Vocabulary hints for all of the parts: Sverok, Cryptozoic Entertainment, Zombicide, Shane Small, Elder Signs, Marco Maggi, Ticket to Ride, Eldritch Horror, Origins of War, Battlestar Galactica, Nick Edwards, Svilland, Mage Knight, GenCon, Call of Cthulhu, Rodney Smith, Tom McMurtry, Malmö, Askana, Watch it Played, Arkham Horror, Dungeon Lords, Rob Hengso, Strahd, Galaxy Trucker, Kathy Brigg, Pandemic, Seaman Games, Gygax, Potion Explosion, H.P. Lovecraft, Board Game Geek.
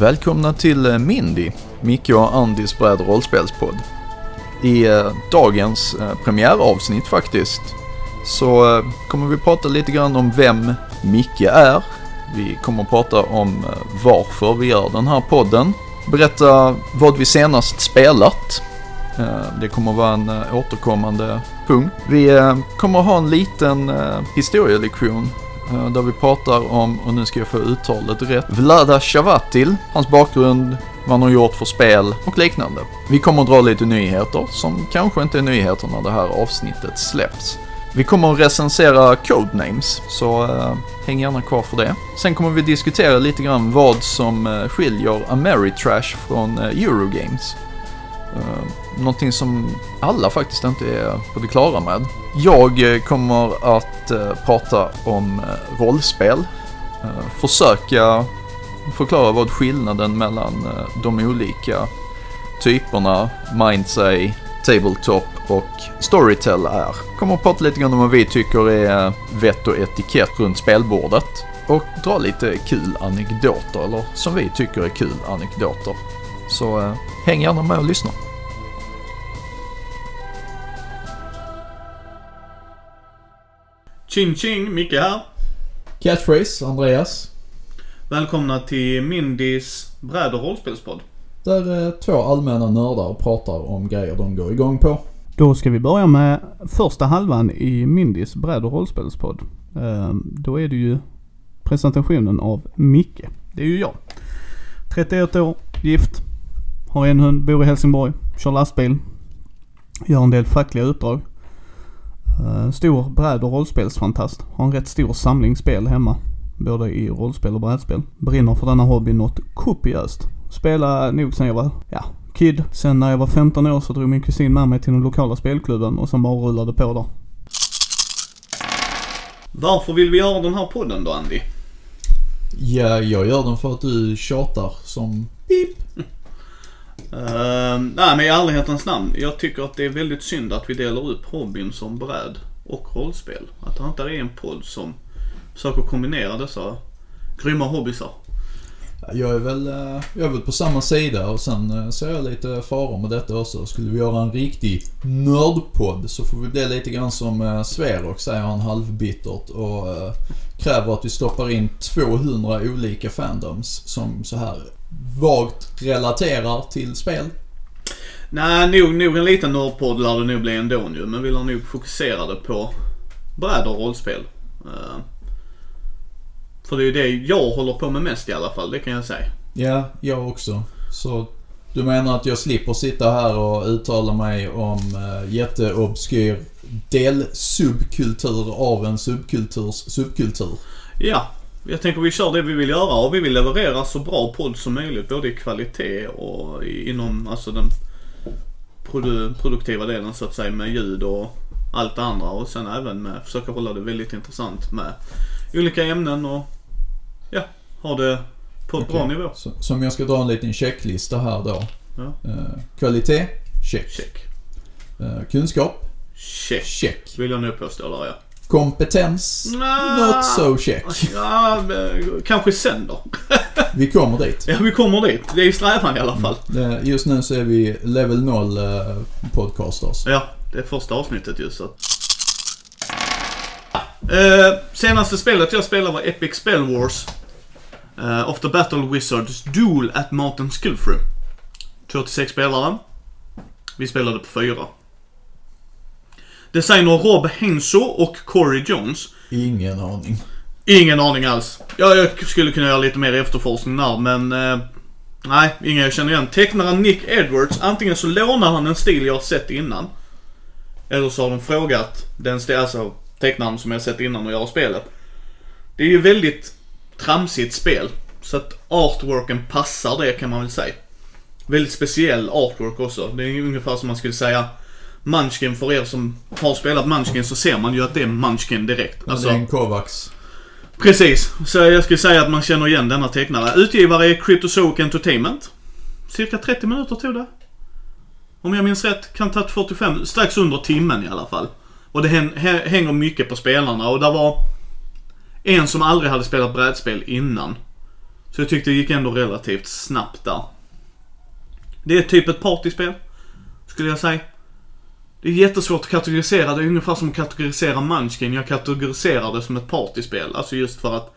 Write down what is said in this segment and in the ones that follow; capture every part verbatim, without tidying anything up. Välkomna till Mindy, Micke och Andys bräd- och rollspelspodd. I eh, dagens eh, premiäravsnitt faktiskt så eh, kommer vi prata lite grann om vem Micke är. Vi kommer prata om eh, varför vi gör den här podden. Berätta vad vi senast spelat. Eh, det kommer vara en eh, återkommande punkt. Vi eh, kommer ha en liten eh, historielektion. Där vi pratar om, och nu ska jag få uttalet rätt, Vlaada Chvátil, hans bakgrund, vad han har gjort för spel och liknande. Vi kommer att dra lite nyheter som kanske inte är nyheter när det här avsnittet släpps. Vi kommer att recensera Codenames, så äh, häng gärna kvar för det. Sen kommer vi diskutera lite grann vad som äh, skiljer Ameritrash från äh, Eurogames. Uh, någonting som alla faktiskt inte är på det klara med. Jag uh, kommer att uh, prata om uh, rollspel. Uh, försöka förklara vad skillnaden mellan uh, de olika typerna Mindset, Tabletop och Storytell är. Kommer att prata lite grann om vad vi tycker är vett och etikett runt spelbordet. Och dra lite kul anekdoter, eller som vi tycker är kul anekdoter. Så eh, häng gärna med och lyssna. Tjing tjing, Micke här. Catchphrase, Andreas. Välkomna till Mindys bräd- och rollspelspodd. Där eh, två allmänna nördar pratar om grejer de går igång på. Då ska vi börja med första halvan i Mindys bräd- och rollspelspodd. Eh, då är det ju presentationen av Micke. Det är ju jag. trettioett år, gift. Har en hund, bor i Helsingborg, kör lastbil, gör en del fackliga utdrag. Stor bräd- och rollspelsfantast. Har en rätt stor samling spel hemma, både i rollspel och brädspel. Brinner för denna hobby något kopiöst. Spelade nog sen jag var ja, kid. Sen när jag var femton år så drog min kusin med mig till den lokala spelklubben och sen bara rullade på där. Varför vill vi göra den här podden då, Andy? Ja, jag gör den för att du tjatar som pip. Uh, nej, men i ärlighetens namn, jag tycker att det är väldigt synd att vi delar upp hobbyn som bräd och rollspel. Att det inte är en podd som försöker kombinera dessa grymma hobbysar. Jag är väl, jag är väl på samma sida, och sen ser jag lite faror med detta också. Skulle vi göra en riktig nördpodd så får vi bli lite grann som Sverok och säger han halvbittert och kräver att vi stoppar in tvåhundra olika fandoms som så här vagt relaterar till spel. Nej, nog, nog en liten nördpodd lär det nog bli ändå nu, men vi lär nog fokusera det på bräd- och rollspel. För det är ju det jag håller på med mest i alla fall, det kan jag säga. Ja, jag också. Så du menar att jag slipper sitta här och uttala mig om eh, jätteobskyr delsubkultur av en subkulturs subkultur? Ja, jag tänker vi kör det vi vill göra, och vi vill leverera så bra podd som möjligt, både i kvalitet och inom alltså den produ- produktiva delen så att säga, med ljud och allt andra, och sen även med försöka hålla det väldigt intressant med olika ämnen och ja, ha det på ett bra nivå. Så, som jag ska dra en liten checklista här då. Ja. Eh, kvalitet, check. check. Eh, kunskap, check. check. Vill jag nu påstå där, ja. Kompetens, nah, not so check. Ja, kanske sen då. Vi kommer dit. Ja, vi kommer dit. Det är ju strävan i alla fall. Mm. Just nu så är vi level noll eh, podcasters. Ja, det är första avsnittet just så. Uh, senaste spelet jag spelade var Epic Spell Wars uh, of the Battle Wizards Duel at Mountain Skilfru. tjugosex spelare. Vi spelade på fyra. Designer Rob Hengso och Corey Jones. Ingen aning. Ingen aning alls. Jag, jag skulle kunna göra lite mer efterforskning där, men uh, nej, ingen jag känner igen. Tecknaren Nick Edwards. Antingen så lånar han en stil jag har sett innan, eller så har de frågat den stil, alltså tecknaren som jag sett innan och gör spelet. Det är ju väldigt tramsigt spel, så att artworken passar det, kan man väl säga. Väldigt speciell artwork också. Det är ungefär som man skulle säga Munchkin. För er som har spelat Munchkin så ser man ju att det är Munchkin direkt, alltså, det är en Kovacs. Precis, så jag skulle säga att man känner igen denna tecknare. Utgivare är Cryptozoic Entertainment. Cirka trettio minuter tog det, om jag minns rätt, kan ta fyrtiofem, strax under timmen i alla fall. Och det hänger mycket på spelarna. Och där var en som aldrig hade spelat brädspel innan, Så jag tyckte det gick ändå relativt snabbt där. Det är typ ett partyspel, skulle jag säga. Det är jättesvårt att kategorisera. Det är ungefär som att kategorisera Munchkin. Jag kategoriserar det som ett partyspel. Alltså just för att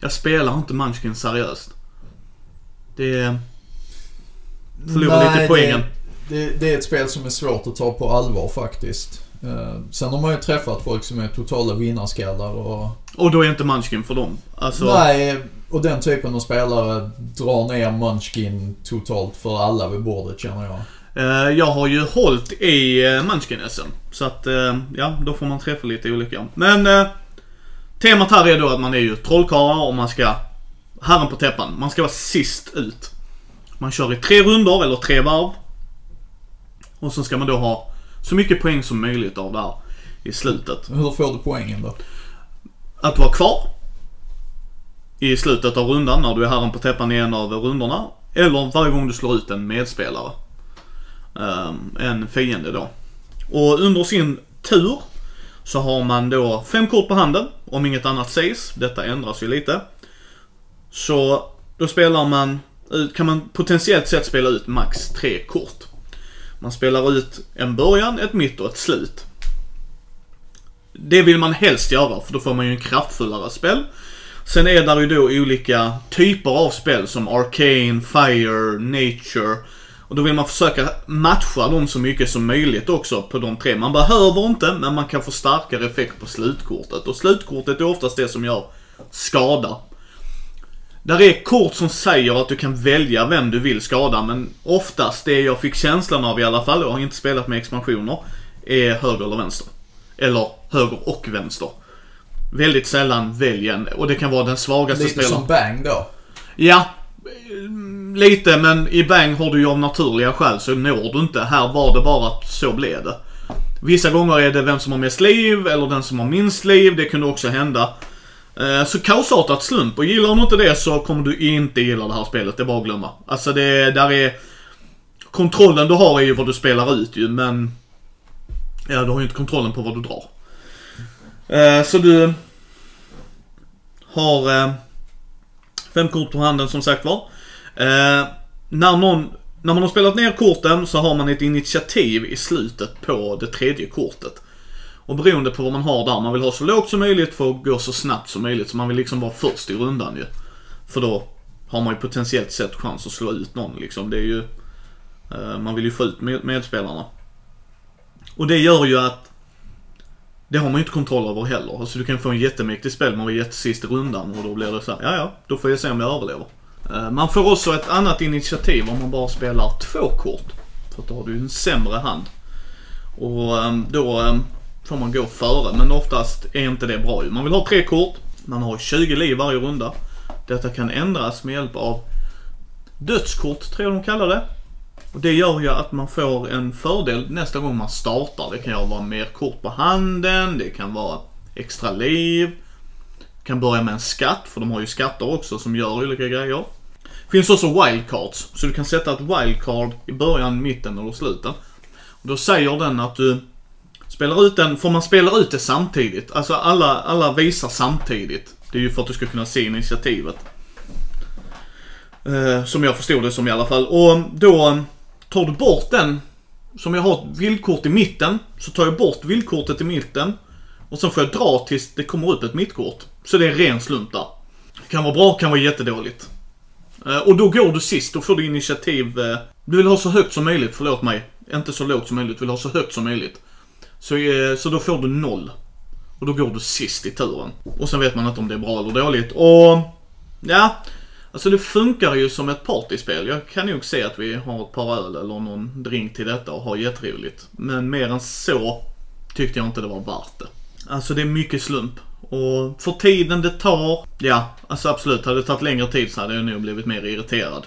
jag spelar inte Munchkin seriöst. Det förlorar Nej, lite poängen. Det, det, det är ett spel som är svårt att ta på allvar faktiskt. Sen har man ju träffat folk som är totala vinnarskallar. Och, och då är inte Munchkin för dem. Alltså... Nej, och den typen av spelare drar ner Munchkin totalt för alla vid bordet, känner jag. Jag har ju hållit i Munchkin-S M. Så att, ja, då får man träffa lite olika. Men eh, temat här är då att man är ju trollkarlar och man ska... Herren på täppan, man ska vara sist ut. Man kör i tre runder eller tre varv. Och så ska man då ha så mycket poäng som möjligt av det här i slutet. Hur får du poängen då? Att vara kvar i slutet av rundan när du är herren på täppan i en av rundorna. Eller varje gång du slår ut en medspelare. Um, en fiende då. Och under sin tur så har man då fem kort på handen. Om inget annat sägs, detta ändras ju lite. Så då spelar man ut, kan man potentiellt sett spela ut max tre kort. Man spelar ut en början, ett mitt och ett slut. Det vill man helst göra, för då får man ju en kraftfullare spel. Sen är där ju då olika typer av spel som Arcane, Fire, Nature. Och då vill man försöka matcha dem så mycket som möjligt också på de tre. Man behöver inte, men man kan få starkare effekt på slutkortet. Och slutkortet är oftast det som gör skada. Där är kort som säger att du kan välja vem du vill skada. Men oftast det jag fick känslan av i alla fall, och har inte spelat med expansioner, är höger eller vänster. Eller höger och vänster. Väldigt sällan väljen. Och det kan vara den svagaste lite spelaren. Lite som Bang då? Ja, lite. Men i Bang har du ju av naturliga skäl, så når du inte. Här var det bara att så blev det. Vissa gånger är det vem som har mest liv eller den som har minst liv. Det kunde också hända. Så kaosartat slump, och gillar du inte det så kommer du inte gilla det här spelet, det är bara att glömma. Alltså det där är... Kontrollen du har är ju vad du spelar ut ju, men... Ja, du har ju inte kontrollen på vad du drar. Så du... Har... Fem kort på handen som sagt var. När, någon, när man har spelat ner korten så har man ett initiativ i slutet på det tredje kortet. Och beroende på vad man har där, man vill ha så lågt som möjligt för att gå så snabbt som möjligt. Så man vill liksom vara först i rundan ju. För då har man ju potentiellt sett chans att slå ut någon liksom. Det är ju, man vill ju få ut med, medspelarna. Och det gör ju att det har man ju inte kontroll över heller. Alltså du kan få en jättemäktig spel, man är jättesist i rundan. Och då blir det så här, ja ja, då får jag se om jag överlever. Man får också ett annat initiativ om man bara spelar två kort. För då har du en sämre hand. Och då... får man gå före, men oftast är inte det bra. Man vill ha tre kort, man har tjugo liv varje runda. Detta kan ändras med hjälp av dödskort, tror jag de kallar det. Och det gör ju att man får en fördel nästa gång man startar. Det kan vara mer kort på handen, det kan vara extra liv. Det kan börja med en skatt, för de har ju skatter också som gör olika grejer. Det finns också wildcards, så du kan sätta ett wildcard i början, mitten eller slutet. Och då säger den att du spelar ut den, får man spela ut det samtidigt. Alltså alla, alla visar samtidigt. Det är ju för att du ska kunna se initiativet. eh, Som jag förstod det som i alla fall. Och då tar du bort den. Som jag har ett villkort i mitten, så tar jag bort villkortet i mitten. Och sen får jag dra tills det kommer upp ett mittkort. Så det är ren slump där. Kan vara bra, kan vara jättedåligt. eh, Och då går du sist, då får du initiativ. eh, Du vill ha så högt som möjligt, förlåt mig. Inte så lågt som möjligt, du vill ha så högt som möjligt. Så, så då får du noll. Och då går du sist i turen. Och sen vet man inte om det är bra eller dåligt. Och ja, alltså det funkar ju som ett partyspel. Jag kan nog se att vi har ett par öl eller någon drink till detta och har jätteroligt. Men mer än så tyckte jag inte det var värt det. Alltså det är mycket slump. Och för tiden det tar, ja, alltså absolut, hade det tagit längre tid så hade jag nog blivit mer irriterad.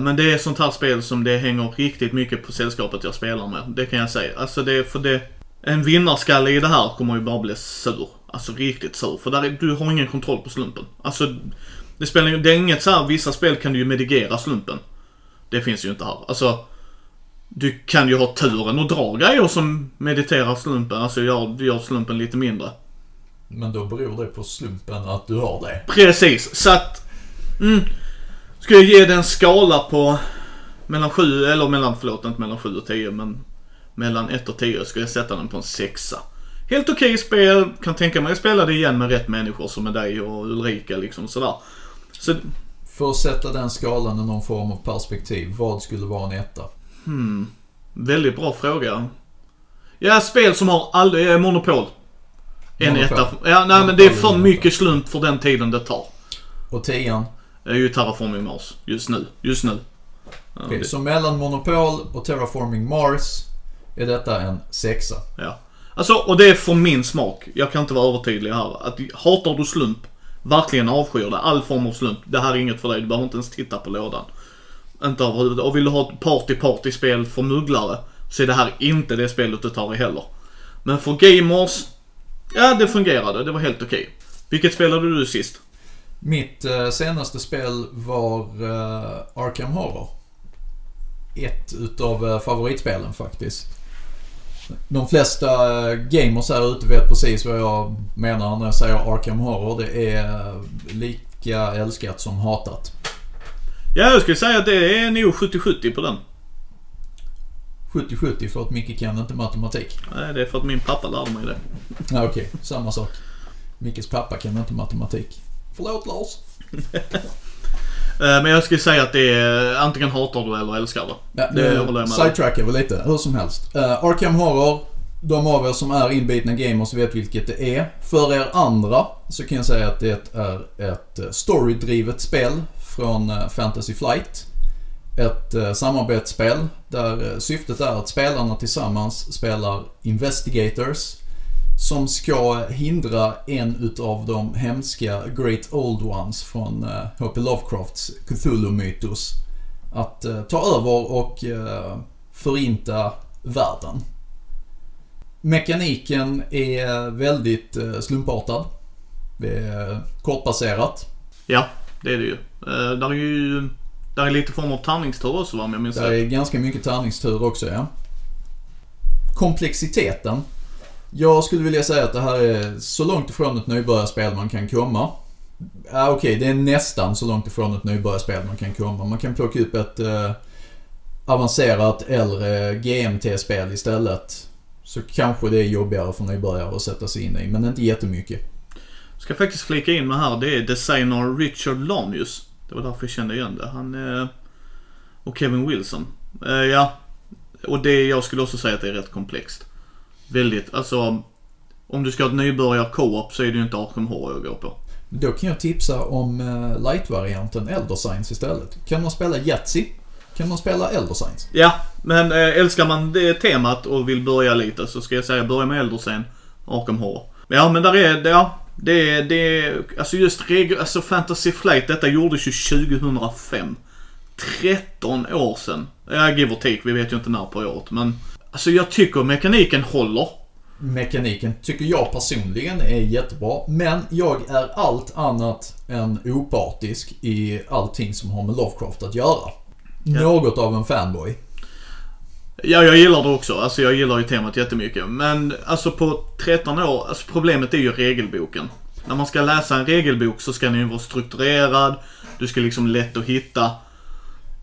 Men det är sånt här spel som det hänger riktigt mycket på sällskapet jag spelar med. Det kan jag säga. Alltså det är för det... En vinnarskalle i det här kommer ju bara bli sur. Alltså riktigt sur. För där är, du har ingen kontroll på slumpen. Alltså det spelar ju... Det är inget så här... Vissa spel kan du ju medigera slumpen. Det finns ju inte här. Alltså... Du kan ju ha turen och dra grejer som mediterar slumpen. Alltså gör, gör slumpen lite mindre. Men då beror det på slumpen att du har det. Precis. Så att... Mm. Ska jag ge den skala på mellan sju, eller mellan, förlåt, inte mellan sju och tio, men mellan ett och tio skulle jag sätta den på en sexa. Helt okej okay spel, kan tänka mig att spela det igen med rätt människor som är dig och Ulrika liksom sådär. Så... För att sätta den skalan i någon form av perspektiv, vad skulle vara en etta? Hmm, väldigt bra fråga. Ja, spel som har aldrig eh, monopol. En monopol. Etta. Ja, nej, monopol, men det är för mycket slump för den tiden det tar. Och tian? Det är ju Terraforming Mars just nu. Just nu. Ja, okay, det... Så mellan monopol och Terraforming Mars är detta en sexa. Ja. Alltså, och det är för min smak. Jag kan inte vara övertydlig här. Att, hatar du slump, verkligen avskyr det. All form av slump. Det här är inget för dig. Du behöver inte ens titta på lådan. Inte överhuvud. Och vill du ha ett party-party-spel för mugglare, så är det här inte det spelet du tar i heller. Men för gamers, ja, det fungerade. Det var helt okej. Okay. Vilket spelade du sist? Mitt eh, senaste spel var eh, Arkham Horror. Ett utav eh, favoritspelen faktiskt. De flesta gamers här ute vet precis vad jag menar när jag säger Arkham Horror. Det är lika älskat som hatat. Ja, jag skulle säga att det är nog sjuttio sjuttio på den. sjuttio sjuttio för att Micke kan inte matematik. Nej, det är för att min pappa lärde mig det. Ja, okej, okay, samma sak. Mickes pappa kan inte matematik. Förlåt, Lars. Men jag skulle säga att det är antingen hatar du eller älskar du. Ja, det håller jag med. Sidetrackar vi lite, hur som helst. uh, Arkham Horror, de av er som är inbitna gamers vet vilket det är. För er andra så kan jag säga att det är ett storydrivet spel från Fantasy Flight. Ett uh, samarbetsspel där uh, syftet är att spelarna tillsammans spelar investigators som ska hindra en utav de hemska Great Old Ones från H P. Lovecrafts Cthulhu-mytos att ta över och förinta världen. Mekaniken är väldigt slumpartad. Det är kortbaserat. Ja, det är det ju. Där är ju där är lite form av tärningstur också, va? Jag minns det. Det är ganska mycket tärningstur också, ja. Komplexiteten. Jag skulle vilja säga att det här är så långt ifrån ett nybörjarspel man kan komma. Ja, okej, det är nästan så långt ifrån ett nybörjarspel man kan komma. Man kan plocka upp ett eh, avancerat äldre G M T-spel istället. Så kanske det är jobbigare för nybörjare att sätta sig in i, men inte jättemycket. Jag ska faktiskt flika in med här, det är designer Richard Lanius. Det var därför jag kände igen det. Han, eh, och Kevin Wilson. Eh, ja, och det jag skulle också säga att det är rätt komplext. Väldigt, alltså om du ska ha ett nybörjar co-op så är det ju inte Arkham Horror jag går på. Då kan jag tipsa om eh, light-varianten Elder Signs istället. Kan man spela Yahtzee? Kan man spela Elder Signs? Ja, men eh, älskar man det temat och vill börja lite så ska jag säga börja med Elder Sign, Arkham Horror. Ja, men där är det, ja, det, det alltså just reg- alltså Fantasy Flight, detta gjordes ju tjugohundrafem. tretton år sedan. Ja, give or take, vi vet ju inte när på året, men alltså jag tycker mekaniken håller. Mekaniken tycker jag personligen är jättebra. Men jag är allt annat än opartisk i allting som har med Lovecraft att göra. Ja. Något av en fanboy. Ja, jag gillar det också. Alltså jag gillar ju temat jättemycket. Men alltså på tretton år, alltså problemet är ju regelboken. När man ska läsa en regelbok så ska den ju vara strukturerad. Du ska liksom lätt att hitta.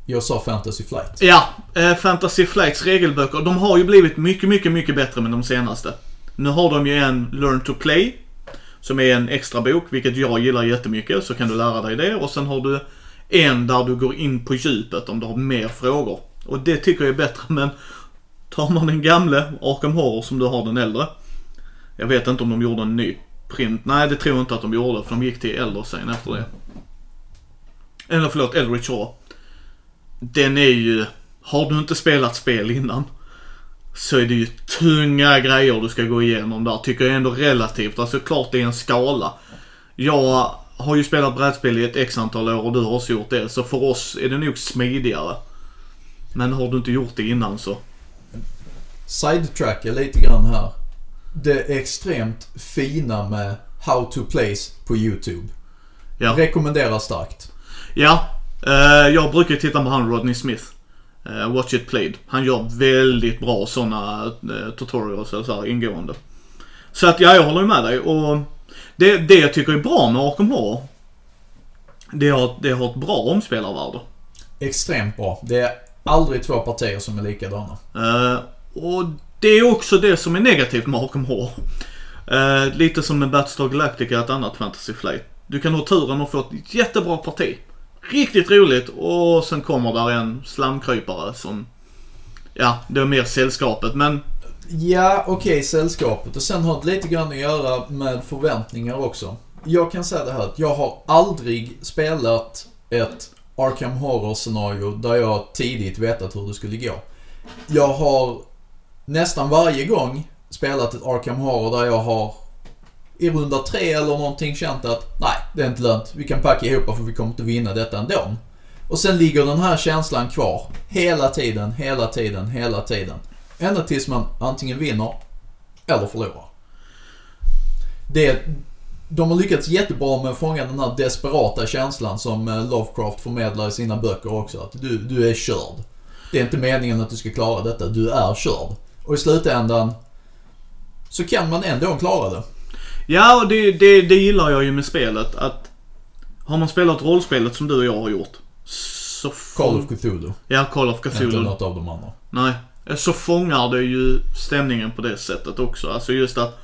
Jag sa Fantasy Flight. Ja, eh, Fantasy Flights regelböcker. De har ju blivit mycket, mycket, mycket bättre med de senaste. Nu har de ju en Learn to Play, som är en extra bok, vilket jag gillar jättemycket. Så kan du lära dig det. Och sen har du en där du går in på djupet om du har mer frågor. Och det tycker jag är bättre. Men tar man den gamla Arkham Horror som du har den äldre. Jag vet inte om de gjorde en ny print. Nej, det tror jag inte att de gjorde. För de gick till äldre sen efter det. Eller förlåt, Eldritch Horror. Den är ju, har du inte spelat spel innan så är det ju tunga grejer du ska gå igenom där, tycker jag ändå relativt. Alltså klart det är en skala. Jag har ju spelat brädspel i ett x antal år och du har också gjort det, så för oss är det nog smidigare. Men har du inte gjort det innan så... Sidetrackar lite grann här. Det är extremt fina med How to Plays på YouTube. Ja. Rekommenderar starkt. Ja. Uh, jag brukar titta på han Rodney Smith, uh, Watch It Played. Han gör väldigt bra sådana uh, tutorials eller så här, ingående. Så att ja, jag håller med dig. Och det, det jag tycker är bra med Arkham Horror, det har, det har ett bra omspelarvärde. Extremt bra. Det är aldrig två partier som är likadana. Uh, och det är också det som är negativt med Arkham Horror. Uh, lite som med Battlestar Galactica, ett annat Fantasy Flight. Du kan ha turen och få ett jättebra parti. Riktigt roligt. Och sen kommer där en slamkrypare som... Ja, det är mer sällskapet, men... Ja, okej, okay, sällskapet. Och sen har det lite grann att göra med förväntningar också. Jag kan säga det här, att jag har aldrig spelat ett Arkham Horror-scenario där jag tidigt vetat hur det skulle gå. Jag har nästan varje gång spelat ett Arkham Horror där jag har i runda tre eller någonting känt att nej, det är inte lönt, vi kan packa ihop för vi kommer inte vinna detta ändå. Och sen ligger den här känslan kvar hela tiden, hela tiden, hela tiden. Ända tills man antingen vinner eller förlorar. Det, de har lyckats jättebra med att fånga den här desperata känslan som Lovecraft förmedlar i sina böcker också. Att du, du är körd. Det är inte meningen att du ska klara detta. Du är körd. Och i slutändan så kan man ändå klara det. Ja, och det, det, det gillar jag ju med spelet. Att har man spelat rollspelet som du och jag har gjort. Så f- Call of Cthulhu. Ja, Call of Cthulhu. Inte något av de andra. Nej. Så fångar det ju stämningen på det sättet också. Alltså just att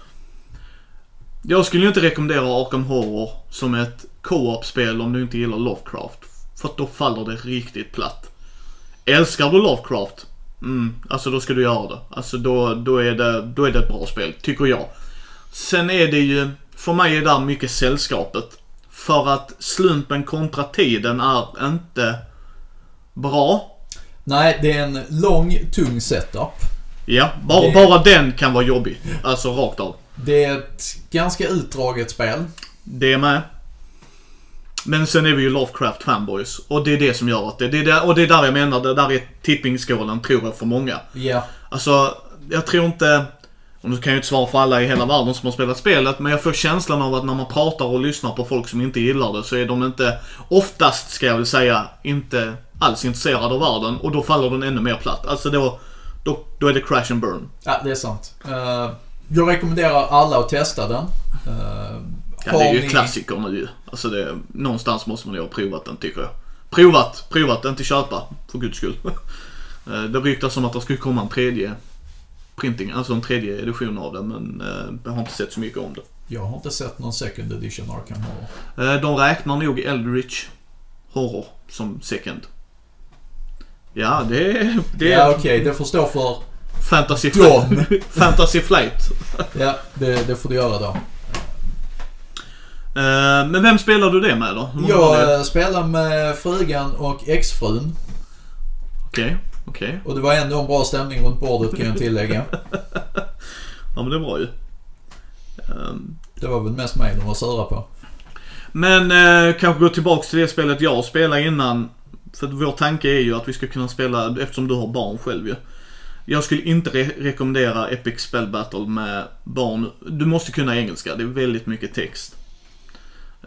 jag skulle ju inte rekommendera Arkham Horror som ett co-op-spel om du inte gillar Lovecraft. För att då faller det riktigt platt. Älskar du Lovecraft? Mm, alltså då ska du göra det. Alltså då, då, är det, då är det ett bra spel, tycker jag. Sen är det ju, för mig är det där mycket sällskapet. För att slumpen kontra tiden är inte bra. Nej, det är en lång, tung setup. Ja, bara, det... bara den kan vara jobbig. Alltså rakt av. Det är ett ganska utdraget spel. Det är med. Men sen är vi ju Lovecraft fanboys. Och det är det som gör att det, det är där, och det är där jag menar, det där är tippingskålen, tror jag, för många. Ja. Alltså, jag tror inte, och nu kan jag ju inte svara för alla i hela världen som har spelat spelet, men jag får känslan av att när man pratar och lyssnar på folk som inte gillar det, så är de inte, oftast ska jag väl säga, inte alls intresserade av världen. Och då faller den ännu mer platt. Alltså då, då, då är det crash and burn. Ja, det är sant. uh, Jag rekommenderar alla att testa den. uh, Ja, det är ju ni... klassiker nu. Alltså det är, någonstans måste man ju ha provat den, tycker jag. Provat, provat, inte köpa. För guds skull. uh, Det ryktas som att det skulle komma en tredje printing, alltså en tredje edition av den, men uh, jag har inte sett så mycket om det. Jag har inte sett någon second edition Arkham Horror. uh, De räknar nog Eldritch Horror som second. Ja, det... det ja, okej, okay. Det får stå för... Fantasy Flight. Fantasy Flight. Ja, det, det får du göra då. Uh, men vem spelar du det med då? Jag spelar med frugan och exfrun. Okej, okay, okej. Okay. Och det var ändå en bra stämning runt bordet, kan jag tillägga. Ja, men det var ju. Um, det var väl mest mig de var sura på. Men uh, kanske gå tillbaka till det spelet jag spelade innan. För vår tanke är ju att vi ska kunna spela, eftersom du har barn själv ju. Jag skulle inte re- rekommendera Epic Spell Battle med barn. Du måste kunna engelska, det är väldigt mycket text.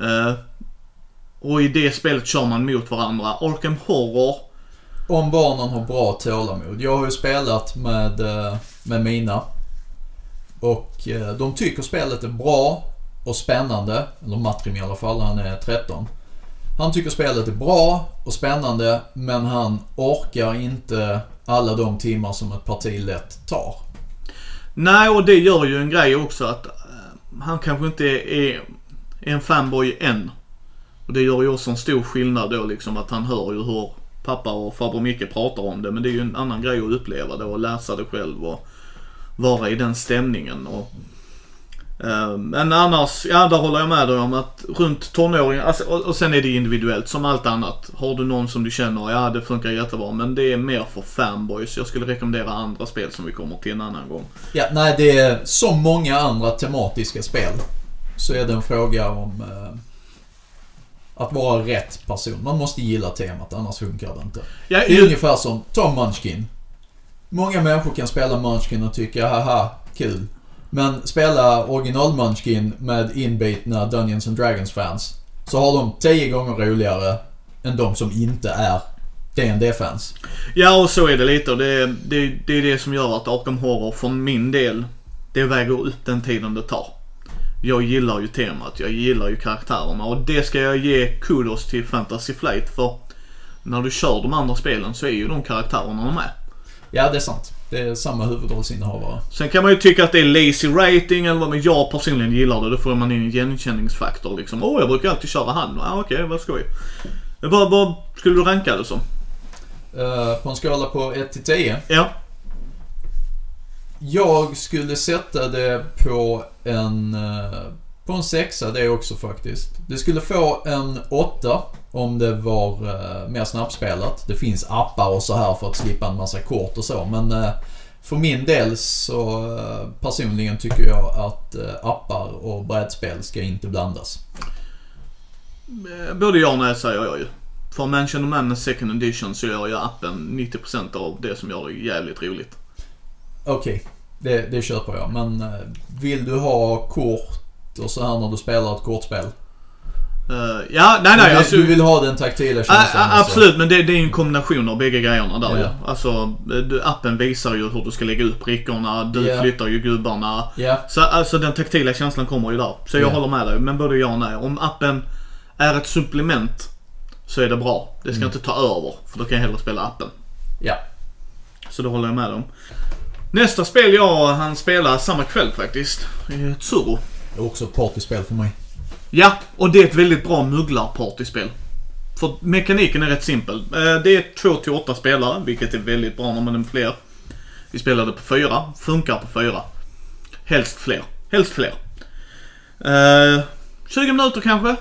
uh, Och i det spelet kör man mot varandra. Arkham Horror, om barnen har bra tålamod. Jag har ju spelat med, med mina. Och de tycker spelet är bra och spännande. Eller Matrim i alla fall, han är tretton. Han tycker spelet är bra och spännande, men han orkar inte alla de timmar som ett parti lätt tar. Nej, och det gör ju en grej också att uh, han kanske inte är, är en fanboy än. Och det gör ju också en stor skillnad då, liksom, att han hör ju hur pappa och farbror Micke pratar om det. Men det är ju en annan grej att uppleva det och läsa det själv och vara i den stämningen och... Men annars, ja, där håller jag med dig om att runt tonåringar, alltså, och, och sen är det individuellt som allt annat. Har du någon som du känner, ja, det funkar jättebra, men det är mer för fanboys. Jag skulle rekommendera andra spel som vi kommer till en annan gång. Ja, nej, det är så många andra tematiska spel. Så är det en fråga om eh, att vara rätt person. Man måste gilla temat, annars funkar det inte. Ja, det är ju... ungefär som, ta Munchkin. Många människor kan spela Munchkin och tycka, haha, kul. Men spela original Munchkin med inbitna Dungeons and Dragons fans, så har de tio gånger roligare än de som inte är D and D-fans. Ja, och så är det lite. Och det, det, det är det som gör att Arkham Horror för min del, det väger ut den tiden det tar. jag gillar ju temat, jag gillar ju karaktärerna, och det ska jag ge kudos till Fantasy Flight för. När du kör de andra spelen så är ju de karaktärerna de är. Ja, det är sant. Det är samma huvudrollsinnehavare. Sen kan man ju tycka att det är lazy writing eller vad, men jag personligen gillar det. Då får man in en igenkänningsfaktor liksom. Åh, oh, jag brukar alltid köra han. Ah, okej, okay, vad ska jag? Vad, vad skulle du ranka det som? Uh, på en skala på ett till tio? Ja. Jag skulle sätta det på en på en sexa, det är också faktiskt. Det skulle få en åtta om det var mer snabbspelat. Det finns appar och så här för att slippa en massa kort och så, men för min del så personligen tycker jag att appar och brädspel ska inte blandas. Både jag och nej säger jag ju. För Mansion of Man Second Edition så gör jag appen nittio procent av det som gör det jävligt roligt. Okej, okay, det, det köper jag. Men vill du ha kort och så här när du spelar ett kortspel? Uh, ja, nej, nej. Du, alltså, du vill ha den taktila känslan? Uh, absolut, så. Men det, det är en kombination av bägge grejerna där. Yeah. Alltså, appen visar ju hur du ska lägga upp brickorna, du yeah. flyttar ju gubbarna. Yeah. Så alltså, den taktila känslan kommer ju där. Så jag yeah. håller med dig, men både jag och nej. Om appen är ett supplement så är det bra. Det ska mm. inte ta över, för då kan jag hellre spela appen. Ja. Yeah. Så då håller jag med dem. Nästa spel jag han spelar samma kväll faktiskt är Tsuru. Det är också ett partyspel för mig. Ja, och det är ett väldigt bra mugglarpartyspel. För mekaniken är rätt simpel. Det är två till åtta spelare, vilket är väldigt bra när man är fler. Vi spelade på fyra, funkar på fyra. Helst fler, helst fler. tjugo minuter kanske.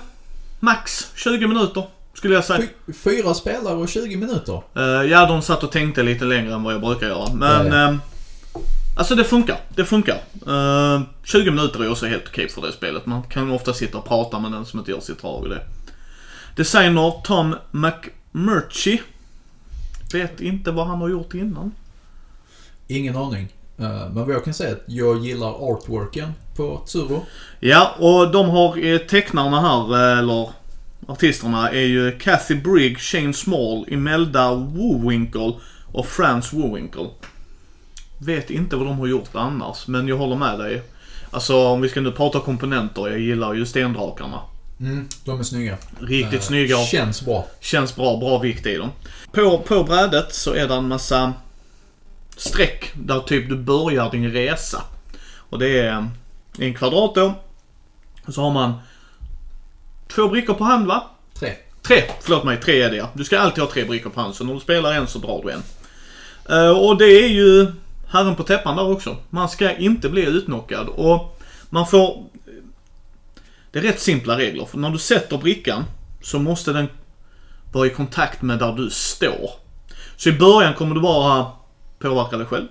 Max tjugo minuter. Skulle jag säga. Fyra spelare och tjugo minuter? Ja, de satt och tänkte lite längre än vad jag brukar göra. Men... Ja, ja. Alltså det funkar, det funkar. Uh, tjugo minuter är också helt okej för det spelet. Man kan ofta sitta och prata med den som inte gör sitt drag i det. Designer Tom McMurtry. Vet inte vad han har gjort innan. Ingen aning. Uh, men vad jag kan säga är att jag gillar artworken på Tsuru. Ja, och de har tecknarna här, eller artisterna, är ju Kathy Brigg, Shane Small, Imelda Wowinkle och Franz Wowinkle. Vet inte vad de har gjort annars, men jag håller med dig. Alltså om vi ska nu prata komponenter, jag gillar ju stendrakarna. Mm, de är snygga. Riktigt uh, snygga. Känns bra. Känns bra, bra vikt i dem. På, på brädet så är det en massa streck där typ du börjar din resa. Och det är en kvadrat då. Och så har man två brickor på hand, va? Tre. Tre, förlåt mig, tre är det. Du ska alltid ha tre brickor på hand, så när du spelar en så drar du en. Uh, och det är ju... Herren på täppan där också. Man ska inte bli utnockad. Och man får... Det är rätt simpla regler. För när du sätter brickan så måste den vara i kontakt med där du står. Så i början kommer du bara påverka dig själv.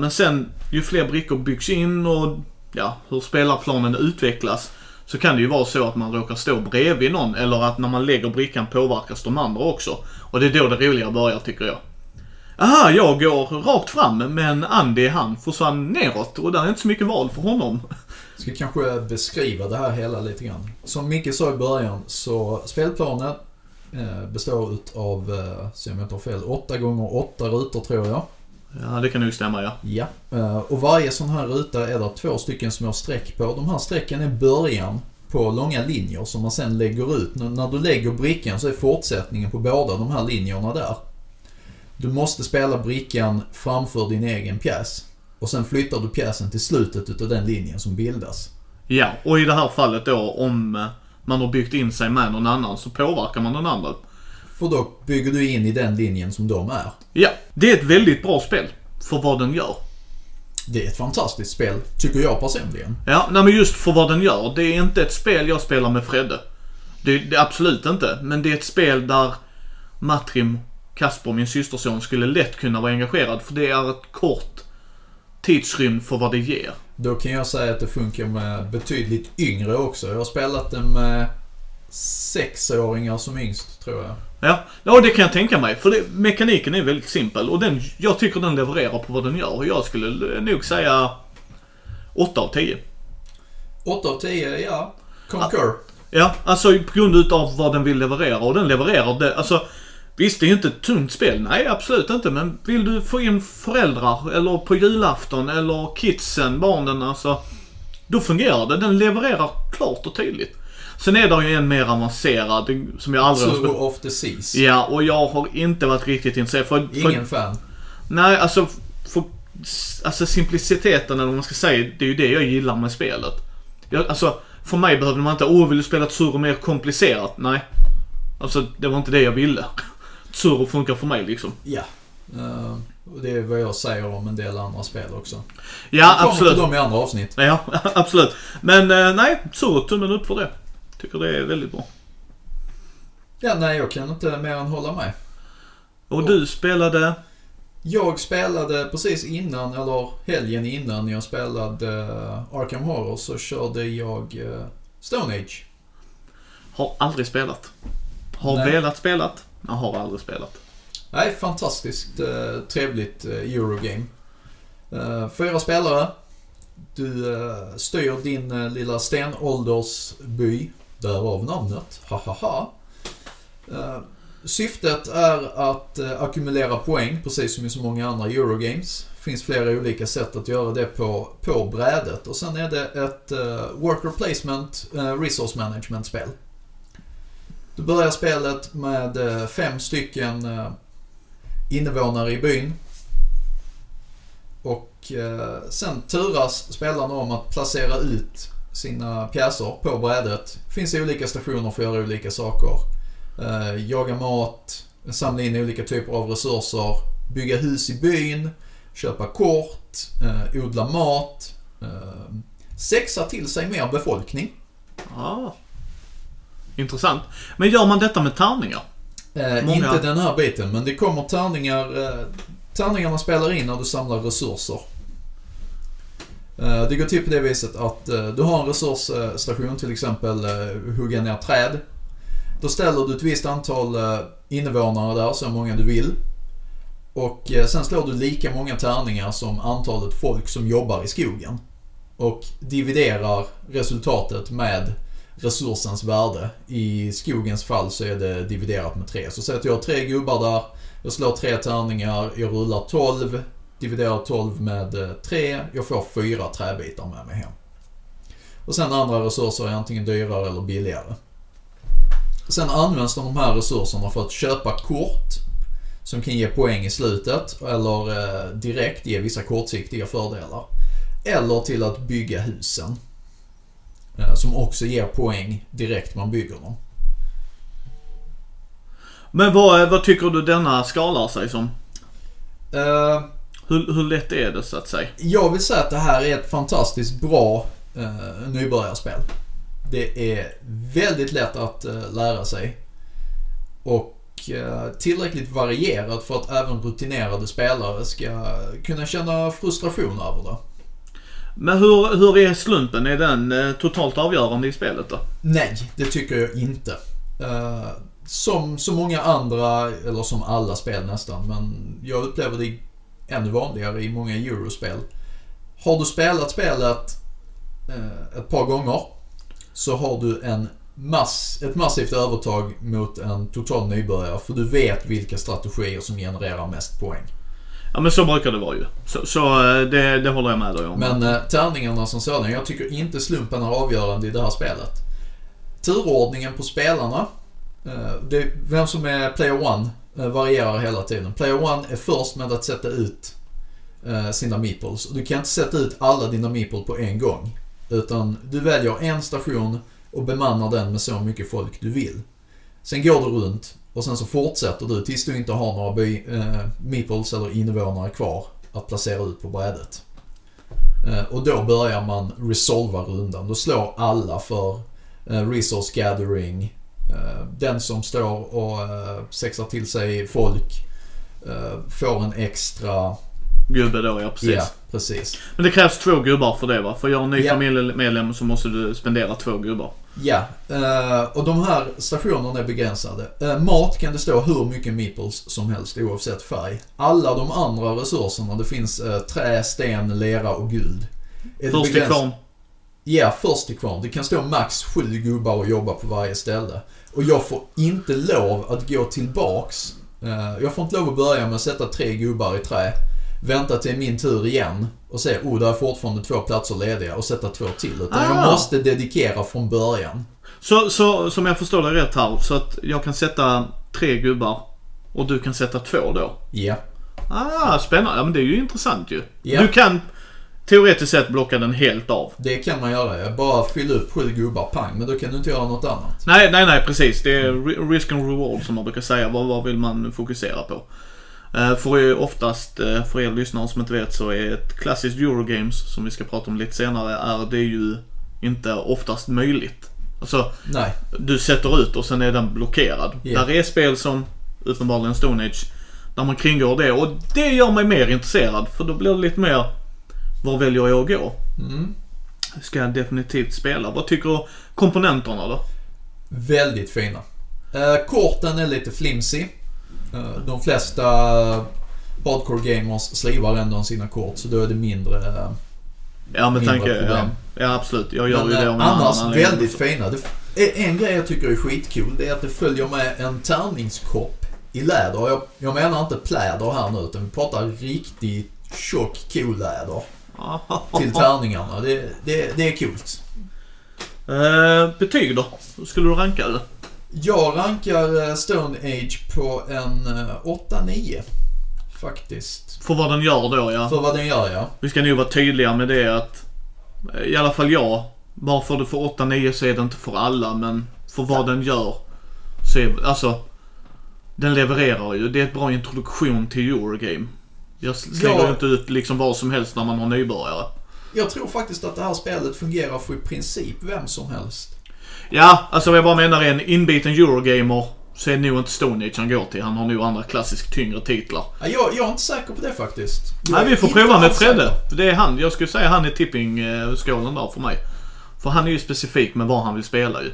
Men sen, ju fler brickor byggs in och ja, hur spelarplanen utvecklas, så kan det ju vara så att man råkar stå bredvid någon. Eller att när man lägger brickan påverkas de andra också. Och det är då det roliga börjar, tycker jag. Aha, jag går rakt fram, men Andy han försvann neråt och där är inte så mycket val för honom. Jag ska kanske beskriva det här hela lite grann. Som Micke sa i början så spelplanen består av, så jag tar fel, åtta gånger åtta rutor tror jag. Ja, det kan nog stämma, ja. Ja, och varje sån här ruta är det två stycken små streck på. De här strecken är början på långa linjer som man sen lägger ut. När du lägger brickan så är fortsättningen på båda de här linjerna där. Du måste spela brickan framför din egen pjäs. Och sen flyttar du pjäsen till slutet utav den linjen som bildas. Ja, och i det här fallet då, om man har byggt in sig med någon annan så påverkar man den andra. För då bygger du in i den linjen som de är. Ja, det är ett väldigt bra spel för vad den gör. Det är ett fantastiskt spel, tycker jag personligen. Ja, nej, men just för vad den gör. Det är inte ett spel jag spelar med Fredde. Det, det, absolut inte. Men det är ett spel där Matrim... Kasper, min systerson, skulle lätt kunna vara engagerad, för det är ett kort tidsrymd för vad det ger. Då kan jag säga att det funkar med betydligt yngre också. Jag har spelat det med sexåringar som yngst, tror jag. Ja, ja, det kan jag tänka mig, för det, mekaniken är väldigt simpel och den, jag tycker den levererar på vad den gör. Jag skulle nog säga åtta av tio. åtta av tio, ja. Concur. Ja, alltså på grund av vad den vill leverera, och den levererar det, alltså... Visst, det är ju inte ett tungt spel. Nej, absolut inte. Men vill du få in föräldrar eller på julafton eller kidsen, barnen, alltså, Då fungerar det, den levererar klart och tydligt. Sen är det ju en mer avancerad som jag aldrig har spelat of the Seas. Ja, och jag har inte varit riktigt intresserad för, för ingen fan. Nej, alltså för, alltså simpliciteten eller vad man ska säga, det är ju det jag gillar med spelet. Jag, alltså för mig behövde man inte åh, vill du spela Tsuru mer komplicerat? Nej. Alltså det var inte det jag ville. Tsuru funkar för mig liksom. Ja. Uh, och det är vad jag säger om en del andra spel också. Ja, absolut. De i andra avsnitt. Ja, absolut. Men uh, nej, Tsuru tummen upp för det. Tycker det är väldigt bra. Ja, nej, jag kan inte mer än hålla med. Och, och du spelade? Jag spelade precis innan, eller helgen innan jag spelade uh, Arkham Horror, så körde jag uh, Stone Age. Har aldrig spelat. Har nej. velat spelat, men har aldrig spelat. Nej, fantastiskt uh, trevligt uh, Eurogame. Uh, fyra spelare. Du uh, styr din uh, lilla stenåldersby, därav namnet. Hahaha. Uh, syftet är att uh, ackumulera poäng, precis som i så många andra Eurogames. Det finns flera olika sätt att göra det på, på brädet. Och sen är det ett uh, worker placement, uh, resource management-spel. Du börjar spelet med uh, fem stycken uh, invånare i byn. Och eh, sen turas spelarna om att placera ut sina pjäser på brädet. Finns det olika stationer för att göra olika saker. Eh, jaga mat, samla in olika typer av resurser, bygga hus i byn, köpa kort, eh, odla mat, eh, sexa till sig mer befolkning. Ah, intressant. Men gör man detta med tärningar? Eh, Många... Inte den här biten, men det kommer tärningar... Eh, Tärningarna spelar in när du samlar resurser. Det går till på det viset att du har en resursstation, till exempel hugga ner träd. Då ställer du ett visst antal invånare där, så många du vill. Och sen slår du lika många tärningar som antalet folk som jobbar i skogen. Och dividerar resultatet med resursens värde. I skogens fall så är det dividerat med tre. Så sätter jag tre gubbar där. Jag slår tre tärningar, jag rullar tolv, dividerar tolv med tre, jag får fyra träbitar med mig hem. Och sen andra resurser är antingen dyrare eller billigare. Sen används de här resurserna för att köpa kort som kan ge poäng i slutet, eller direkt ge vissa kortsiktiga fördelar. Eller till att bygga husen som också ger poäng direkt man bygger dem. Men vad, vad tycker du denna skalar sig som? Uh, hur, hur lätt är det så att säga? Jag vill säga att det här är ett fantastiskt bra uh, nybörjarspel. Det är väldigt lätt att uh, lära sig. Och uh, tillräckligt varierat för att även rutinerade spelare ska kunna känna frustration över det. Men hur, hur är slumpen? Är den uh, totalt avgörande i spelet då? Nej, det tycker jag inte. Uh, Som så många andra, eller som alla spel nästan, men jag upplever det ännu vanligare i många eurospel. Har du spelat spelet eh, ett par gånger, så har du en mass, ett massivt övertag mot en total nybörjare, för du vet vilka strategier som genererar mest poäng. Ja, men så brukar det vara ju. Så, så det, det håller jag med dig om. Men eh, tärningarna som sådana, jag tycker inte slumpen är avgörande i det här spelet. Turordningen på spelarna, det, vem som är player one varierar hela tiden. Player one är först med att sätta ut sina meeples. Du kan inte sätta ut alla dina meeples på en gång, utan du väljer en station och bemannar den med så mycket folk du vill. Sen går du runt och sen så fortsätter du tills du inte har några by, äh, meeples eller invånare kvar att placera ut på brädet. Äh, och då börjar man resolva rundan. Då slår alla för äh, resource gathering. Den som står och sexar till sig folk får en extra gubbe då, ja precis. Yeah, precis. Men det krävs två gubbar för det va? För jag är en ny yeah. familjemedlem, så måste du spendera två gubbar. Ja, yeah. uh, och de här stationerna är begränsade. Uh, mat kan det stå hur mycket meeples som helst oavsett färg. Alla de andra resurserna, det finns uh, trä, sten, lera och guld. Är först det begräns- Ja, först till kvarn. Det kan stå max sju gubbar och jobba på varje ställe. Och jag får inte lov att gå tillbaks. Jag får inte lov att börja med att sätta tre gubbar i trä. vänta till min tur igen och se, oh, där är fortfarande två platser lediga och sätta två till. Utan ah. jag måste dedikera från början. Så, så som jag förstår det rätt här, så att jag kan sätta tre gubbar och du kan sätta två då? Ja. Yeah. Ah, spännande. Ja, men det är ju intressant ju. Yeah. Du kan teoretiskt sett blocka den helt av. Det kan man göra. Jag bara fyller upp sju gubbar, pang. Men då kan du inte göra något annat. Nej, nej, nej, precis. Det är risk and reward som man brukar säga. Vad, vad vill man fokusera på? För oftast, för er lyssnare som inte vet, så är ett klassiskt Eurogames, som vi ska prata om lite senare, är det ju inte oftast möjligt. Alltså, nej. Du sätter ut och sen är den blockerad. Yeah. Där är spel som uppenbarligen Stone Age, där man kringgår det. Och det gör mig mer intresserad, för då blir det lite mer, var väljer jag att gå? Mm. Ska jag definitivt spela. Vad tycker du komponenterna då? Väldigt fina. Korten är lite flimsy. De flesta hardcore gamers slivar ändå sina kort, så då är det mindre. Ja, men mindre tanke, ja, ja, absolut. Jag gör men, ju det om annars annan väldigt fina. Det är en grej jag tycker är skitkul, det är att det följer med en tärningskopp i läder. Jag, jag menar inte pläder här nu, utan vi pratar riktigt tjock cool läder till tärningarna. Det, det, det är kul. Eh, betyg då? Hur skulle du ranka det? Jag rankar Stone Age på en åtta nio faktiskt. För vad den gör då, ja. För vad den gör, ja. Vi ska nu vara tydliga med det att i alla fall jag, bara för du får åtta nio så är det inte för alla, men för vad ja. Den gör så är, alltså, den levererar ju. Det är ett bra introduktion till Eurogame. Jag slänger ja. Inte ut liksom vad som helst när man har nybörjare. Jag tror faktiskt att det här spelet fungerar för i princip vem som helst. Ja, alltså vad jag bara menar är en inbiten Eurogamer, så är det nog inte Stone Age han går till. Han har nog andra klassiskt tyngre titlar. Ja, jag, jag är inte säker på det faktiskt. Jag Nej, vi får prova med Fredde. Det är han, jag skulle säga han är tippingskålen där för mig. För han är ju specifik med vad han vill spela ju.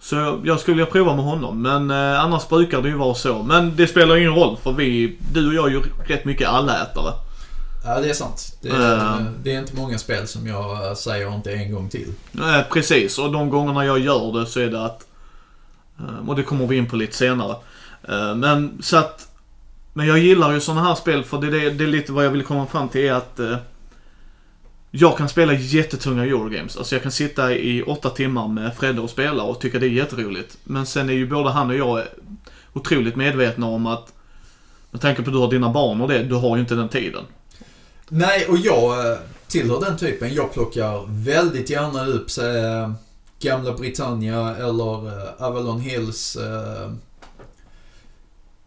Så jag skulle vilja prova med honom. Men eh, annars brukar det ju vara så. Men det spelar ingen roll, för vi, du och jag är ju rätt mycket allätare. Ja, det är sant. Det är, uh, det är inte många spel som jag säger inte en gång till. Nej, precis. Och de gångerna jag gör det så är det att... Och det kommer vi in på lite senare. Men, så att, men jag gillar ju sådana här spel, för det, det, det är lite vad jag vill komma fram till är att... Jag kan spela jättetunga Eurogames. Alltså jag kan sitta i åtta timmar med Fredde och spela och tycka det är jätteroligt. Men sen är ju både han och jag otroligt medvetna om att... Med tanke på att du har dina barn och det, du har ju inte den tiden. Nej, och jag tillhör den typen. Jag plockar väldigt gärna upp sig Gamla Britannia eller Avalon Hills, eh,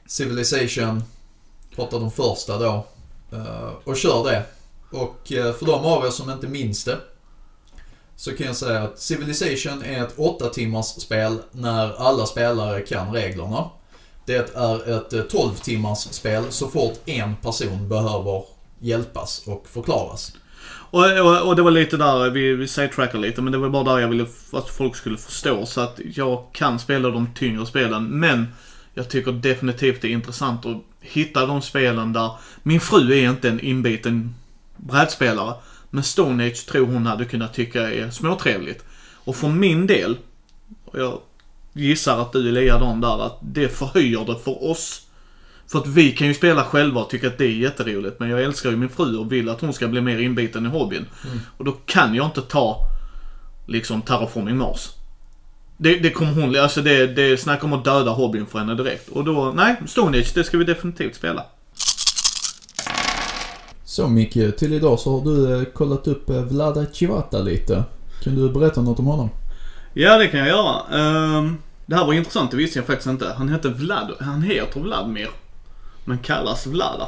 Civilization, pratar de första då, eh, och kör det. Och för de av er som inte minns det, så kan jag säga att Civilization är ett åtta timmars spel när alla spelare kan reglerna. Det är ett tolv timmars spel så fort en person behöver hjälpas och förklaras. Och, och, och det var lite där, vi, vi sidetrackar lite, men det var bara där jag ville att folk skulle förstå. Så att jag kan spela de tyngre spelen, men jag tycker definitivt det är intressant att hitta de spelen där. Min fru är inte en inbiten brädspelare, men Stone Age tror hon hade kunnat tycka är småtrevligt. Och för min del, och jag gissar att du är likadan där, att det förhöjer det för oss. För att vi kan ju spela själva och tycka att det är jätteroligt. Men jag älskar ju min fru och vill att hon ska bli mer inbiten i hobbyn. Mm. Och då kan jag inte ta liksom Terraforming Mars. Det, det kommer hon... Alltså det, det snackar om att döda hobbyn för henne direkt. Och då... Nej, Stone Age, det ska vi definitivt spela. Så mycket till idag så har du kollat upp Vlaada Chvátil lite. Kan du berätta något om honom? Ja, det kan jag göra. Um, det här var intressant, det visste jag faktiskt inte. Han heter Vlad... Han heter Vladimir, men kallas Vlada.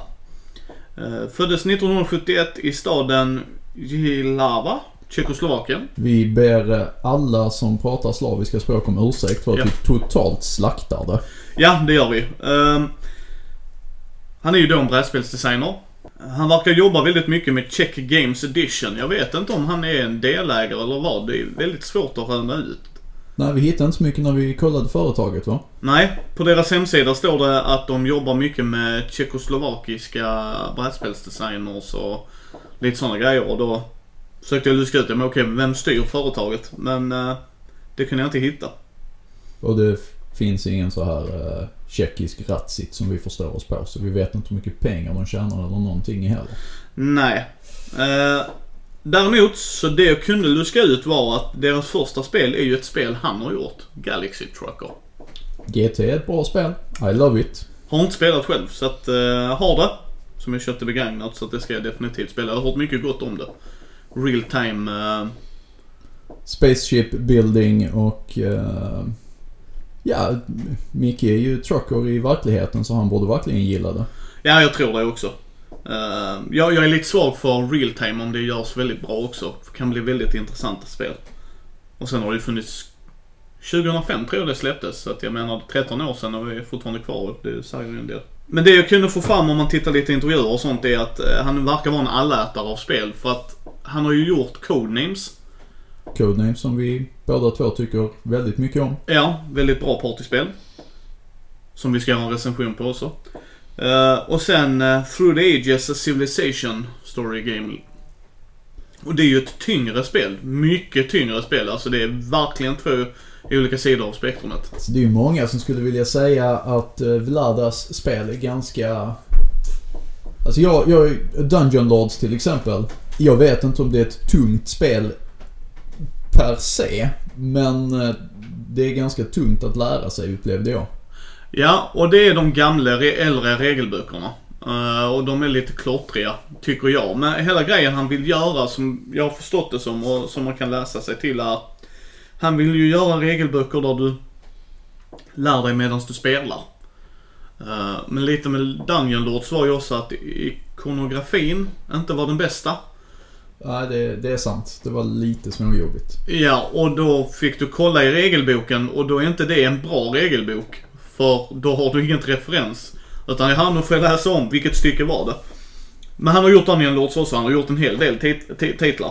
Föddes nittonhundrasjuttioett i staden Jihlava, Tjeckoslovakien. Vi ber alla som pratar slaviska språk om ursäkt för att ja. vi totalt slaktar det. Ja, det gör vi. Han är ju då en brädspelsdesigner. Han verkar jobba väldigt mycket med Czech Games Edition. Jag vet inte om han är en delägare eller vad. Det är väldigt svårt att röna ut. Nej, vi hittade inte så mycket när vi kollade företaget, va? Nej, på deras hemsida står det att de jobbar mycket med tjeckoslovakiska brädspelsdesigners och lite sådana grejer. Och då försökte jag luska ut det, men okej, vem styr företaget? Men eh, det kunde jag inte hitta. Och det finns ingen så här eh, tjeckisk ratsit som vi förstår oss på, så vi vet inte hur mycket pengar man tjänar eller någonting heller. Nej. Eh, däremot så det jag kunde luska ut var att deras första spel är ju ett spel han har gjort, Galaxy Trucker. G T är ett bra spel, I love it. Har inte spelat själv, så att eh, har det. Som jag köpte begagnat, så att det ska jag definitivt spela. Jag har hört mycket gott om det. Real time eh... spaceship building och eh... ja, Mickey är ju trucker i verkligheten, så han borde verkligen gilla det. Ja, jag tror det också. Uh, jag, jag är lite svag för real time om det görs väldigt bra också. Det kan bli väldigt intressanta spel. Och sen har det ju funnits tjugohundrafem tror jag det släpptes, så att jag menar tretton år sedan och vi är fortfarande kvar. Det säger ju en del. Men det jag kunde få fram om man tittar lite intervjuer och sånt är att uh, han verkar vara en allätare av spel, för att han har ju gjort Codenames. Codenames som vi båda två tycker väldigt mycket om. Ja, väldigt bra partyspel som vi ska göra en recension på också. Uh, och sen uh, Through the Ages, a Civilization Story Game. Och det är ju ett tyngre spel, mycket tyngre spel. Alltså det är verkligen två olika sidor av spektrumet. Så det är ju många som skulle vilja säga att uh, Vladas spel är ganska... Alltså jag, jag Dungeon Lords till exempel. Jag vet inte om det är ett tungt spel per se, men det är ganska tungt att lära sig, upplevde jag. Ja, och det är de gamla, äldre regelböckerna. Och de är lite klottriga, tycker jag. Men hela grejen han vill göra, som jag har förstått det som, och som man kan läsa sig till, är han vill ju göra regelböcker där du lär dig medan du spelar. Men lite med Dungeon Lords var ju också att ikonografin inte var den bästa. Ja, det, det är sant. Det var lite småjobbigt. Ja, och då fick du kolla i regelboken, och då är inte det en bra regelbok, för då har du ingen referens. Utan jag hann nog får läsa om vilket stycke var det. Men han har gjort Dungeon Lords också. Han har gjort en hel del tit- t- titlar.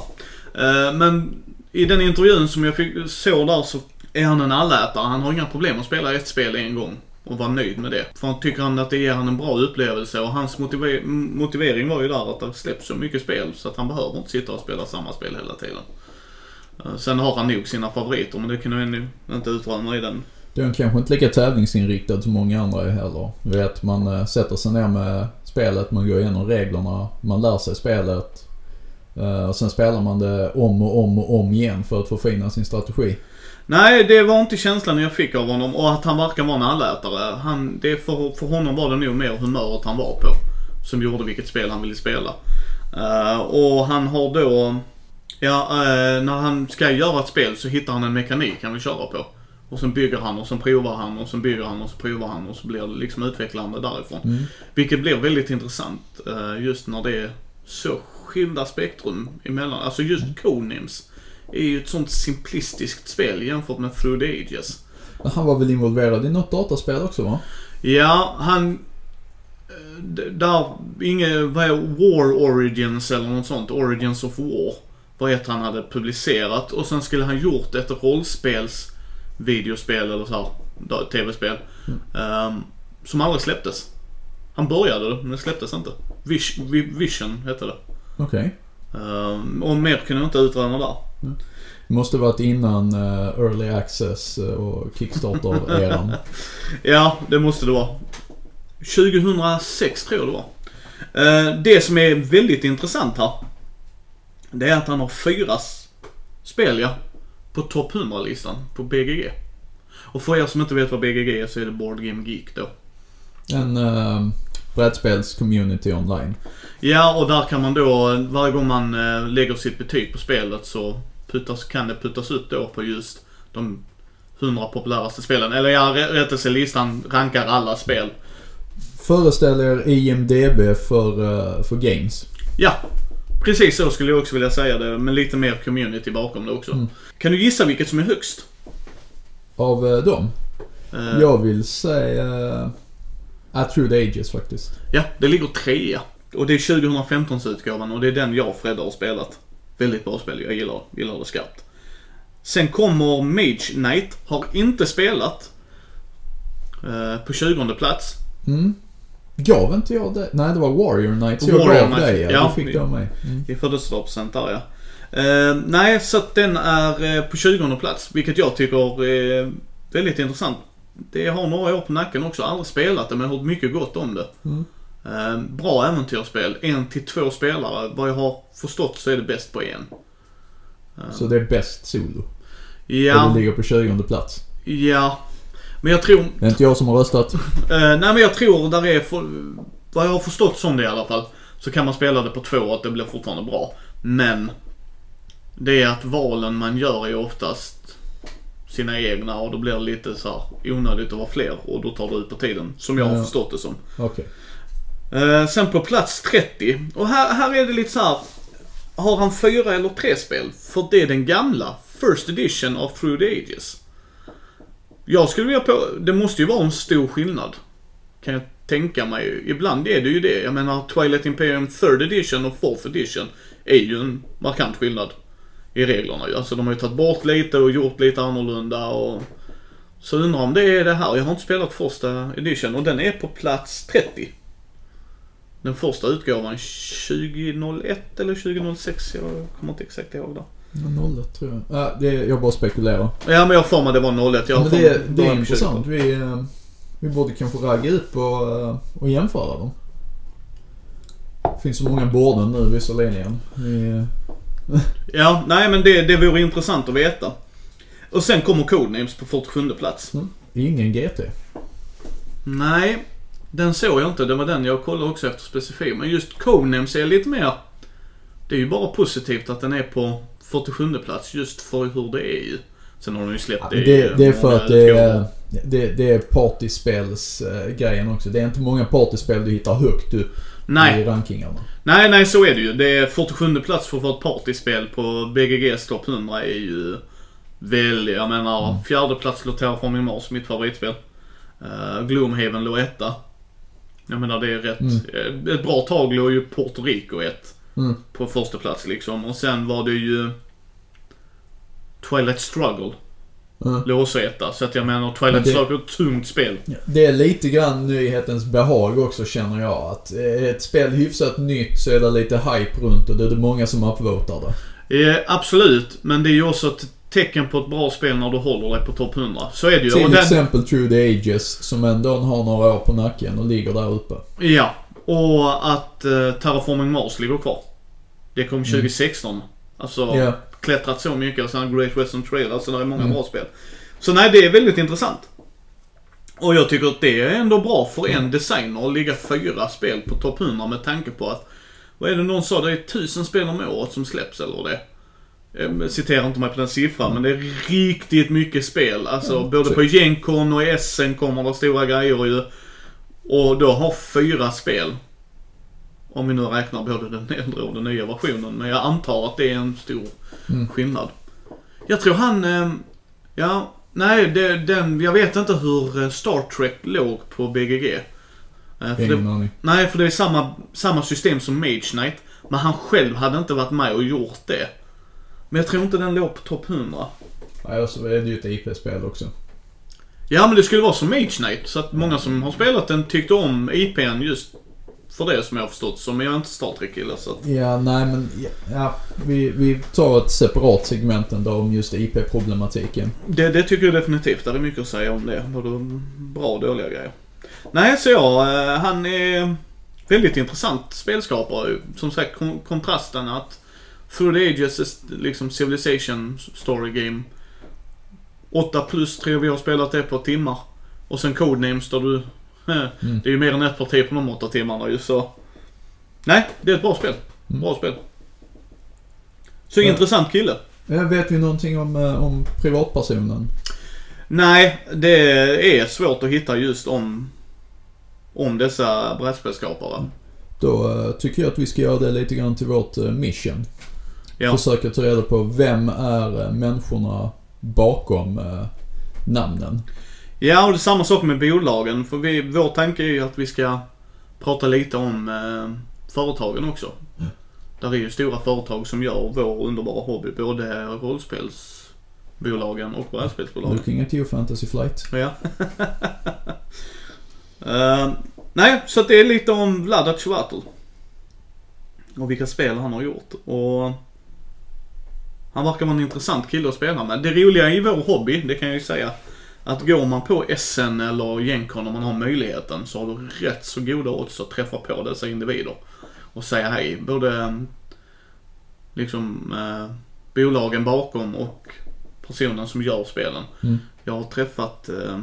uh, Men i den intervjun som jag fick så där, så är han en allätare. Han har inga problem att spela ett spel en gång och vara nöjd med det, för han tycker han att det ger han en bra upplevelse. Och hans motiver- motivering var ju där att det släpps så mycket spel, så att han behöver inte sitta och spela samma spel hela tiden. Sen har han nog sina favoriter, men det kan ju inte utröna i den. Det är kanske inte lika tävlingsinriktad som många andra är heller. Du vet, man sätter sig ner med spelet, man går igenom reglerna, man lär sig spelet, och sen spelar man det om och om och om igen för att förfina sin strategi. Nej, det var inte känslan jag fick av honom, och att han verkar vara en allätare. Han, det för, för honom var det nog mer humöret han var på som gjorde vilket spel han ville spela. Uh, och han har då, ja, uh, när han ska göra ett spel så hittar han en mekanik han vill köra på. Och sen bygger han, och sen provar han, och sen bygger han, och så provar han, och så blir det liksom utvecklande därifrån. Mm. Vilket blir väldigt intressant uh, just när det är så skilda spektrum emellan. Alltså just mm. Codenames är ju ett sånt simplistiskt spel jämfört med Through the Ages. Han var väl involverad i något dataspel också, va? Ja, han där inget War Origins eller något sånt, Origins of War var ett han hade publicerat, och sen skulle han gjort ett rollspels videospel eller så här, tv-spel mm. um, som aldrig släpptes. Han började det, men det släpptes inte. Vision, Vision heter det. Okej. Okay. Um, och mer kunde jag inte utröna där. Det måste varit innan uh, Early Access och Kickstarter-eran. Ja, det måste det vara. tjugohundrasex tror jag det var. uh, Det som är väldigt intressant här, det är att han har fyra spel ja, på topp hundra-listan på B G G. Och för er som inte vet vad B G G är, så är det Board Game Geek då. En uh, brädspels-community online. Ja, och där kan man då, varje gång man uh, lägger sitt betyg på spelet, så puttas, kan det puttas ut då på just de hundra populäraste spelen. Eller ja, rättelselistan rankar alla spel. Föreställ er I M D B för, uh, för games. Ja, precis så skulle jag också vilja säga det. Men lite mer community bakom det också. Mm. Kan du gissa vilket som är högst? Av uh, dem? Uh, jag vill säga uh, Through the Ages faktiskt. Ja, det ligger trea. Och det är tjugohundrafemtons-utgåvan, och det är den jag och Fred har spelat. Väldigt bra spel, jag gillar, gillar det skarpt. Sen kommer Mage Knight, har inte spelat, eh, på tjugonde plats. Mm. Gav inte jag det? Nej, det var Warrior Knight. Jag Warrior gav Knight. Dig, ja, ja, det fick du av mig. Mm. I födelsedagspresent där, ja. Eh, nej, så den är eh, på tjugonde plats, vilket jag tycker är väldigt intressant. det har några år på nacken också. Aldrig spelat det, men har mycket gott om det. Mm. Eh, bra äventyrsspel. En till två spelare. Vad jag har förstått så är det bäst på en. Eh. Så det är bäst solo? Ja. Och det ligger på tjugonde plats? Ja. Men jag tror... Det är inte jag som har röstat. eh, nej, men jag tror där är... För... Vad jag har förstått som det i alla fall, så kan man spela det på två och att det blir fortfarande bra. Men det är att valen man gör är oftast sina egna, och då blir det lite så här onödigt att vara fler, och då tar det ut på tiden, som jag har förstått det som. Okay. eh, Sen på plats trettio, och här, här är det lite så här, har han fyra eller tre spel? För det är den gamla First Edition av Through the Ages. Jag skulle vilja på, det måste ju vara en stor skillnad, kan jag tänka mig. Ibland är det ju det. Jag menar, Twilight Imperium third edition och fourth edition är ju en markant skillnad i reglerna. Alltså de har ju tagit bort lite och gjort lite annorlunda, och så undrar om det är det här. Jag har inte spelat första edition, och den är på plats trettio. Den första utgåvan tjugohundraett eller tjugohundrasex, jag kommer inte exakt ihåg då. noll ett tror jag. Äh, det är, jag bara spekulerar. Ja, men jag får mig det var noll ett. Jag men det, det, det är intressant. Vi... Äh... Vi borde kanske ragga upp och, och jämföra dem. Det finns så många borden nu visserligen. Vi... ja, nej, men det, det vore intressant att veta. Och sen kommer Codenames på fyrtiosjunde plats. Mm. Ingen G T. Nej, den såg jag inte. Det var den jag kollade också efter specifikt. Men just Codenames är lite mer... Det är ju bara positivt att den är på fyrtiosjunde plats, just för hur det är ju. Sen har de ju släppt ja, det, det, det är för att det är, det, det är partyspelsgrejen också. Det är inte många partyspel du hittar högt upp nej. i rankingarna. Nej, nej, så är det ju. Det är fyrtiosjunde plats för att få ett partyspel på B G G's topp hundra är ju väldigt, jag menar, mm. fjärde plats låg Terraforming Mars, mitt favoritspel. Uh, Gloomhaven låg etta. Jag menar, det är rätt mm. ett bra tag låg ju Puerto Rico ett mm. på första plats liksom. Och sen var det ju Twilight Struggle mm. låseta, så att jag menar Twilight det, Struggle är ett tungt spel. Det är lite grann nyhetens behag också, känner jag. Att ett spel hyfsat nytt så är det lite hype runt, och det är det många som uppvotar det. eh, Absolut, men det är ju också ett tecken på ett bra spel när du håller dig på topp hundra. Så är det ju. Till och den, exempel Through the Ages, som ändå har några år på nacken och ligger där uppe. Ja, och att eh, Terraforming Mars ligger kvar. Det kom tjugohundrasexton mm. Alltså yeah. klättrat så mycket, och sen Great Western Trail, alltså det är många mm. bra spel. Så nej, det är väldigt intressant. Och jag tycker att det är ändå bra för en designer att ligga fyra spel på topp hundra, med tanke på att, vad är det någon sa, det är tusen spel om året som släpps eller det. Jag citerar inte mig på den siffran, men det är riktigt mycket spel. Alltså mm. både på GenCon och Essen kommer det stora grejer ju. Och då har fyra spel, om vi nu räknar både den äldre och den nya versionen. Men jag antar att det är en stor mm. skillnad. Jag tror han... Ja, nej, det, den, jag vet inte hur Star Trek låg på B G G. För det, nej, för det är samma, samma system som Mage Knight. Men han själv hade inte varit med och gjort det. Men jag tror inte den låg på topp hundra. Nej, och så är det ju ett I P-spel också. Ja, men det skulle vara som Mage Knight. Så att många som har spelat den tyckte om I P:n just... För det som jag har förstått, som jag inte Star Trek gillar så att... Ja, nej men ja, vi, vi tar ett separat segment ändå om just I P-problematiken. Det, det tycker jag definitivt, det är mycket att säga om det. Både bra och dåliga grejer. Nej, så ja, han är väldigt intressant spelskapare. Som sagt, kon- kontrasten att Through the Ages, liksom Civilization Story Game åtta plus tror jag vi har spelat det på timmar. Och sen Codenames där du... Mm. Det är ju mer än ett parti på de åtta timmarna ju, så... Nej, det är ett bra spel. Bra mm. spel. Så ja. Intressant kille. Vet vi någonting om, om privatpersonen? Nej, det är svårt att hitta just om om dessa brädspelskapare. Då tycker jag att vi ska göra det lite grann till vårt mission. Ja. Försöka ta reda på vem är människorna bakom namnen. Ja, och det är samma sak med bolagen. För vi, vår tanke är ju att vi ska prata lite om eh, företagen också. Mm. Där är ju stora företag som gör vår underbara hobby. Både rollspelsbolagen och brädspelsbolagen. Looking at you, Fantasy Flight. Ja. uh, nej, så det är lite om Vlaada Chvátil. Och vilka spel han har gjort. Och han verkar vara en intressant kille att spela med. Det roliga i vår hobby, det kan jag ju säga... att går man på S N eller GenCon om man har möjligheten, så har du rätt så goda odds att träffa på dessa individer och säga hej. Både liksom eh, bolagen bakom och personen som gör spelen. Mm. Jag har träffat eh,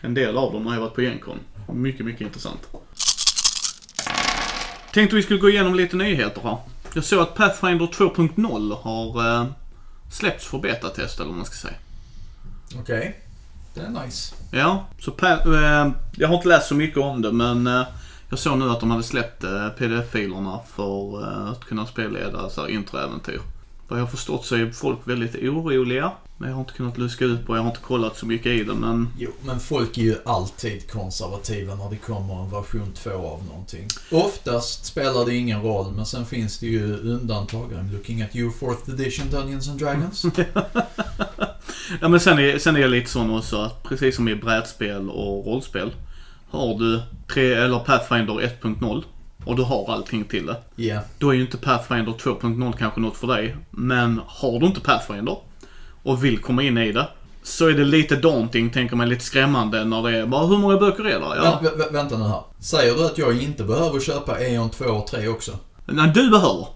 en del av dem när jag varit på GenCon. Mycket, mycket intressant. Tänkte vi skulle gå igenom lite nyheter här. Jag såg att Pathfinder två punkt noll har eh, släppts för betatest, eller vad man ska säga. Okej, okay. Det är nice. Ja, så pa- eh, jag har inte läst så mycket om det, men eh, jag såg nu att de hade släppt eh, pdf-filerna för eh, att kunna spelleda så här introäventyr. Vad jag har förstått så är folk väldigt oroliga, men jag har inte kunnat luska ut på, jag har inte kollat så mycket i det, men... Jo, men folk är ju alltid konservativa när det kommer en version två av någonting. Oftast spelar det ingen roll, men sen finns det ju undantag. I'm looking at you, fourth edition Dungeons and Dragons. Ja, men sen är, sen är det lite sån också att precis som i brädspel och rollspel har du tre, eller Pathfinder ett punkt noll. Och du har allting till det. Yeah. Då är ju inte Pathfinder två punkt noll kanske något för dig. Men har du inte Pathfinder och vill komma in i det, så är det lite daunting, tänker man, lite skrämmande när det är bara hur många böcker är det? Ja. Vä- vä- vänta nu här. Säger du att jag inte behöver köpa Eon två och tre också? Nej, du behöver.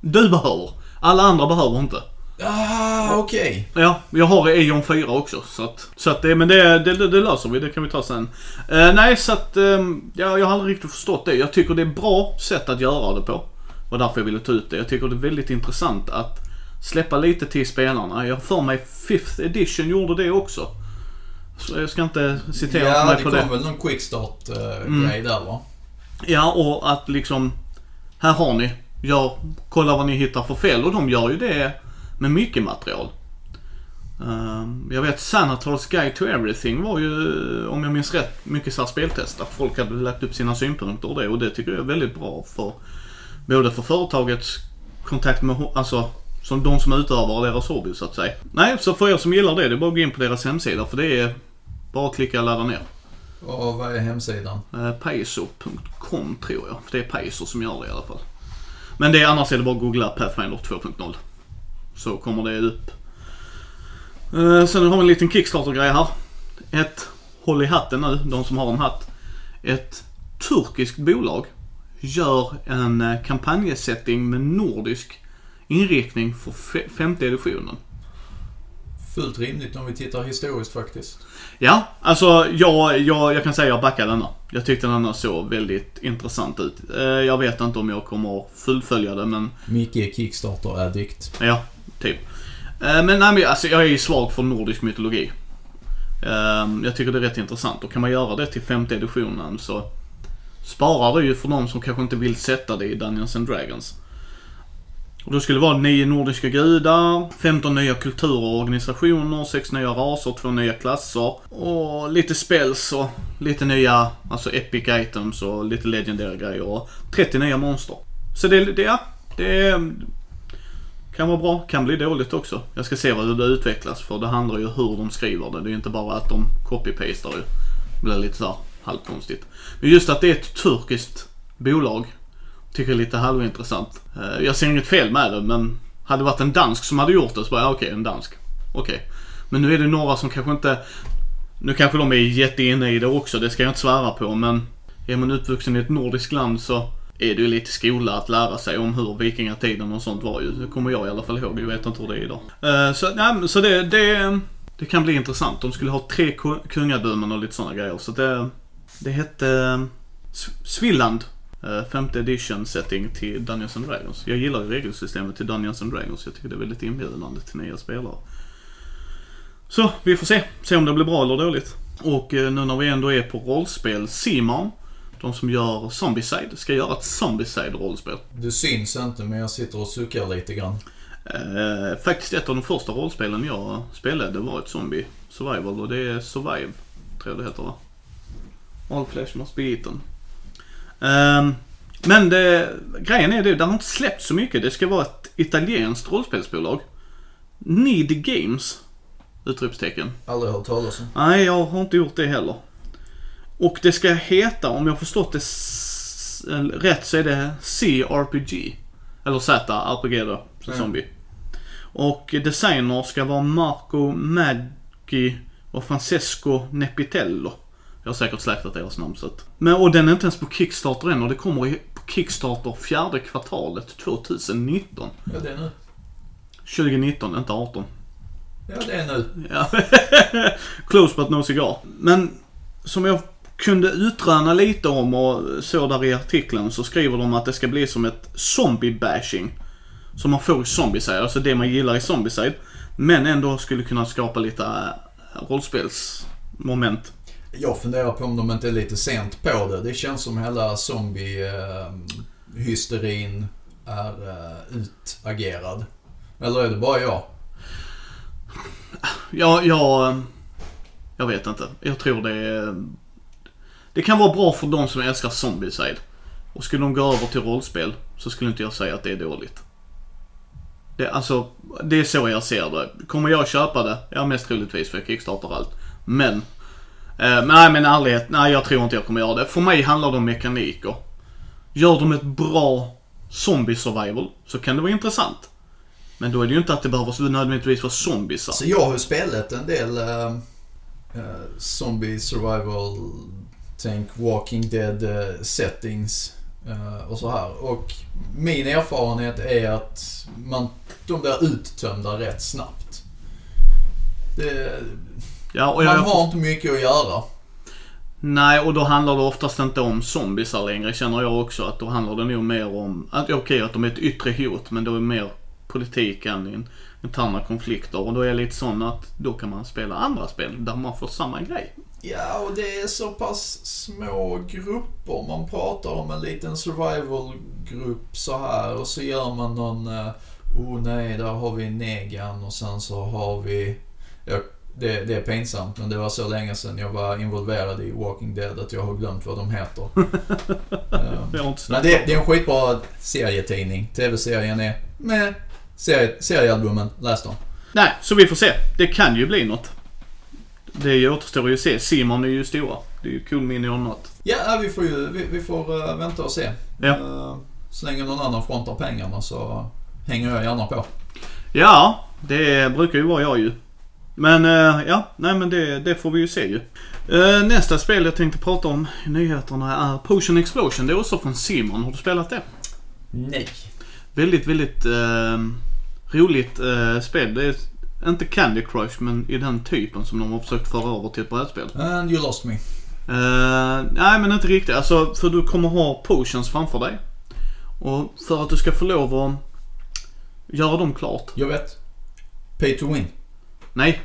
Du behöver. Alla andra behöver inte. Ah, okej. Okay. Ja, jag har Eon fyra också, så att, så att det, men det, det, det löser vi, det kan vi ta sen. Eh, nej, så att eh, jag, jag har aldrig riktigt förstått det. Jag tycker det är ett bra sätt att göra det på. Och därför jag ville ta ut det. Jag tycker det är väldigt intressant att släppa lite till spelarna. Jag för mig fifth edition gjorde det också. Så jag ska inte citera ja, mig på det. Ja, det kom väl någon quickstart-grej mm. där, va? Ja, och att liksom, här har ni, jag kollar vad ni hittar för fel, och de gör ju det med mycket material. Jag vet Sanator's Guide to Everything var ju, om jag minns rätt, mycket så här speltest där folk hade lagt upp sina synpunkter och det, och det tycker jag är väldigt bra för både för företagets kontakt med, alltså som de som utövar deras hobby, så att säga. Nej, så för er som gillar det, det är bara att gå in på deras hemsida, för det är bara att klicka och ladda ner. Och vad är hemsidan? Paizo punkt com tror jag, för det är Paizo som gör det i alla fall. Men det är, annars är det bara att googla Pathfinder två punkt noll. Så kommer det upp. Eh, sen har vi en liten Kickstarter-grej här. Ett, håll i hatten nu, de som har en hatt. Ett turkiskt bolag gör en kampanjesättning med nordisk inriktning för fe- femte editionen. Fullt rimligt om vi tittar historiskt faktiskt. Ja, alltså jag, jag, jag kan säga att jag backade denna. Jag tyckte denna såg väldigt intressant ut. Eh, jag vet inte om jag kommer fullfölja det, men... Mycket Kickstarter-addict. Ja. Typ. Men nej, men alltså, jag är ju svag för nordisk mytologi. Jag tycker det är rätt intressant. Och kan man göra det till femte editionen, så sparar det ju för de som kanske inte vill sätta det i Dungeons and Dragons. Och då skulle det vara nio nordiska gudar, femton nya kulturer och organisationer, sex nya raser, två nya klasser och lite spells och lite nya, alltså epic items och lite legendära grejer och trettio nya monster. Så det, det, det är... Kan vara bra, kan bli dåligt också. Jag ska se vad det utvecklas, för det handlar ju om hur de skriver det. Det är inte bara att de copy-pastar ju. Det blir lite sådär halvkonstigt. Men just att det är ett turkiskt bolag tycker jag är lite halvintressant. Jag ser inget fel med det, men hade det varit en dansk som hade gjort det så bara, ja, okej, en dansk. Okej. Men nu är det några som kanske inte... Nu kanske de är jätteinne i det också, det ska jag inte svära på. Men är man utvuxen i ett nordiskt land så... är det ju lite skola att lära sig om hur vikingatiden och sånt var ju. Det kommer jag i alla fall ihåg, jag vet inte hur det är idag. Uh, så nej, så det, det, det kan bli intressant. De skulle ha tre kungadömen och lite sådana grejer. Så det, det hette Svilland, uh, femte edition setting till Dungeons and Dragons. Jag gillar ju regelsystemet till Dungeons and Dragons. Jag tycker det är väldigt inbjudande till nya spelare. Så vi får se, se om det blir bra eller dåligt. Och uh, nu när vi ändå är på rollspel, Simon, de som gör Zombicide, ska göra ett Zombicide-rollspel. Det syns inte, men jag sitter och suckar lite grann. Eh, faktiskt ett av de första rollspelen jag spelade, det var ett zombie survival, och det är Survive, tror jag det heter, va? All flesh must be eaten. Eh, men det, grejen är det, det har inte släppt så mycket. Det ska vara ett italienskt rollspelsbolag. Need Games, utropstecken. Aldrig hört talas om. Nej, jag har inte gjort det heller. Och det ska heta, om jag har förstått det s- rätt, så är det C R P G. Eller Z R P G då, som mm. zombie. Och designer ska vara Marco Maggi och Francesco Nepitello. Jag har säkert släktat deras namn. Så att. Men, och den är inte ens på Kickstarter än, och det kommer i Kickstarter fjärde kvartalet tjugonitton. Ja, det är nu. tjugonitton, inte arton. Ja, det är nu. Ja. Close but no cigar. Men som jag kunde utröna lite om och så där i artikeln, så skriver de att det ska bli som ett zombie-bashing som man får i Zombicide, alltså det man gillar i Zombicide, men ändå skulle kunna skapa lite rollspelsmoment. Jag funderar på om de inte är lite sent på det. Det känns som hela zombie-hysterin är utagerad. Eller är det bara jag? Ja, jag, jag vet inte. Jag tror det är, det kan vara bra för de som älskar Zombicide. Och skulle de gå över till rollspel, så skulle inte jag säga att det är dåligt. Det, alltså, det är så jag ser det. Kommer jag köpa det? Ja, mest troligtvis, för jag kickstartar allt. Men, eh, nej men ärlighet, nej jag tror inte jag kommer göra det. För mig handlar det om mekaniker. Gör de ett bra zombie survival, så kan det vara intressant. Men då är det ju inte att det behövs nödvändigtvis vara zombies. Så jag har ju spelat en del eh, zombie survival, tänk Walking Dead eh, settings eh, och så här. Och min erfarenhet är att man, de blir uttömda rätt snabbt. Det, ja, och jag, man har inte mycket att göra. Nej, och då handlar det oftast inte om zombies längre, känner jag också. Att då handlar det nog mer om att okej okay, att de är ett yttre hot, men då är mer politiken, interna konflikter, och då är det lite sån att då kan man spela andra spel där man får samma grej. Ja, och det är så pass små grupper. Man pratar om en liten survival-grupp så här, och så gör man någon oh nej, där har vi negan, och sen så har vi ja, det, det är pinsamt, men det var så länge sedan jag var involverad i Walking Dead att jag har glömt vad de heter. um, nej, det, det är en skitbra serietidning. T V-serien är med seriealbumen, läs dem. Nej, så vi får se. Det kan ju bli något. Det återstår ju att se. Simon är ju stora. Det är ju kul minne om något. Ja, vi får ju vi, vi får vänta och se. Ja. Så länge någon annan frontar pengarna så hänger jag gärna på. Ja, det brukar ju vara jag ju. Men ja, nej men det, det får vi ju se ju. Nästa spel jag tänkte prata om i nyheterna är Potion Explosion. Det är också från Simon. Har du spelat det? Nej. Väldigt, väldigt eh, roligt eh, spel. Det är inte Candy Crush, men i den typen som de har försökt föra över till ett brädspel. And you lost me. Eh, nej, men inte riktigt. Alltså, för du kommer ha potions framför dig. Och för att du ska få lov att göra dem klart. Jag vet. Pay to win. Nej,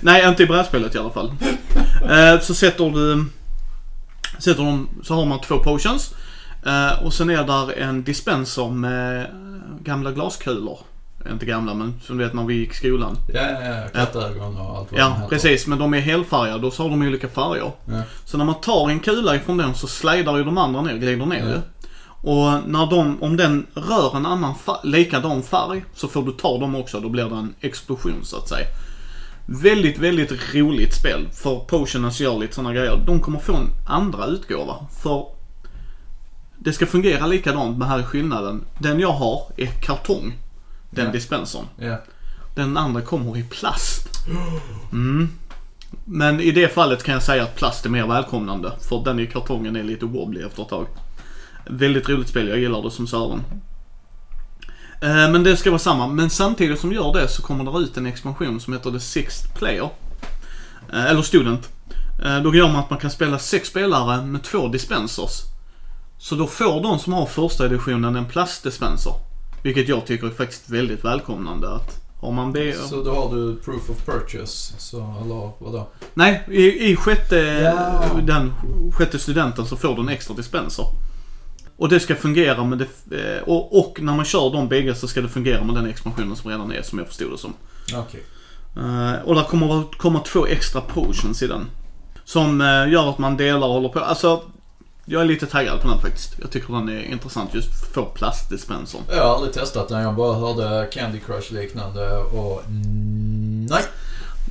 nej inte i brädspelet i alla fall. eh, så sätter du... Sätter de, så har man två potions. Uh, och sen är där en dispenser med gamla glaskulor. Inte gamla, men som du vet när vi gick i skolan. Ja, ja, ja, kattögon och allt vad ja, de precis, men de är helfärgade och så har de olika färger. Ja. Så när man tar en kula ifrån den så slidar ju de andra ner, glider ner. Ja. Och när de, om den rör en annan färg, likadan färg, så får du ta dem också. Då blir det en explosion så att säga. Väldigt, väldigt roligt spel. För potions gör lite sådana grejer. De kommer få en andra utgåva. För det ska fungera likadant, men här är skillnaden. Den jag har är kartong. Den yeah. dispensen yeah. Den andra kommer i plast. mm. Men i det fallet kan jag säga att plast är mer välkomnande, för den i kartongen är lite wobbly efter ett tag. Väldigt roligt spel, jag gillar det som Sören. eh, Men det ska vara samma. Men samtidigt som gör det så kommer det ut en expansion som heter The Sixth Player, eh, eller Student. eh, Då gör man att man kan spela sex spelare med två dispensers. Så då får de som har första editionen en plastdispenser, vilket jag tycker är faktiskt väldigt välkomnande. Att har man be- så då har du proof of purchase så, eller vadå? Nej, i, i sjätte, yeah. den sjätte studenten så får du en extra dispenser. Och det ska fungera med det, och, och när man kör de bägge så ska det fungera med den expansionen som redan är, som jag förstod det som. Okej. Okay. Och där kommer, kommer två extra potions i den, som gör att man delar och håller på. Alltså, jag är lite taggad på den faktiskt. Jag tycker den är intressant just för plastdispenser. Jag har aldrig testat den. Jag bara hörde Candy Crush liknande och nej.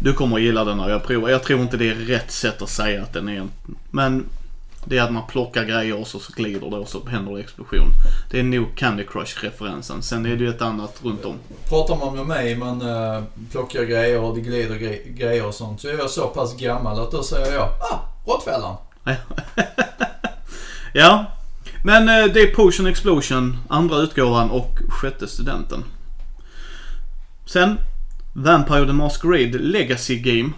Du kommer att gilla den när jag provar. Jag tror inte det är rätt sätt att säga att den är en... Men Det är att man plockar grejer och så, så glider det och så händer det explosion. Det är nog Candy Crush-referensen. Sen är det ju ett annat runt om. Pratar man med mig, man äh, plockar grejer och det glider gre- grejer och sånt. Så är jag så pass gammal att då säger jag, ah, råttfällan. Ja, men äh, det är Potion Explosion, andra utgåvan och sjätte studenten. Sen Vampire the Masquerade Legacy Game.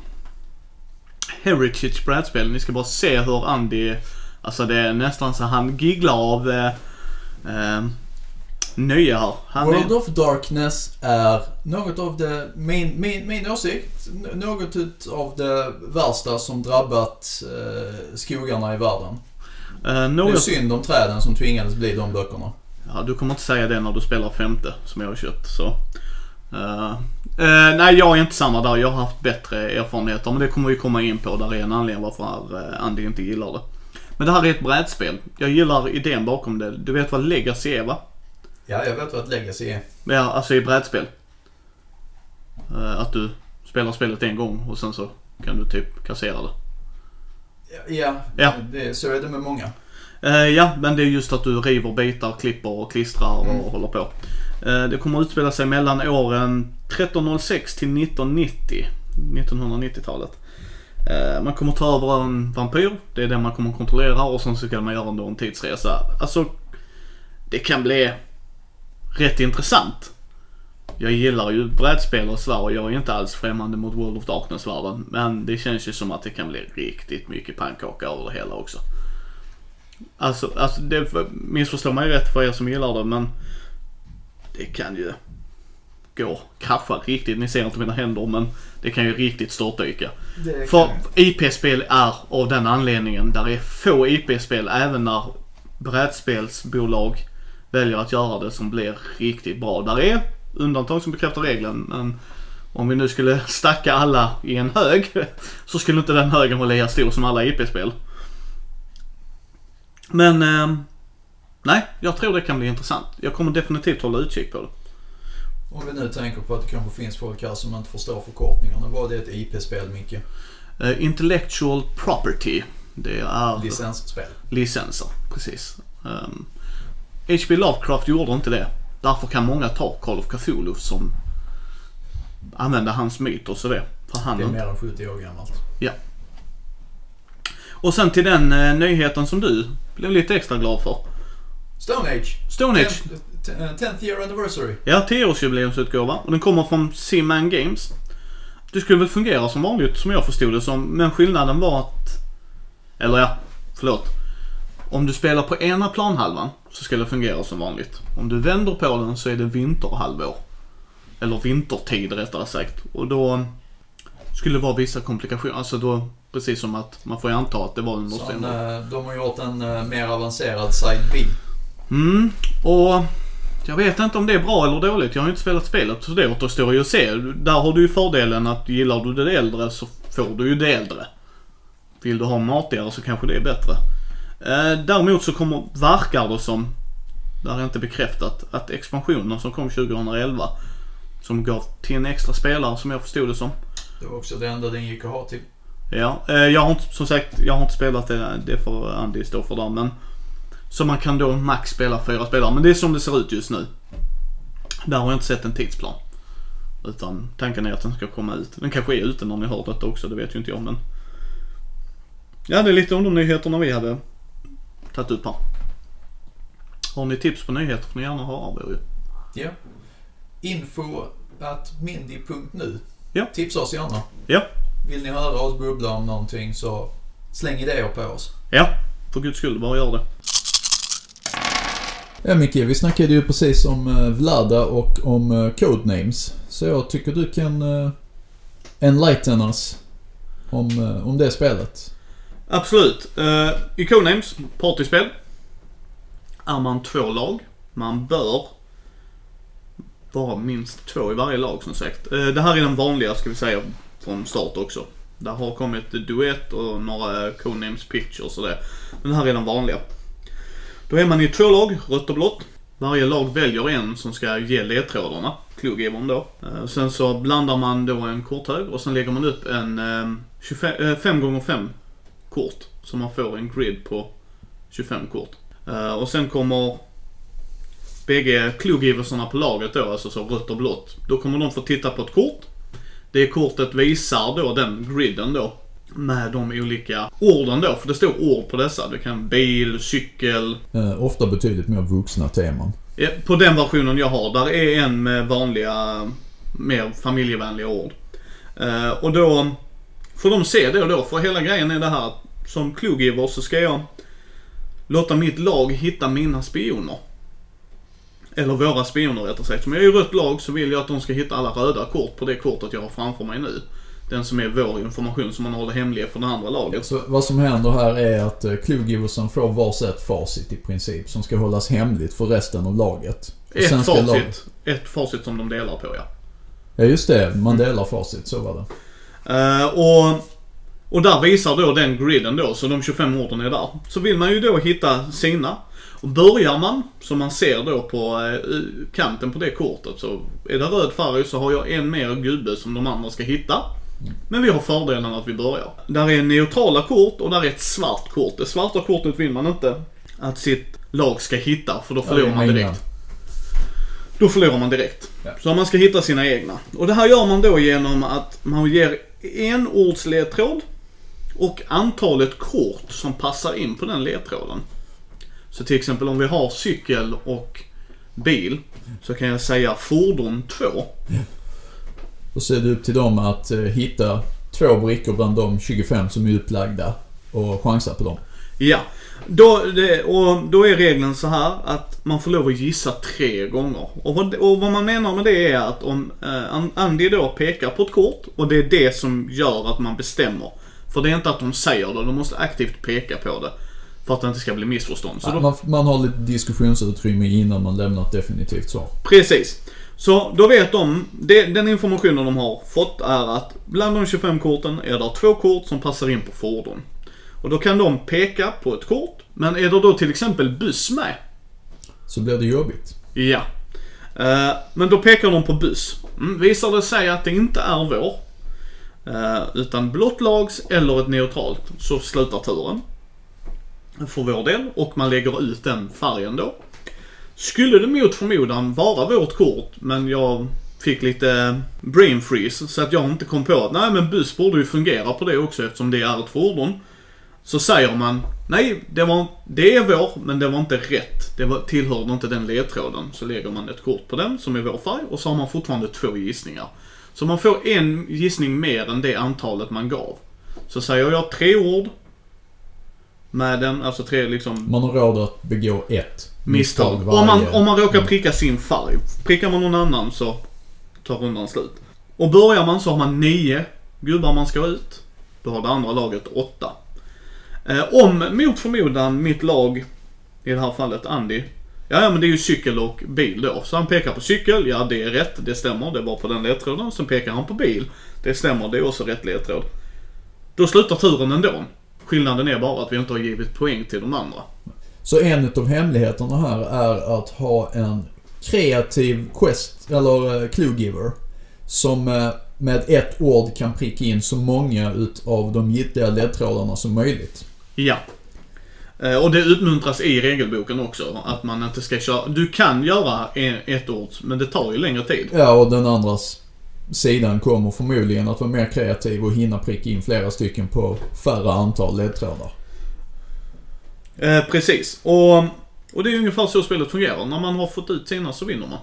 Heritage brädspel. Ni ska bara se hur Andy, alltså det är nästan så han gigglar av eh, eh, nöje här. Han World är... of Darkness är något av det, min, min, min åsikt, något av det värsta som drabbat eh, skogarna i världen. Eh, något... Det är synd om träden som tvingades bli de böckerna. Ja, du kommer inte säga det när du spelar femte som jag har köpt, så... Uh, uh, nej, jag är inte samma där. Jag har haft bättre erfarenheter. Men det kommer vi komma in på. Där är en anledning varför Andy inte gillar det. Men det här är ett brädspel. Jag gillar idén bakom det. Du vet vad Legacy är, va? Ja, jag vet vad Legacy är. Ja, alltså i brädspel uh, att du spelar spelet en gång och sen så kan du typ kassera det. Ja, ja, ja. Det, så är det med många. Uh, ja, men det är just att du river bitar, klipper och klistrar och mm. håller på. Det kommer att utspela sig mellan åren tretton noll sex till nitton nittio, nittonhundranittiotalet. Man kommer att ta över en vampyr, det är det man kommer att kontrollera, och sen så kan man göra en tidsresa. Alltså, det kan bli rätt intressant. Jag gillar ju brädspel och sådär, och jag är inte alls främmande mot World of Darkness-världen, men det känns ju som att det kan bli riktigt mycket pannkaka över det hela också. Alltså, alltså det missförstår mig rätt för er som gillar det, men det kan ju gå kraffa riktigt. Ni ser inte mina händer, men det kan ju riktigt störtdyka. För I P-spel är av den anledningen. Där är få I P-spel, även när brädspelsbolag väljer att göra det, som blir riktigt bra. Där är undantag som bekräftar regeln, men om vi nu skulle stacka alla i en hög så skulle inte den högen vara lika stor som alla I P-spel. Men... Eh, nej, jag tror det kan bli intressant. Jag kommer definitivt hålla utkik på det. Om vi nu tänker på att det kanske finns folk här som inte förstår förkortningarna. Vad är ett I P-spel, Micke? Uh, intellectual property. Det är... Licensspel. Licenser, precis. Um, H P. Lovecraft gjorde inte det. Därför kan många ta Call of Cthulhu som använder hans myt och så det. För han det är mer än sjuttio år gammalt. Ja. Och sen till den uh, nyheten som du blev lite extra glad för. Stone Age. Stone Age. tenth year anniversary. Ja, tioårsjubileumsutgåva. Och den kommer från Seaman Games. Det skulle väl fungera som vanligt, som jag förstod det som. Men skillnaden var att... Eller ja, förlåt. Om du spelar på ena planhalvan så ska det fungera som vanligt. Om du vänder på den så är det vinterhalvår. Eller vintertid rättare sagt. Och då skulle det vara vissa komplikationer. Alltså då... Precis som att man får anta att det var en... Sen, de har gjort en mer avancerad side B. Mm, och jag vet inte om det är bra eller dåligt. Jag har inte spelat spelet, så det återstår ju att se. Där har du ju fördelen att gillar du det äldre så får du ju det äldre. Vill du ha matigare så kanske det är bättre. eh, Däremot så kommer, verkar det som, det är inte bekräftat, att expansionen som kom tjugohundraelva, som gav till en extra spelare, som jag förstod det som... Det var också det enda den gick att ha till. Ja, eh, jag har inte, som sagt, jag har inte spelat det. Det får Andy stå för där, men... Så man kan då max spela fyra spelare. Men det är som det ser ut just nu. Där har jag inte sett en tidsplan, utan tanken är att den ska komma ut. Den kanske är ute när ni hör detta också, det vet ju inte jag, men... Ja, det är lite om de nyheterna vi hade tagit upp här. Har ni tips på nyheter får ni gärna höra av er. Ja. Info att mindy punkt nu. Ja. Tips oss gärna. Ja. Vill ni höra oss bubbla om någonting så släng idéer på oss. Ja, för guds skull, bara gör det. Ja, Micke, vi snackade ju precis om Vlaada och om Codenames. Så jag tycker du kan enlighten oss om, om det spelet. Absolut. I Codenames, partyspel, är man två lag. Man bör vara minst två i varje lag, som sagt. Det här är den vanliga, ska vi säga, från start också. Där har kommit duett och några Codenames pictures och det. Men det här är den vanliga. Då är man i två lag, rött och blått. Varje lag väljer en som ska ge ledtrådarna, cluegivern då. Sen så blandar man då en korthög och sen lägger man upp en tjugofem, fem gånger fem kort. Så man får en grid på tjugofem kort. Uh, och sen kommer bägge cluegiverserna på laget då, alltså så rött och blått. Då kommer de få titta på ett kort. Det kortet visar då den griden då med de olika orden då, för det står ord på dessa. Det kan bil, cykel, eh, ofta betydligt mer vuxna teman. På den versionen jag har, där är en med vanliga, mer familjevänliga ord. Eh, och då får de se det då, för hela grejen är det här, som cluegiver så ska jag låta mitt lag hitta mina spioner. Eller våra spioner rättare sagt. Som jag är i rött lag så vill jag att de ska hitta alla röda kort på det kortet jag har framför mig nu. Den som är vår information som man håller hemlig från det andra laget. Så vad som händer här är att cluegiversen får varsitt facit i princip som ska hållas hemligt för resten av laget. Och ett, sen ska facit, laget... ett facit som de delar på, ja. Ja just det, man delar mm. facit, så var det. Uh, och, och där visar då den griden då, så de tjugofem orden är där. Så vill man ju då hitta sina. Och börjar man, som man ser då på eh, kanten på det kortet, så är det röd färg så har jag en mer gubbe som de andra ska hitta. Men vi har fördelen att vi börjar. Där är neutrala kort och där är ett svart kort. Det svarta kortet vill man inte att sitt lag ska hitta, för då förlorar man direkt. Då förlorar man direkt. Så man ska hitta sina egna. Och det här gör man då genom att man ger en ords ledtråd och antalet kort som passar in på den ledtråden. Så till exempel om vi har cykel och bil så kan jag säga fordon två. Ja. Och så är det upp till dem att hitta två brickor bland de tjugofem som är utlagda och chansa på dem. Ja, då, det, och då är regeln så här att man får lov att gissa tre gånger. Och vad, och vad man menar med det är att om eh, Andy då pekar på ett kort och det är det som gör att man bestämmer. För det är inte att de säger det, de måste aktivt peka på det. För att det inte ska bli missförstånd. Så då... man, man har lite diskussionsutrymme innan man lämnar ett definitivt svar. Precis. Så då vet de, det, den informationen de har fått är att bland de tjugofem korten är det två kort som passar in på fordon. Och då kan de peka på ett kort. Men är det då till exempel buss med? Så blir det jobbigt. Ja. Eh, men då pekar de på buss. Mm, visar det sig att det inte är vår. Eh, utan blått lags eller ett neutralt. Så slutar turen. För vår del, och man lägger ut den färgen då. Skulle det mot förmodan vara vårt kort, men jag fick lite brain freeze så att jag inte kom på att nej, men buss borde ju fungera på det också eftersom det är ett fordon. Så säger man nej, det, var, det är vår, men det var inte rätt. Det var, tillhörde inte den ledtråden. Så lägger man ett kort på den som är vår färg, och så har man fortfarande två gissningar. Så man får en gissning mer än det antalet man gav. Så säger jag tre ord med den, alltså tre liksom... Man har råd att begå ett misstag, misstag varje... om, man, om man råkar pricka sin färg. Prickar man någon annan så tar rundan slut. Och börjar man så har man nio gubbar man ska ut. Då har det andra laget åtta. eh, Om mot förmodan mitt lag, i det här fallet Andy, ja, ja men det är ju cykel och bil då. Så han pekar på cykel, ja det är rätt, det stämmer, det var på den ledtråden. Sen pekar han på bil, det stämmer, det är också rätt ledtråd. Då slutar turen ändå. Skillnaden är bara att vi inte har givit poäng till de andra. Så en av hemligheterna här är att ha en kreativ quest, eller cluegiver, som med ett ord kan pricka in så många av de giltiga ledtrådarna som möjligt. Ja. Och det utmuntras i regelboken också att man inte ska köra. Du kan göra ett ord, men det tar ju längre tid. Ja, och den andras sidan kommer förmodligen att vara mer kreativ och hinna pricka in flera stycken på färre antal ledtrådar. Eh, precis. Och, och det är ungefär så spelet fungerar. När man har fått ut sina så vinner man.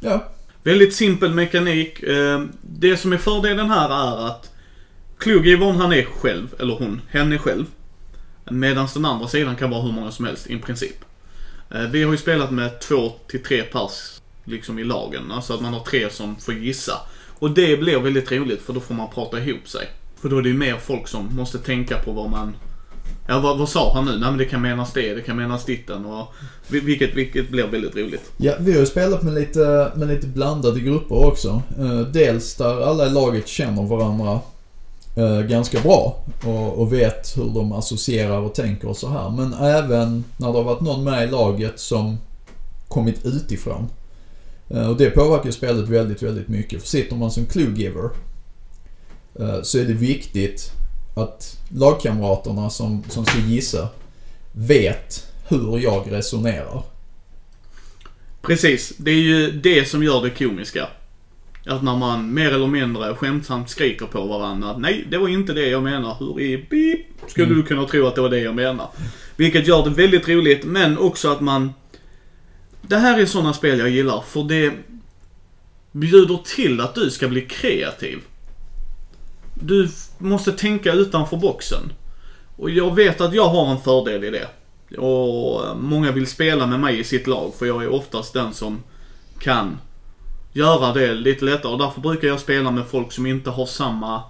Ja. Väldigt simpel mekanik. Eh, det som är fördelen här är att cluegivern han är själv, eller hon, henne själv. Medan den andra sidan kan vara hur många som helst i princip. Eh, vi har ju spelat med två till tre pass liksom i lagen, alltså att man har tre som får gissa, och det blir väldigt roligt för då får man prata ihop sig, för då är det ju mer folk som måste tänka på vad man, ja vad, vad sa han nu, nej men det kan menas det, det kan menas ditten, och vilket, vilket blir väldigt roligt. Ja, vi har ju spelat med lite, med lite blandade grupper också, dels där alla i laget känner varandra ganska bra och, och vet hur de associerar och tänker och så här, men även när det har varit någon med i laget som kommit utifrån. Och det påverkar spelet väldigt, väldigt mycket. För sitter man som cluegiver så är det viktigt att lagkamraterna som, som ska gissa vet hur jag resonerar. Precis, det är ju det som gör det komiska. Att när man mer eller mindre skämtsamt skriker på varandra att nej, det var inte det jag menar. Hur i beep skulle mm. du kunna tro att det var det jag menar? Vilket gör det väldigt roligt, men också att man... Det här är sådana spel jag gillar, för det bjuder till att du ska bli kreativ. Du måste tänka utanför boxen. Och jag vet att jag har en fördel i det. Och många vill spela med mig i sitt lag, för jag är oftast den som kan göra det lite lättare. Och därför brukar jag spela med folk som inte har samma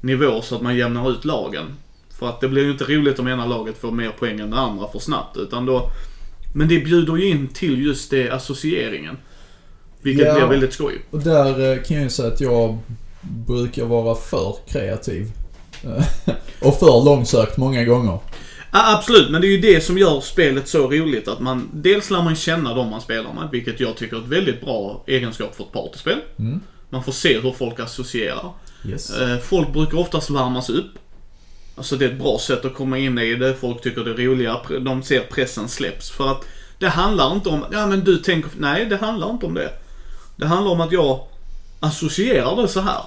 nivå, så att man jämnar ut lagen. För att det blir ju inte roligt om ena laget får mer poäng än det andra för snabbt, utan då... Men det bjuder ju in till just det, associeringen, vilket ja, blir väldigt skoj. Och där kan jag ju säga att jag brukar vara för kreativ och för långsökt många gånger. Ja, absolut, men det är ju det som gör spelet så roligt, att man dels lär man känna dem man spelar med, vilket jag tycker är ett väldigt bra egenskap för ett partyspel. Mm. Man får se hur folk associerar. Yes. Folk brukar oftast värmas upp. Alltså det är ett bra sätt att komma in i det. Folk tycker det är roliga, de ser pressen släpps. För att det handlar inte om ja, men du tänker, nej, det handlar inte om det. Det handlar om att jag associerar det så här.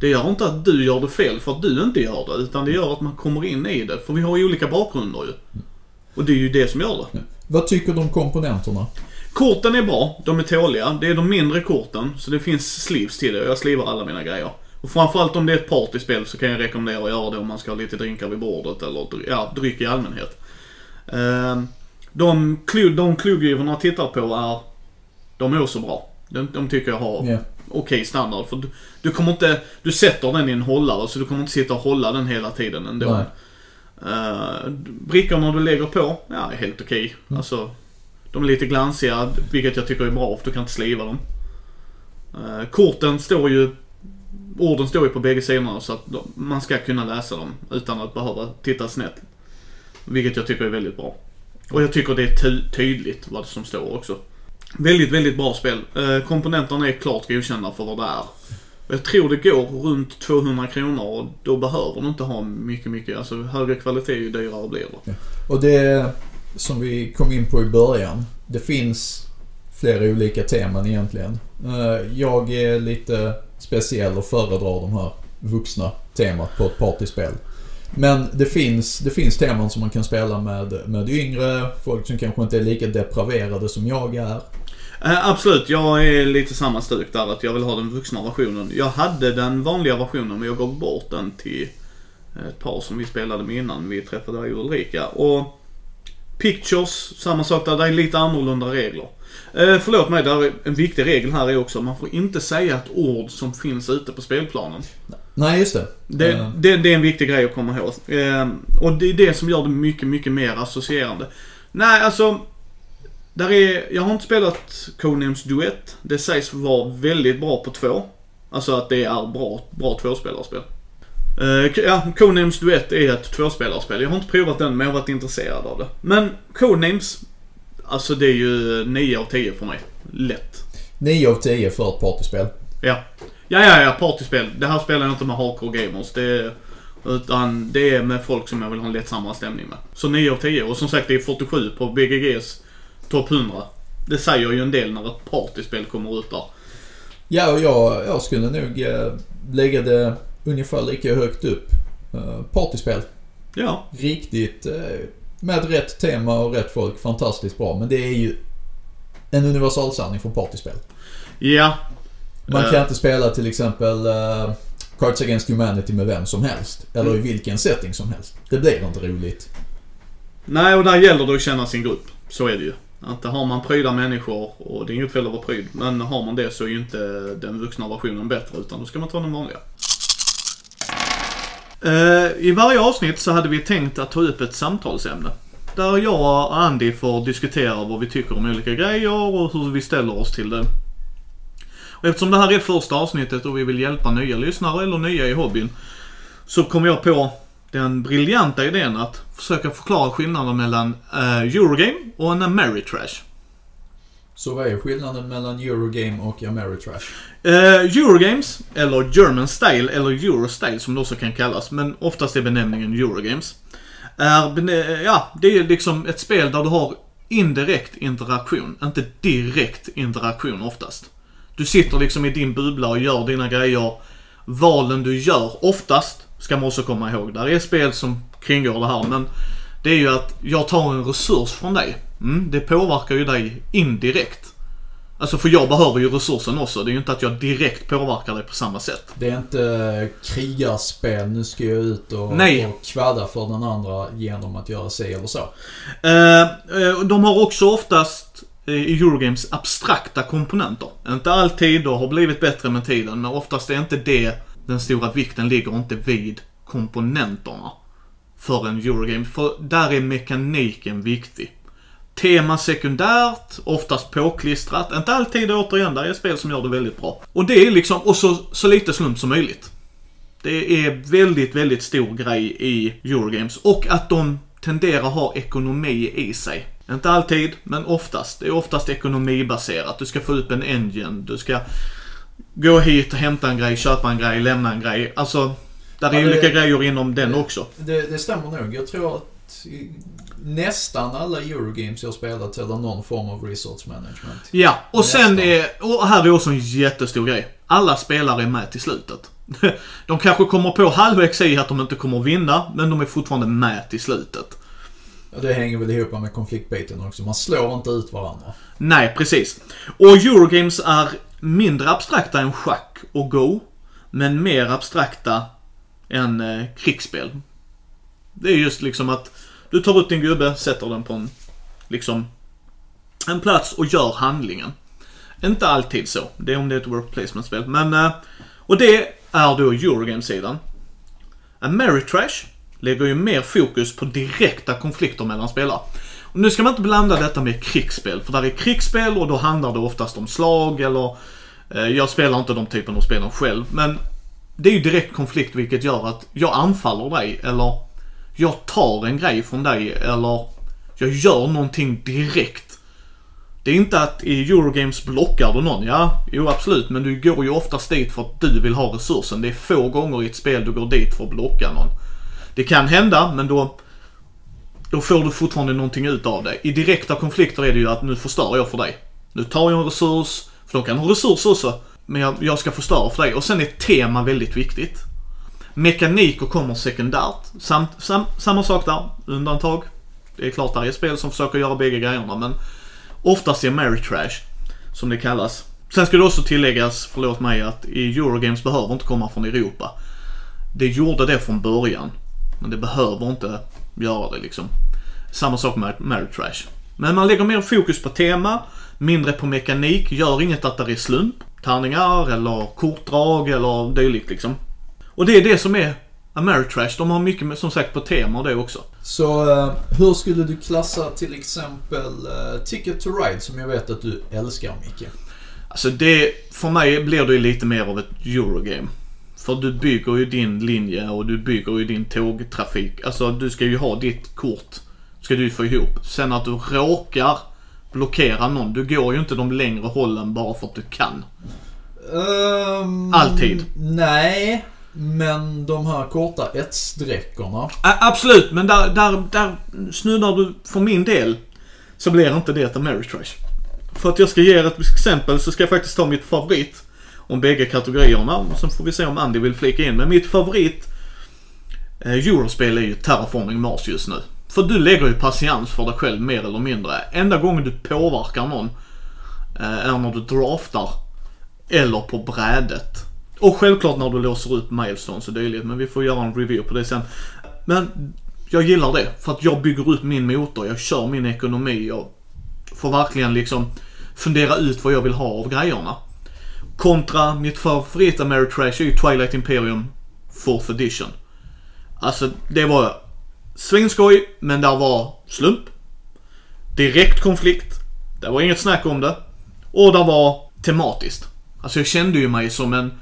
Det gör inte att du gör det fel för att du inte gör det, utan det gör att man kommer in i det. För vi har ju olika bakgrunder ju. Och det är ju det som gör det. Vad tycker du om komponenterna? Korten är bra, de är tåliga. Det är de mindre korten, så det finns sleeves till det. Och jag slivar alla mina grejer. Och framförallt om det är ett partyspel så kan jag rekommendera att göra det om man ska ha lite drinkar vid bordet eller ja, dryck i allmänhet. De kluggrivarna jag tittar på är, de är också bra. De, de tycker jag har yeah. okej okay standard. För du, du kommer inte, du sätter den i en hållare, så du kommer inte sitta och hålla den hela tiden ändå. Uh, brickorna du lägger på, ja, är helt okej. Okay. Mm. Alltså, de är lite glansiga, vilket jag tycker är bra, för du kan inte sliva dem. Uh, korten står ju Orden står ju på bägge sidorna, så att de, man ska kunna läsa dem utan att behöva titta snett. Vilket jag tycker är väldigt bra. Och jag tycker det är ty- tydligt vad som står också. Väldigt, väldigt bra spel. Eh, komponenterna är klart godkända för vad det är. Jag tror det går runt tvåhundra kronor, och då behöver du inte ha mycket, mycket. Alltså högre kvalitet är ju dyrare blir det. Ja. Och det som vi kom in på i början, det finns flera olika teman egentligen. Eh, jag är lite... speciell och föredrar de här vuxna temat på ett partyspel. Men det finns, det finns teman som man kan spela med, med yngre, folk som kanske inte är lika depraverade som jag är. Eh, absolut, jag är lite samma stuk där, att jag vill ha den vuxna versionen. Jag hade den vanliga versionen, men jag gav bort den till ett par som vi spelade med innan vi träffade där i Ulrika. Och Pictures, samma sak där, det är lite annorlunda regler. Eh, förlåt mig, där är en viktig regel här är också att man får inte säga ett ord som finns ute på spelplanen. Nej, just det. Det, mm. det, det är en viktig grej att komma ihåg. Eh, och det är det som gör det mycket, mycket mer associerande. Nej, alltså, där är, jag har inte spelat Codenames Duett. Det sägs vara väldigt bra på två. Alltså att det är bra, bra tvåspelarspel. Eh, ja, Codenames Duett är ett tvåspelarspel. Jag har inte provat den, men jag har varit intresserad av det. Men Codenames... Alltså det är ju nio av tio för mig. Lätt. nio av tio för ett partyspel. Ja. Ja, ja, ja, partyspel. Det här spelar jag inte med hardcore gamers. Det är, utan det är med folk som jag vill ha en lättsammare stämning med. Så nio av tio. Och som sagt, det är fyrtiosju på B G G's topp hundra. Det säger ju en del när ett partyspel kommer ut där. Ja, och jag, jag skulle nog lägga det ungefär lika högt upp. Partyspel. Ja. Riktigt... med rätt tema och rätt folk, fantastiskt bra. Men det är ju en universal sanning för partyspel. Ja. Man kan uh, inte spela till exempel uh, Cards Against Humanity med vem som helst. Eller mm. i vilken setting som helst. Det blir inte roligt. Nej, och där gäller det att känna sin grupp. Så är det ju. Att har man pryda människor, och det är inget fel att vara pryd, men har man det så är ju inte den vuxna versionen bättre, utan då ska man ta den vanliga. I varje avsnitt så hade vi tänkt att ta upp ett samtalsämne där jag och Andy får diskutera vad vi tycker om olika grejer och hur vi ställer oss till det. Och eftersom det här är första avsnittet och vi vill hjälpa nya lyssnare eller nya i hobbyn, så kom jag på den briljanta idén att försöka förklara skillnaden mellan eh, Eurogame och en Ameritrash. Så vad är skillnaden mellan Eurogame och Ameritrash? Uh, Eurogames, eller German Style, eller Euro Style som det också kan kallas, men oftast är benämningen Eurogames. är, ja, det är liksom ett spel där du har indirekt interaktion, inte direkt interaktion oftast. Du sitter liksom i din bubbla och gör dina grejer. Valen du gör oftast, ska man också komma ihåg, där är spel som kringgår det här, men det är ju att jag tar en resurs från dig. Mm, det påverkar ju dig indirekt. Alltså, för jag behöver ju resursen också. Det är ju inte att jag direkt påverkar dig på samma sätt. Det är inte krigarspel, nu ska jag ut och, och kvadda för den andra genom att göra sig eller så. Eh, de har också oftast i Eurogames abstrakta komponenter. Inte alltid, och har blivit bättre med tiden, men oftast är inte det den stora vikten, ligger inte vid komponenterna för en Eurogame. För där är mekaniken viktig. Tema sekundärt, oftast påklistrat. Inte alltid, återigen, där är spel som gör det väldigt bra. Och det är liksom, och så, så lite slump som möjligt. Det är väldigt, väldigt stor grej i Eurogames. Och att de tenderar att ha ekonomi i sig. Inte alltid, men oftast. Det är oftast ekonomibaserat. Du ska få upp en engine, du ska gå hit, hämta en grej, köpa en grej, lämna en grej. Alltså, där är ja, det, olika grejer inom den det, också. Det, det stämmer nog. Jag tror att nästan alla Eurogames jag spelat eller någon form av resource management. Ja, och nästan. Sen är, och här är också en jättestor grej. Alla spelare är med till slutet. De kanske kommer på halvvägs i att de inte kommer att vinna, men de är fortfarande med till slutet. Det hänger väl ihop med konfliktbiten också. Man slår inte ut varandra. Nej, precis. Och Eurogames är mindre abstrakta än schack och go, men mer abstrakta än eh, krigsspel. Det är just liksom att du tar ut din gubbe, sätter den på en, liksom, en plats och gör handlingen. Inte alltid så. Det är om det är ett work placement-spel. Men, eh, och det är då Eurogames-sidan. Ameritrash lägger ju mer fokus på direkta konflikter mellan spelare. Och nu ska man inte blanda detta med krigsspel, för där är krigsspel och då handlar det oftast om slag eller eh, jag spelar inte de typen av spel själv, men det är ju direkt konflikt, vilket gör att jag anfaller dig eller jag tar en grej från dig eller jag gör någonting direkt. Det är inte att i Eurogames blockar du någon, ja, jo absolut, men du går ju oftast dit för att du vill ha resursen. Det är få gånger i ett spel du går dit för att blocka någon. Det kan hända, men då, då får du fortfarande någonting ut av det. I direkta konflikter är det ju att nu förstör jag för dig. Nu tar jag en resurs, för de kan ha resurs också, men jag, jag ska förstöra för dig. Och sen är tema väldigt viktigt. Mekaniker kommer sekundärt. Sam, sam, samma sak där, undantag. Det är klart där är spel som försöker göra bägge grejerna, men oftast är Ameritrash, som det kallas. Sen ska det också tilläggas, förlåt mig, att i Eurogames behöver inte komma från Europa. Det gjorde det från början, men det behöver inte göra det liksom. Samma sak med Ameritrash. Men man lägger mer fokus på tema, mindre på mekanik, gör inget att det är slump, tärningar eller kortdrag eller dylikt liksom. Och det är det som är Ameritrash. De har mycket som sagt på tema och det också. Så uh, hur skulle du klassa till exempel uh, Ticket to Ride, som jag vet att du älskar, Micke? Alltså det, för mig blir det lite mer av ett Eurogame. För du bygger ju din linje och du bygger ju din tågtrafik. Alltså du ska ju ha ditt kort, ska du få ihop. Sen att du råkar blockera någon, du går ju inte de längre hållen bara för att du kan. Um, Alltid. Nej, men de här korta ett-sträckorna. Absolut, men där, där, där snuddar du för min del, så blir inte det ett Ameritrash. För att jag ska ge ett exempel, så ska jag faktiskt ta mitt favorit om bägge kategorierna. Sen får vi se om Andy vill flika in. Men mitt favorit eh, Eurospel är ju Terraforming Mars just nu. För du lägger ju patiens för dig själv mer eller mindre. Enda gången du påverkar någon eh, är när du draftar eller på brädet. Och självklart när du låser upp milestones och dylikt. Men vi får göra en review på det sen. Men jag gillar det, för att jag bygger ut min motor. Jag kör min ekonomi. Jag får verkligen liksom fundera ut vad jag vill ha av grejerna. Kontra mitt favorit Ameritrash är ju Twilight Imperium fourth edition. Alltså det var svinskoj, men där var slump, direkt konflikt, det var inget snack om det, och det var tematiskt. Alltså jag kände ju mig som en,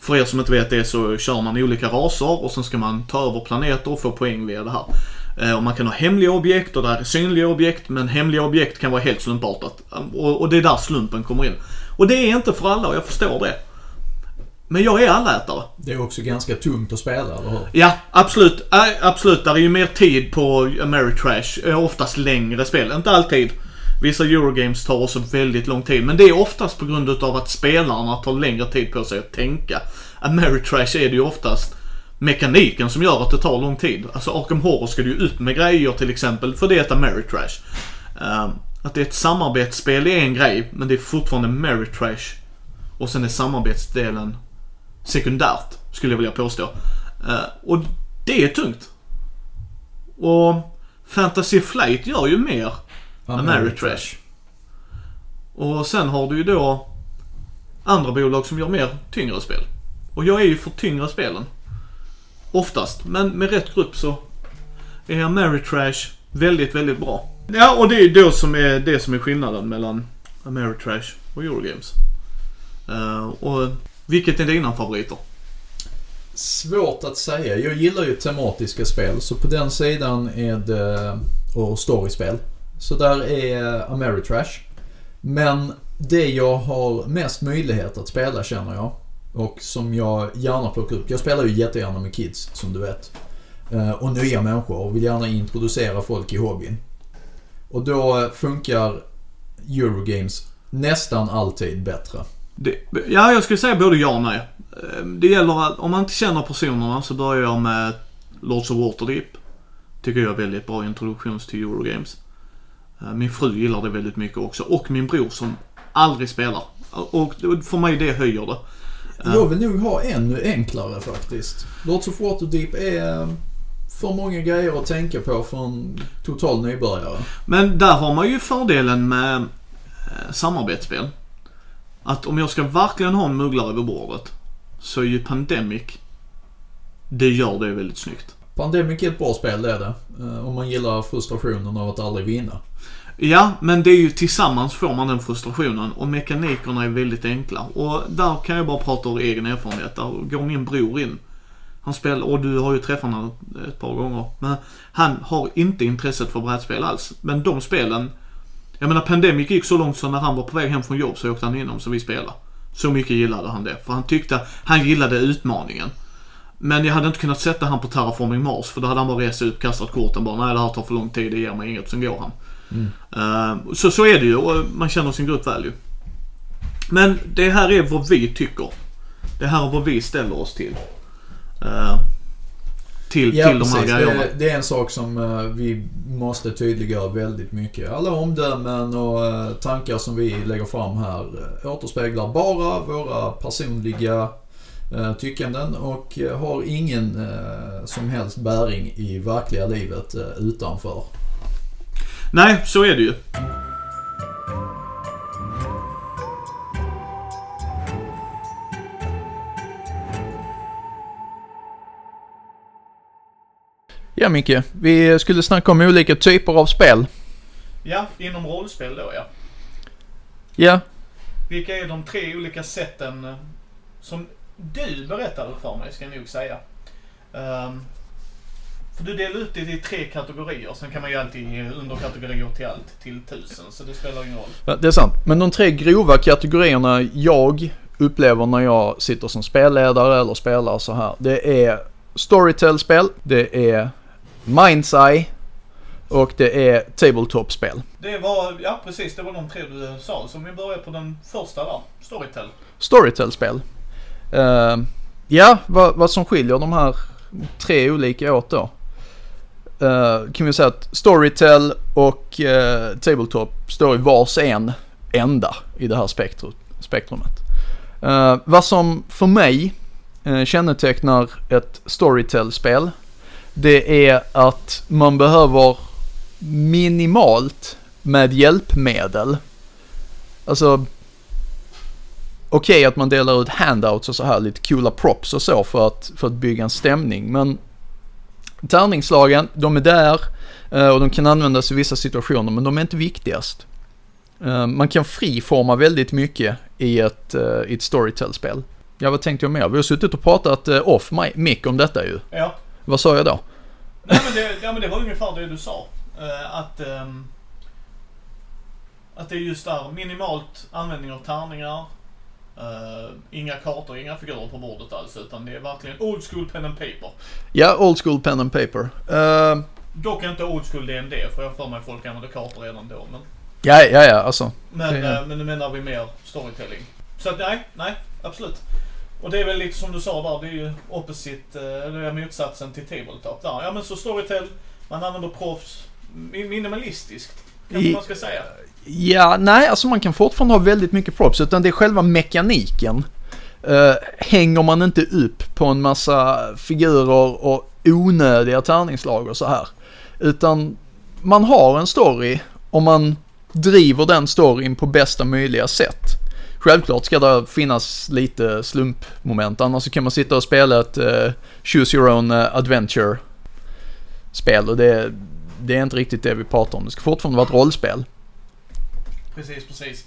för er som inte vet det så kör man i olika raser och sen ska man ta över planeter och få poäng via det här. Och man kan ha hemliga objekt och där är synliga objekt, men hemliga objekt kan vara helt slumpartat, och det är där slumpen kommer in. Och det är inte för alla, och jag förstår det. Men jag är allätare. Det är också ganska tungt att spela, eller hur? Ja, absolut. Absolut, där är ju mer tid på Ameritrash. Oftast längre spel, inte alltid. Vissa Eurogames tar också väldigt lång tid. Men det är oftast på grund av att spelarna tar längre tid på sig att tänka. Ameritrash är det ju oftast mekaniken som gör att det tar lång tid. Alltså Arkham Horror ska du ju ut med grejer till exempel, för det är ett Ameritrash. Um, att det är ett samarbetsspel är en grej, men det är fortfarande Ameritrash. Och sen är samarbetsdelen sekundärt, skulle jag vilja påstå. Uh, och det är tungt. Och Fantasy Flight gör ju mer Ameritrash. Och sen har du ju då andra bolag som gör mer tyngre spel. Och jag är ju för tyngre spelen oftast, men med rätt grupp så är Ameritrash väldigt, väldigt bra. Ja, och det är då som är det som är skillnaden mellan Ameritrash och Eurogames. Uh, och vilket är dina favoriter? Svårt att säga. Jag gillar ju tematiska spel, så på den sidan är det, och storyspel, så där är Ameritrash. Men det jag har mest möjlighet att spela, känner jag, och som jag gärna plockar upp. Jag spelar ju jättegärna med kids, som du vet, och nya människor, och vill gärna introducera folk i hobbyn. Och då funkar Eurogames nästan alltid bättre. Det, ja, jag skulle säga både ja och nej. Det gäller att om man inte känner personerna, så börjar jag med Lords of Waterdeep. Tycker jag är väldigt bra introduktion till Eurogames. Min fru gillar det väldigt mycket också, och min bror som aldrig spelar. Och för mig det höjer det. Jag vill nog ha ännu enklare faktiskt. Lords of Waterdeep är för många grejer att tänka på för en total nybörjare. Men där har man ju fördelen med samarbetsspel, att om jag ska verkligen ha en mugglare över bordet, så är ju Pandemic, det gör det väldigt snyggt. Pandemic är ett bra spel, det är det. Om man gillar frustrationen av att aldrig vinna. Ja, men det är ju tillsammans får man den frustrationen, och mekanikerna är väldigt enkla. Och där kan jag bara prata om egen erfarenhet. Där går min bror in. Han spelar, och du har ju träffat honom ett par gånger. Men han har inte intresset för brädspel alls. Men de spelen, jag menar, Pandemic gick så långt så när han var på väg hem från jobb så åkte han inom, så vi spelade. Så mycket gillade han det. För han tyckte, han gillade utmaningen. Men jag hade inte kunnat sätta han på Terraforming Mars, för då hade han bara resa ut, kastat korten bara, nej det här tar för lång tid, det ger mig inget, sen går han. Mm. Uh, så, så är det ju, och man känner sin grupp value. Men det här är vad vi tycker. Det här är vad vi ställer oss till. Uh, till, ja, till de här grejerna. Det, det är en sak som uh, vi måste tydliggöra väldigt mycket. Alla omdömen och uh, tankar som vi lägger fram här uh, återspeglar bara våra personliga tyckanden och har ingen eh, som helst bäring i verkliga livet eh, utanför. Nej, så är det ju. Ja, Micke, vi skulle snacka om olika typer av spel. Ja, inom rollspel då, ja. Ja. Vilka är de tre olika sätten som du berättade för mig, ska jag nog säga. Um, för du delar ut det i tre kategorier. Sen kan man ju alltid ge underkategorier till allt, till tusen, så det spelar ingen roll. Ja, det är sant. Men de tre grova kategorierna jag upplever när jag sitter som spelledare eller spelar så här, det är storytell-spel, det är mind's eye och det är tabletop-spel. Det var, ja precis, det var de tre du sa. Så vi börjar på den första där, storytell. Storytell-spel. Uh, ja, vad, vad som skiljer de här tre olika åt då, uh, kan vi säga att storytell och uh, tabletop står i vars en ända i det här spektrum, spektrumet. Uh, vad som för mig uh, kännetecknar ett storytell-spel, det är att man behöver minimalt med hjälpmedel. Alltså okej okay, att man delar ut handouts och så här lite coola props och så för att, för att bygga en stämning. Men tärningslagen, de är där och de kan användas i vissa situationer, men de är inte viktigast. Man kan friforma väldigt mycket i ett, i ett storytell-spel. Ja, vad tänkte jag mer? Vi har suttit och pratat off-mic om detta ju. Ja. Vad sa jag då? Nej, men det, ja, men det var ungefär det du sa. Att... Att det är just där minimalt användning av tärningar. Uh, inga kartor, inga figurer på bordet alls, utan det är verkligen old school pen and paper. Ja, old school pen and paper. Uh... Dock inte old school D and D, för jag för mig folk använder kartor redan då. Men... Ja, ja, ja, alltså. Men, det... uh, men nu menar vi mer storytelling. Så att, nej, nej, absolut. Och det är väl lite som du sa där, det är ju opposite, eller motsatsen till tabletop där. Ja, men så storytell, man använder proffs, minimalistiskt, kanske I... man ska säga. Ja, nej, alltså man kan fortfarande ha väldigt mycket props, utan det är själva mekaniken. Uh, hänger man inte upp på en massa figurer och onödiga tärningslag och så här. Utan man har en story och man driver den storyn på bästa möjliga sätt. Självklart ska det finnas lite slumpmoment, annars kan man sitta och spela ett uh, choose your own adventure-spel, och det, det är inte riktigt det vi pratar om. Det ska fortfarande vara ett rollspel. Precis, precis.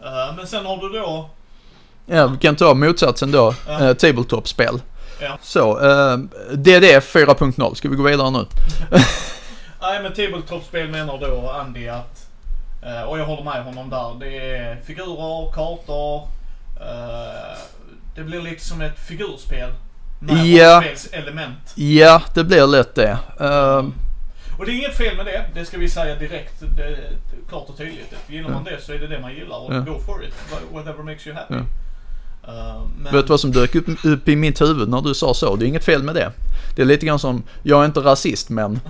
Uh, men sen har du då... Ja, vi kan ta motsatsen då. Uh. Uh, tabletop-spel. Yeah. Så, uh, D D F four point oh. Ska vi gå vidare nu? Nej, men tabletop-spel menar då Andy att... Uh, och jag håller med honom där. Det är figurer, kartor... Uh, det blir lite som ett figurspel. Med yeah. rollspelselement. Ja, yeah, det blir lätt det. Uh, Och det är inget fel med det, det ska vi säga direkt, det är klart och tydligt. Gillar man det så är det det man gillar, och ja. Go for it, whatever makes you happy. Ja. Uh, men... Vet du vad som dök upp, upp i mitt huvud när du sa så? Det är inget fel med det. Det är lite grann som, jag är inte rasist men...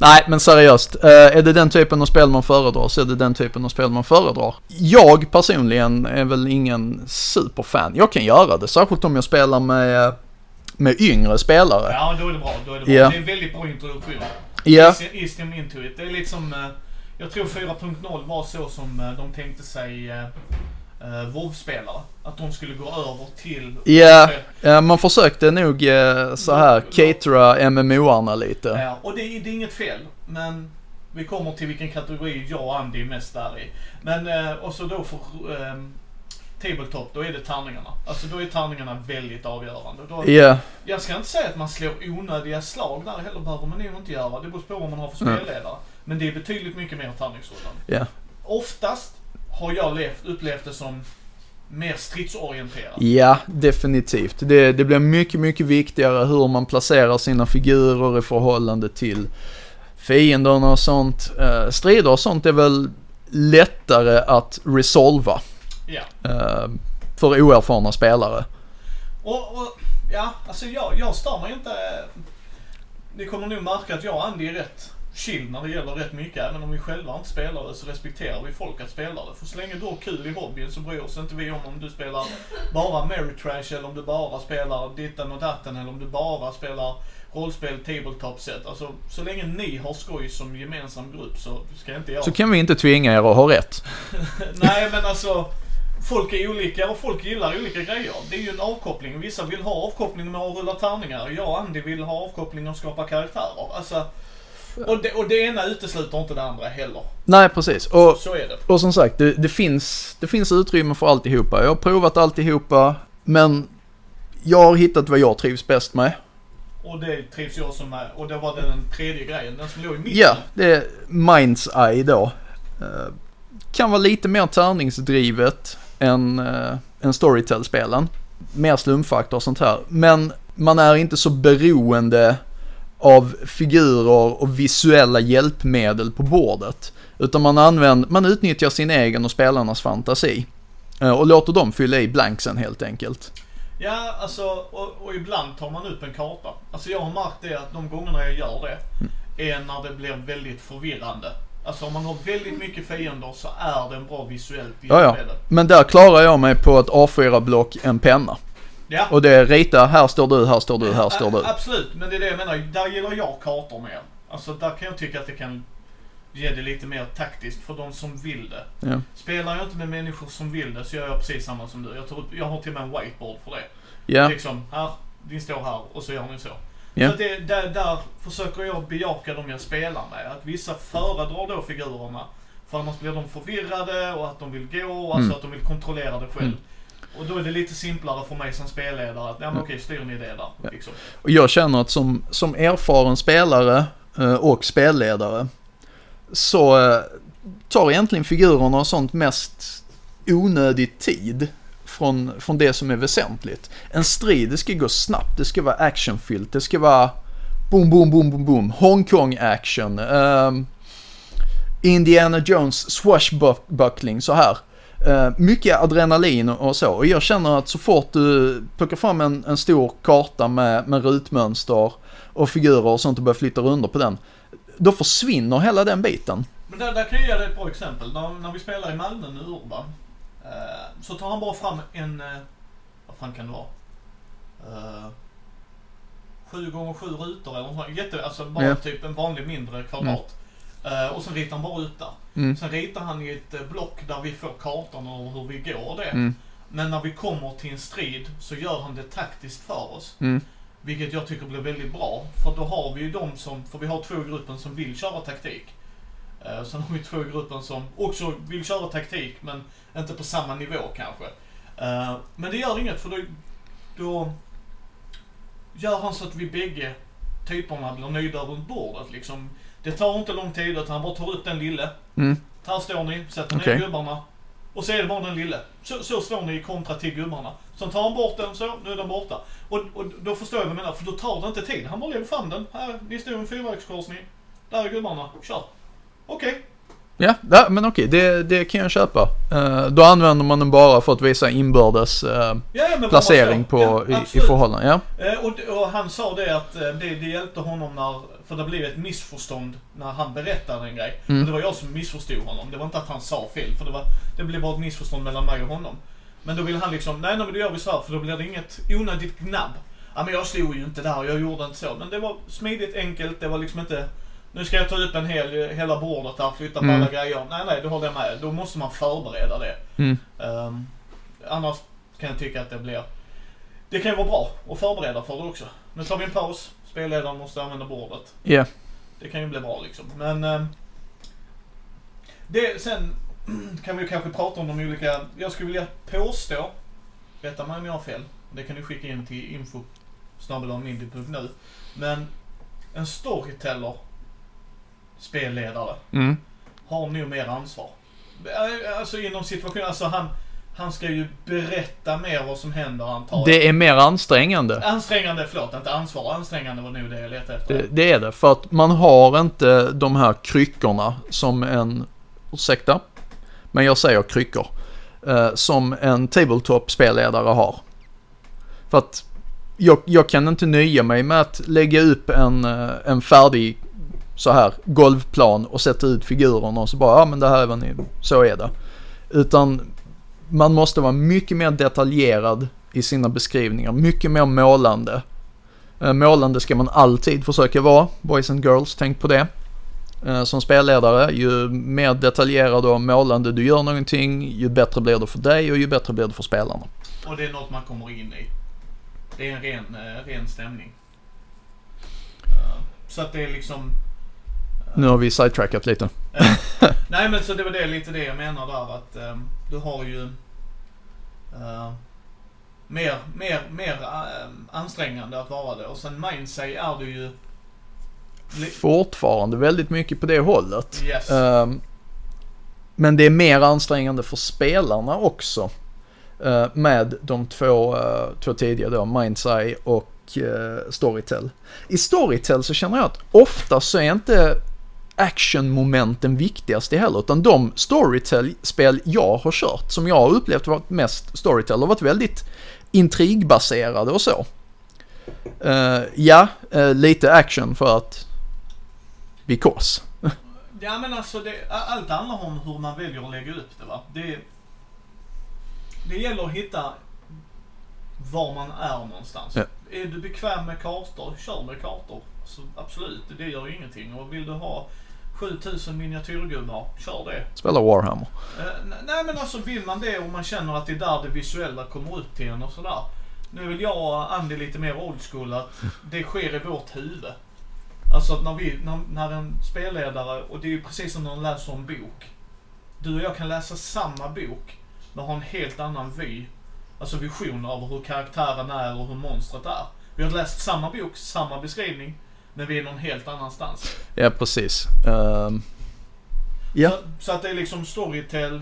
Nej, men seriöst, uh, är det den typen av spel man föredrar så är det den typen av spel man föredrar. Jag personligen är väl ingen superfan. Jag kan göra det, särskilt om jag spelar med... med yngre spelare. Ja, då är det bra. Då är det, bra. Yeah. Det är en väldigt bra introduktion. Yeah. East him into it. Det är liksom, jag tror four point oh var så som de tänkte sig uh, WoW-spelare. Att de skulle gå över till... Ja, yeah. Man försökte nog uh, så här catera M M O-arna lite. Ja, och det är, det är inget fel. Men vi kommer till vilken kategori jag och Andy är mest där i. Men uh, också då för... Um, tabletop, då är det tärningarna. Alltså då är tärningarna väldigt avgörande. Då, yeah. Jag ska inte säga att man slår onödiga slag där heller, behöver man ju inte göra. Det beror på vad man har för spelledare. Mm. Men det är betydligt mycket mer tärningsrollen. Yeah. Oftast har jag levt, upplevt det som mer stridsorienterat. Ja, yeah, definitivt. Det, det blir mycket, mycket viktigare hur man placerar sina figurer i förhållande till fienderna och sånt. Uh, strider och sånt är väl lättare att resolva. Ja. För oerfarna spelare. Och, och ja, alltså jag, jag stör mig inte. Ni kommer nog märka att jag och Andy är rätt chill när det gäller rätt mycket. Även om vi själva inte spelar det så respekterar vi folk att spela det. För så länge du har kul i hobbyn så bryr oss inte vi om om du spelar bara Mary Trash, eller om du bara spelar ditten och datten, eller om du bara spelar rollspel, tabletop set. Alltså så länge ni har skoj som gemensam grupp så ska jag inte jag... Så kan vi inte tvinga er att ha rätt. Nej, men alltså... Folk är olika och folk gillar olika grejer. Det är ju en avkoppling. Vissa vill ha avkoppling med att rulla tärningar. Jag och Andy vill ha avkoppling och skapa karaktärer. Alltså, och, det, och det ena utesluter inte det andra heller. Nej, precis. Och, så är det. Och som sagt, det, det, finns, det finns utrymme för alltihopa. Jag har provat alltihopa, men jag har hittat vad jag trivs bäst med. Och det trivs jag som med. Och det var den tredje grejen, den som låg i mitten. Ja, det är Mind's Eye då. Kan vara lite mer tärningsdrivet än uh, en storytell-spelen. Mer slumfaktor och sånt här. Men man är inte så beroende av figurer och visuella hjälpmedel på bordet. Utan man, använder, man utnyttjar sin egen och spelarnas fantasi. Uh, och låter dem fylla i blanksen helt enkelt. Ja, alltså, och, och ibland tar man upp en karta. Alltså jag har märkt det att de gångerna jag gör det mm. är när det blir väldigt förvirrande. Alltså om man har väldigt mycket fiender så är den bra visuellt. Ja, ja. Men där klarar jag mig på ett A four block, en penna. Ja. Och det är rita, här står du, här står du, här står du. Absolut, men det är det jag menar. Där gillar jag kartor mer. Alltså där kan jag tycka att det kan ge det lite mer taktiskt för de som vill det. Ja. Spelar jag inte med människor som vill det så gör jag precis samma som du. Jag, tar upp, jag har till och med en whiteboard för det. Ja. Liksom, här, din står här och så gör ni så. Yeah. Så det, där, där försöker jag bejaka dem jag spelar med. Att vissa föredrar då figurerna. För annars blir de förvirrade och att de vill gå. Alltså mm. att de vill kontrollera det själv. Mm. Och då är det lite simplare för mig som spelledare. Att ja, men okej, styr ni det där. Ja. Liksom. Och jag känner att som, som erfaren spelare och spelledare så tar egentligen figurerna och sånt mest onödig tid från, från det som är väsentligt. En strid, det ska gå snabbt, det ska vara actionfyllt, det ska vara boom, boom, boom, boom, boom, Hongkong-action, um, Indiana Jones swashbuckling, så här. Uh, mycket adrenalin och så. Och jag känner att så fort du plockar fram en, en stor karta med, med rutmönster och figurer och sånt och börjar flytta runt på den, då försvinner hela den biten. Men där, där kan jag ge dig ett bra exempel. När, när vi spelar i Malmö nu, Urban, eh, så tar han bara fram en... Eh, vad fan kan det vara? Eh, sju gånger sju rutor eller något. Jätte, alltså bara ja. typ en vanlig mindre kvadrat. Mm. Eh, och sen ritar han bara ut där. Mm. Sen ritar han i ett block där vi får kartan och hur vi går det. Mm. Men när vi kommer till en strid så gör han det taktiskt för oss. Mm. Vilket jag tycker blir väldigt bra. För då har vi ju de som... För vi har två gruppen som vill köra taktik. Sen har vi två gruppen som också vill köra taktik, men inte på samma nivå kanske. Men det gör inget, för då, då gör han så att vi bägge typerna blir nöjda runt bordet. Liksom. Det tar inte lång tid att han bara tar ut den lille. Mm. Här står ni, sätter okay. ner gubbarna. Och så är det bara den lille. Så, så slår ni kontra till gubbarna. Så tar han bort den, så nu är den borta. Och, och då förstår jag vad jag menar, för då tar det inte tid. Han bara lever fram den. Här, ni står en fyrverkskorsning. Där är gubbarna, kör. Okej. Okay. Ja, ja, men okej. Okay. Det, det kan jag köpa. Uh, då använder man den bara för att visa inbördes uh, ja, ja, placering på, ja, i, i förhållande. Ja. Uh, och, och han sa det att uh, det, det hjälpte honom när, för det blev ett missförstånd när han berättade en grej. Mm. Och det var jag som missförstod honom. Det var inte att han sa fel, för det, var, det blev bara ett missförstånd mellan mig och honom. Men då ville han liksom, nej, nej men då gör vi så här, för då blir det inget onödigt gnabb. Ja, men jag slog ju inte där, jag gjorde inte så. Men det var smidigt, enkelt, det var liksom inte... Nu ska jag ta upp en hel, hela bordet här, flytta på mm. alla grejer. Nej, nej, då håller jag med. Då måste man förbereda det. Mm. Um, annars kan jag tycka att det blir... Det kan ju vara bra att förbereda för det också. Nu tar vi en paus. Spelledaren måste använda bordet. Ja. Yeah. Det kan ju bli bra liksom. Men... Um, det, sen kan vi kanske prata om de olika... Jag skulle vilja påstå... Rätta mig om jag har fel. Det kan du skicka in till info snabel-a mindie punkt nu. Men en storyteller... spelledare mm. har nog mer ansvar. Alltså inom situationen, alltså han, han ska ju berätta mer vad som händer antagligen. Det är mer ansträngande. Ansträngande, förlåt, inte ansvar. Ansträngande var nog det jag letade efter. Det, det är det, för att man har inte de här kryckorna som en, ursäkta, men jag säger kryckor, eh, som en tabletop-spelledare har. För att jag, jag kan inte nöja mig med att lägga upp en, en färdig så här golvplan och sätta ut figurerna och så bara, ja men det här är vad ni, så är det. Utan man måste vara mycket mer detaljerad i sina beskrivningar, mycket mer målande. Målande ska man alltid försöka vara, boys and girls, tänk på det. Som spelledare, ju mer detaljerad och målande du gör någonting, ju bättre blir det för dig och ju bättre blir det för spelarna. Och det är något man kommer in i. Det är en ren, ren stämning. Så att det är liksom... Nu har vi sidetrackat lite. Nej, men så det var det, lite det jag menar där, att um, du har ju uh, mer, mer, mer uh, ansträngande att vara det. Och sen mindset är du ju li- fortfarande väldigt mycket på det hållet. Yes. Um, men det är mer ansträngande för spelarna också. Uh, med de två, uh, två tidiga då, mindset och uh, storytell. I storytell så känner jag att ofta så är inte actionmomenten viktigaste heller, utan de storytell-spel jag har kört, som jag har upplevt varit mest storytell, har varit väldigt intrigbaserade och så. Uh, ja, uh, lite action för att because. Ja, men alltså det, allt handlar om hur man väljer att lägga upp det, va? Det, det gäller att hitta var man är någonstans. Ja. Är du bekväm med kartor, kör med kartor. Så absolut, det gör ju ingenting. Och vill du ha sjutusen miniatyrgubbar, kör det. Spela Warhammer. Uh, nej, men alltså vill man det och man känner att det är där det visuella kommer ut till en och sådär. Nu vill jag och Andy lite mer old school, att det sker i vårt huvud. Alltså att när, vi, när, när en spelledare, och det är ju precis som när man läser en bok. Du och jag kan läsa samma bok, men ha en helt annan vy. Alltså visioner av hur karaktären är och hur monstret är. Vi har läst samma bok, samma beskrivning, men vi är någon helt annanstans. Ja, precis. Um, yeah. så, så att det är liksom storytell.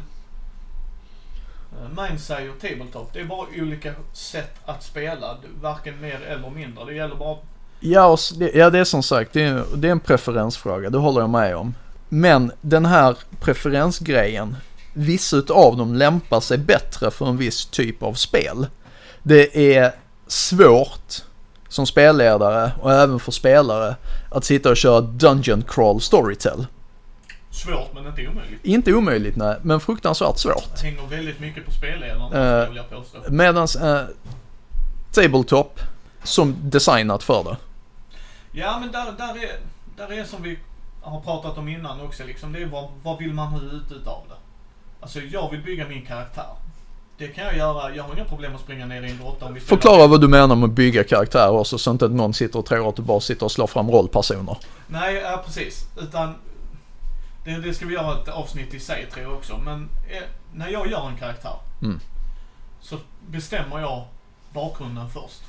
Mindsayer och Tabletop, det är bara olika sätt att spela, varken mer eller mindre. Det gäller bara... Ja, och det, ja det är som sagt, det är, det är en preferensfråga, det håller jag med om. Men den här preferensgrejen, vissa av dem lämpar sig bättre för en viss typ av spel. Det är svårt som spelledare och även för spelare att sitta och köra Dungeon Crawl Storytell. Svårt men inte omöjligt. Inte omöjligt, nej, men fruktansvärt svårt. Det hänger väldigt mycket på spelledaren. Eh, medans eh, Tabletop som designat för det. Ja, men där, där, är, där är som vi har pratat om innan också. Liksom, det är vad, vad vill man ha ut utav det? Alltså jag vill bygga min karaktär. Det kan jag göra. Jag har inga problem att springa ner i en råtta om vi... Förklara vad du menar med att bygga karaktärer också, så inte att någon sitter och tror att du bara sitter och slår fram rollpersoner. Nej, ja, precis. Utan det, det ska vi göra ett avsnitt i sig, tror jag också. Men eh, när jag gör en karaktär mm. så bestämmer jag bakgrunden först.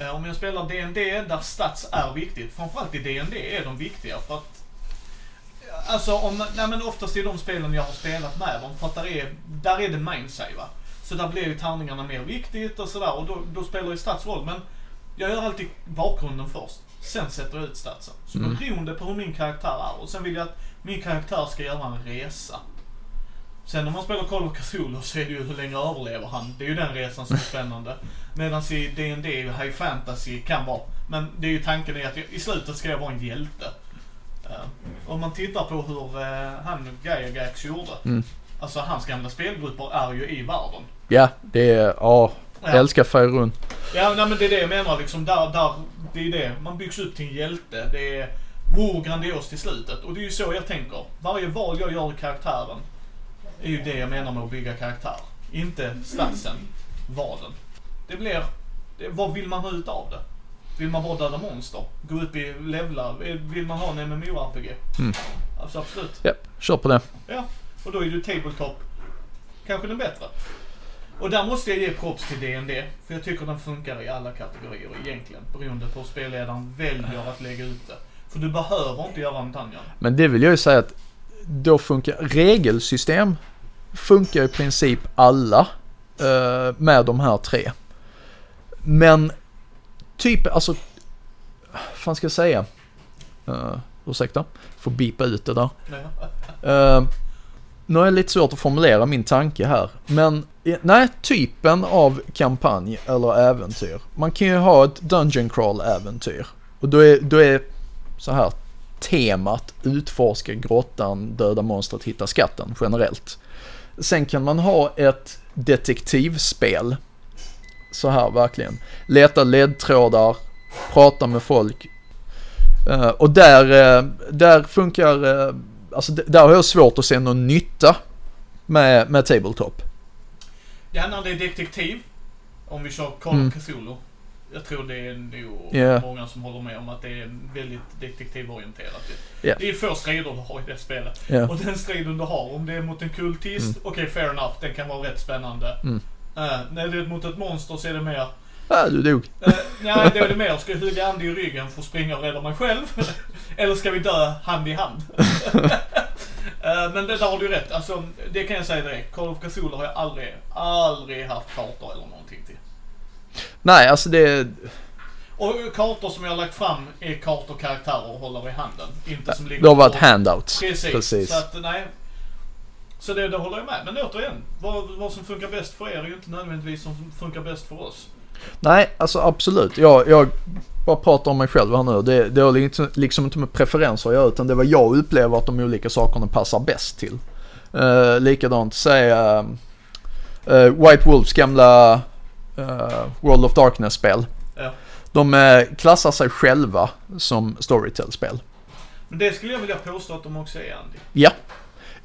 Eh, om jag spelar D and D där stats är viktigt, framförallt i D and D är de viktiga för att... Alltså om, nej men oftast i de spelen jag har spelat med dem, för att där är, där är det mindset, va? Så där blir ju tärningarna mer viktigt och sådär, och då, då spelar ju stats roll. Men jag gör alltid bakgrunden först, sen sätter jag ut statsen. Så mm. beroende på hur min karaktär är, och sen vill jag att min karaktär ska göra en resa. Sen när man spelar Call of Cthulhu så är det ju hur länge överlever han, det är ju den resan som är spännande. Medan i D and D, high fantasy kan vara, men det är ju tanken är att jag, i slutet ska jag vara en hjälte. Uh, om man tittar på hur uh, han Gygax gjorde mm. alltså hans gamla spelgrupper är ju i världen. Ja, det är, ja, jag älskar Färun. Ja, nej, men det är det jag menar liksom, där, där, det är det, man byggs upp till en hjälte. Det är wow, grandios till slutet. Och det är ju så jag tänker, varje val jag gör i karaktären är ju det jag menar med att bygga karaktär. Inte statsen, valen. Det blir, det, vad vill man ha ut av det? Vill man bara döda monster? Gå upp i levla? Vill man ha en M M O R P G? Mm. Alltså absolut. Ja, kör på det. Ja, och då är du tabletop kanske den bättre. Och där måste jag ge props till D and D, för jag tycker den funkar i alla kategorier egentligen, beroende på hur spelledaren väljer att lägga ut det. För du behöver inte göra en dungeon. Men det vill jag ju säga att då funkar regelsystem funkar i princip alla eh, med de här tre. Men typ, alltså, fan ska jag säga? Uh, ursäkta, får bipa ut det där. Uh, nu är det lite svårt att formulera min tanke här. Men nej, typen av kampanj eller äventyr. Man kan ju ha ett dungeon crawl-äventyr. Och då är, då är så här temat utforska grottan, döda monstret, hitta skatten generellt. Sen kan man ha ett detektivspel. Så här verkligen. Leta ledtrådar, prata med folk. Uh, och där uh, där funkar uh, alltså d- där har jag svårt att se någon nytta med med tabletop. Ja, när det är detektiv, om vi kör Call of Cthulhu. Mm. Jag tror det är nog yeah. många som håller med om att det är väldigt detektivorienterat. Yeah. Det är få strider du har i det spelet. Yeah. Och den striden du har, om det är mot en kultist, mm. okej, okay, fair enough, den kan vara rätt spännande. Mm. Uh, när det är mot ett monster så är det mer... Ja, du dog. Uh, nej, då är det mer. Ska jag hugga hand i ryggen för att springa och rädda mig själv? Eller ska vi dö hand i hand? uh, men det där har du rätt. Alltså, det kan jag säga direkt. Call of Cthulhu har jag aldrig, aldrig haft kartor eller någonting till. Nej, alltså det... Och kartor som jag har lagt fram är kartor, karaktärer och håller i handen. Inte som ligger... Det har varit handouts. Precis. Precis. Så att, nej... Så det, det håller jag med. Men återigen, vad, vad som funkar bäst för er är ju inte nödvändigtvis som funkar bäst för oss. Nej, alltså absolut. Jag, jag bara pratar om mig själv här nu. Det, det har liksom inte med preferenser att göra, utan det var jag upplever att de olika sakerna passar bäst till. Uh, likadant, säg uh, uh, White Wolves gamla uh, World of Darkness-spel. Ja. De uh, klassar sig själva som storytell-spel. Men det skulle jag vilja påstå att de också är, Andy. Ja.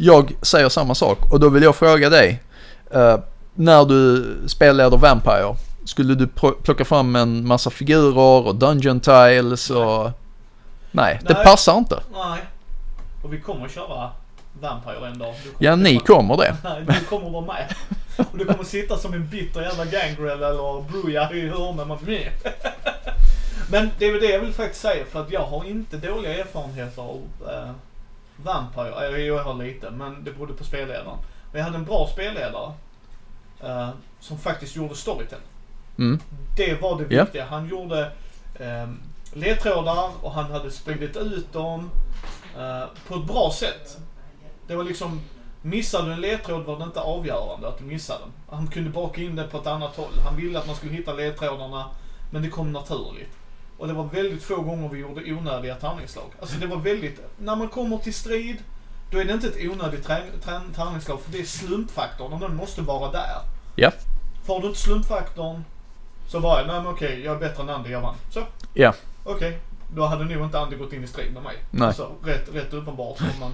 Jag säger samma sak, och då vill jag fråga dig, eh, när du spelade Vampire, skulle du pro- plocka fram en massa figurer och dungeon tiles och... Nej, nej det nej. Passar inte. Nej, och vi kommer att köra Vampire en dag. Ja, ni vara... kommer det. Nej, du kommer vara med. Och du kommer sitta som en bitter jävla Gangrel eller Bruja i hörnen man med. Men det är väl det jag vill faktiskt säga, för att jag har inte dåliga erfarenheter av... Eh, Vampire, jag har lite, men det berodde på spelledaren. Vi hade en bra spelledare uh, som faktiskt gjorde storytelling. Mm. Det var det viktiga. Yeah. Han gjorde um, ledtrådar och han hade spridit ut dem uh, på ett bra sätt. Det var liksom, missade du en ledtråd var det inte avgörande att du missade den. Han kunde baka in det på ett annat håll. Han ville att man skulle hitta ledtrådarna, men det kom naturligt. Och det var väldigt få gånger vi gjorde onödiga tärningsslag. Alltså det var väldigt, när man kommer till strid, då är det inte ett onödigt tärningslag, för det är slumpfaktorn och den måste vara där. Ja. Får du inte slumpfaktorn så var jag, nej men okej, jag är bättre än Andy, jag vann. Så? Ja. Okej, då hade nog inte Andy gått in i strid med mig. Nej. Alltså rätt, rätt uppenbart hur man,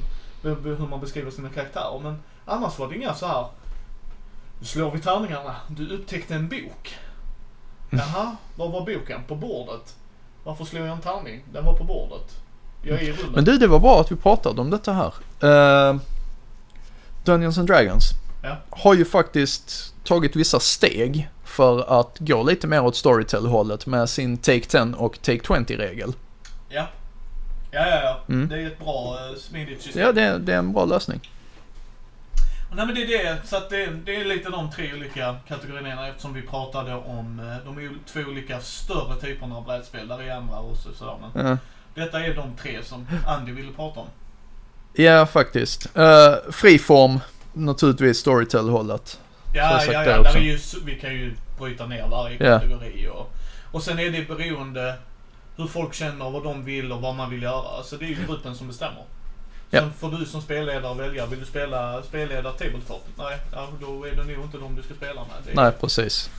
hur man beskriver sina karaktärer. Men annars var det inga så här, du slår vid tärningarna, du upptäckte en bok. Jaha, vad var boken? På bordet. Varför slår jag en tärning? Den var på bordet. Jag är i rummet. Men du, det var bra att vi pratade om detta här. Uh, Dungeons and Dragons ja. har ju faktiskt tagit vissa steg för att gå lite mer åt storytell-hållet med sin Take ten och Take twenty-regel. Ja, ja, ja. ja. Mm. Det är ett bra uh, smidigt system. Ja, det, det är en bra lösning. Nej, men det är det. Så att det, det är lite de tre olika kategorierna, eftersom vi pratade om de två olika större typerna av brädspel där i andra och sådär. Men ja. Detta är de tre som Andy ville prata om. Ja, faktiskt. Uh, Freeform, naturligtvis storytell-hållet. Ja, ja, ja. Där är ju, vi kan ju bryta ner varje ja. kategori. Och, och sen är det beroende hur folk känner, vad de vill och vad man vill göra. Så det är ju gruppen som bestämmer. Sen yep. får du som spelledare välja, vill du spela spelledare tabletop? Nej, då är det nog inte de du ska spela med. Det är... Nej, precis.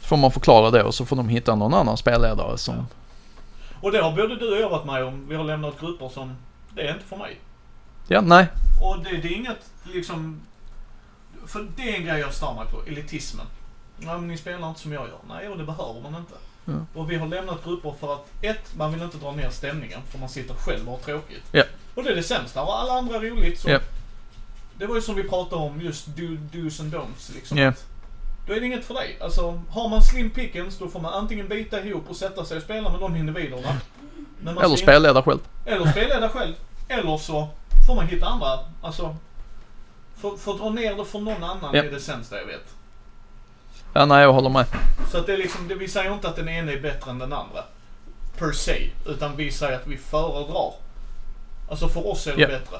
Så får man förklara det och så får de hitta någon annan spelledare som... Ja. Och det har både du och jag varit med om. Vi har lämnat grupper som, det är inte för mig. Ja, nej. Och det, det är inget liksom... För det är en grej jag stannar på, elitismen. Nej, men ni spelar inte som jag gör. Nej, och det behöver man inte. Ja. Och vi har lämnat grupper för att, ett, man vill inte dra ner stämningen för man sitter själv och har tråkigt. Ja. Och det är det sämsta, och alla andra är roligt. Så. Yep. Det var ju som vi pratade om, just do, do's and don'ts. Liksom. Yep. Då är det inget för dig. Alltså, har man slim pickings, då får man antingen bita ihop och sätta sig och spela med de individerna. Men man eller spelleda själv. Eller spelleda själv. Eller så får man hitta andra. Alltså, för, för att dra ner det för någon annan yep. är det sämsta jag vet. Ja, nej, jag håller med. Så att det är liksom, det, vi säger inte att den ena är bättre än den andra. Per se. Utan vi säger att vi föredrar. Alltså för oss är det yep. bättre.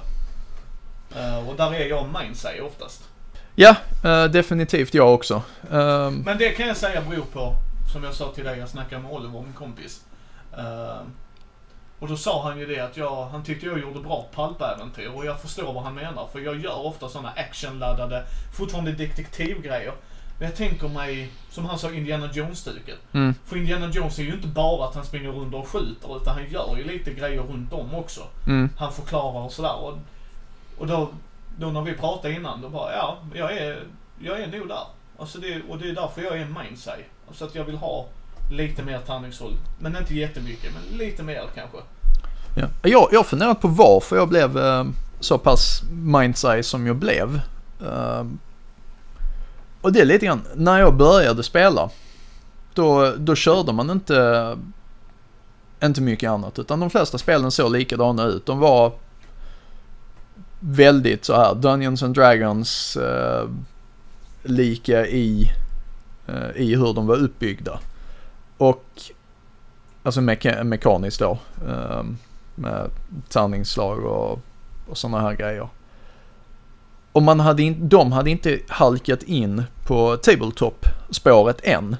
Uh, och där är jag main säger oftast. Ja, yeah, uh, definitivt jag också. Uh, Men det kan jag säga beror på, som jag sa till dig, jag snackade med Oliver, min kompis. Uh, och då sa han ju det att jag, han tyckte jag gjorde bra palpäventyr, och jag förstår vad han menar. För jag gör ofta sådana actionladdade, fortfarande detektivgrejer. Men jag tänker mig, som han sa, Indiana Jones-stycket. Mm. För Indiana Jones är ju inte bara att han springer runt och skjuter, utan han gör ju lite grejer runt om också. Mm. Han förklarar och sådär. Och, och då, då när vi pratade innan, då bara, ja, jag är, jag är nog där. Alltså det, och det är därför jag är en mindset. Alltså att jag vill ha lite mer tärningshåll. Men inte jättemycket, men lite mer kanske. Ja. Jag, jag funderar på varför jag blev eh, så pass mindset som jag blev. Eh, Och det är lite grann, när jag började spela då, då körde man inte inte mycket annat, utan de flesta spelen såg likadana ut. De var väldigt så här Dungeons and Dragons eh, lika i eh, i hur de var uppbyggda. Och alltså meka- mekaniskt då eh, med tärningsslag och, och såna här grejer. Och man hade in, de hade inte halkat in på tabletop-spåret än.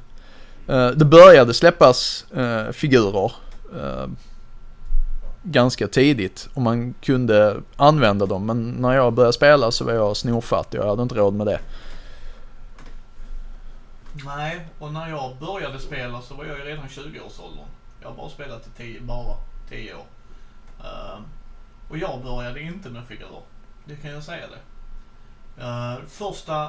Eh, det började släppas eh, figurer eh, ganska tidigt. Och man kunde använda dem. Men när jag började spela så var jag snorfattig. Jag hade inte råd med det. Nej, och när jag började spela så var jag ju redan tjugo-årsåldern. Jag har bara spelat i tio, bara tio år. Uh, och jag började inte med figurer. Det kan jag säga det. Uh, första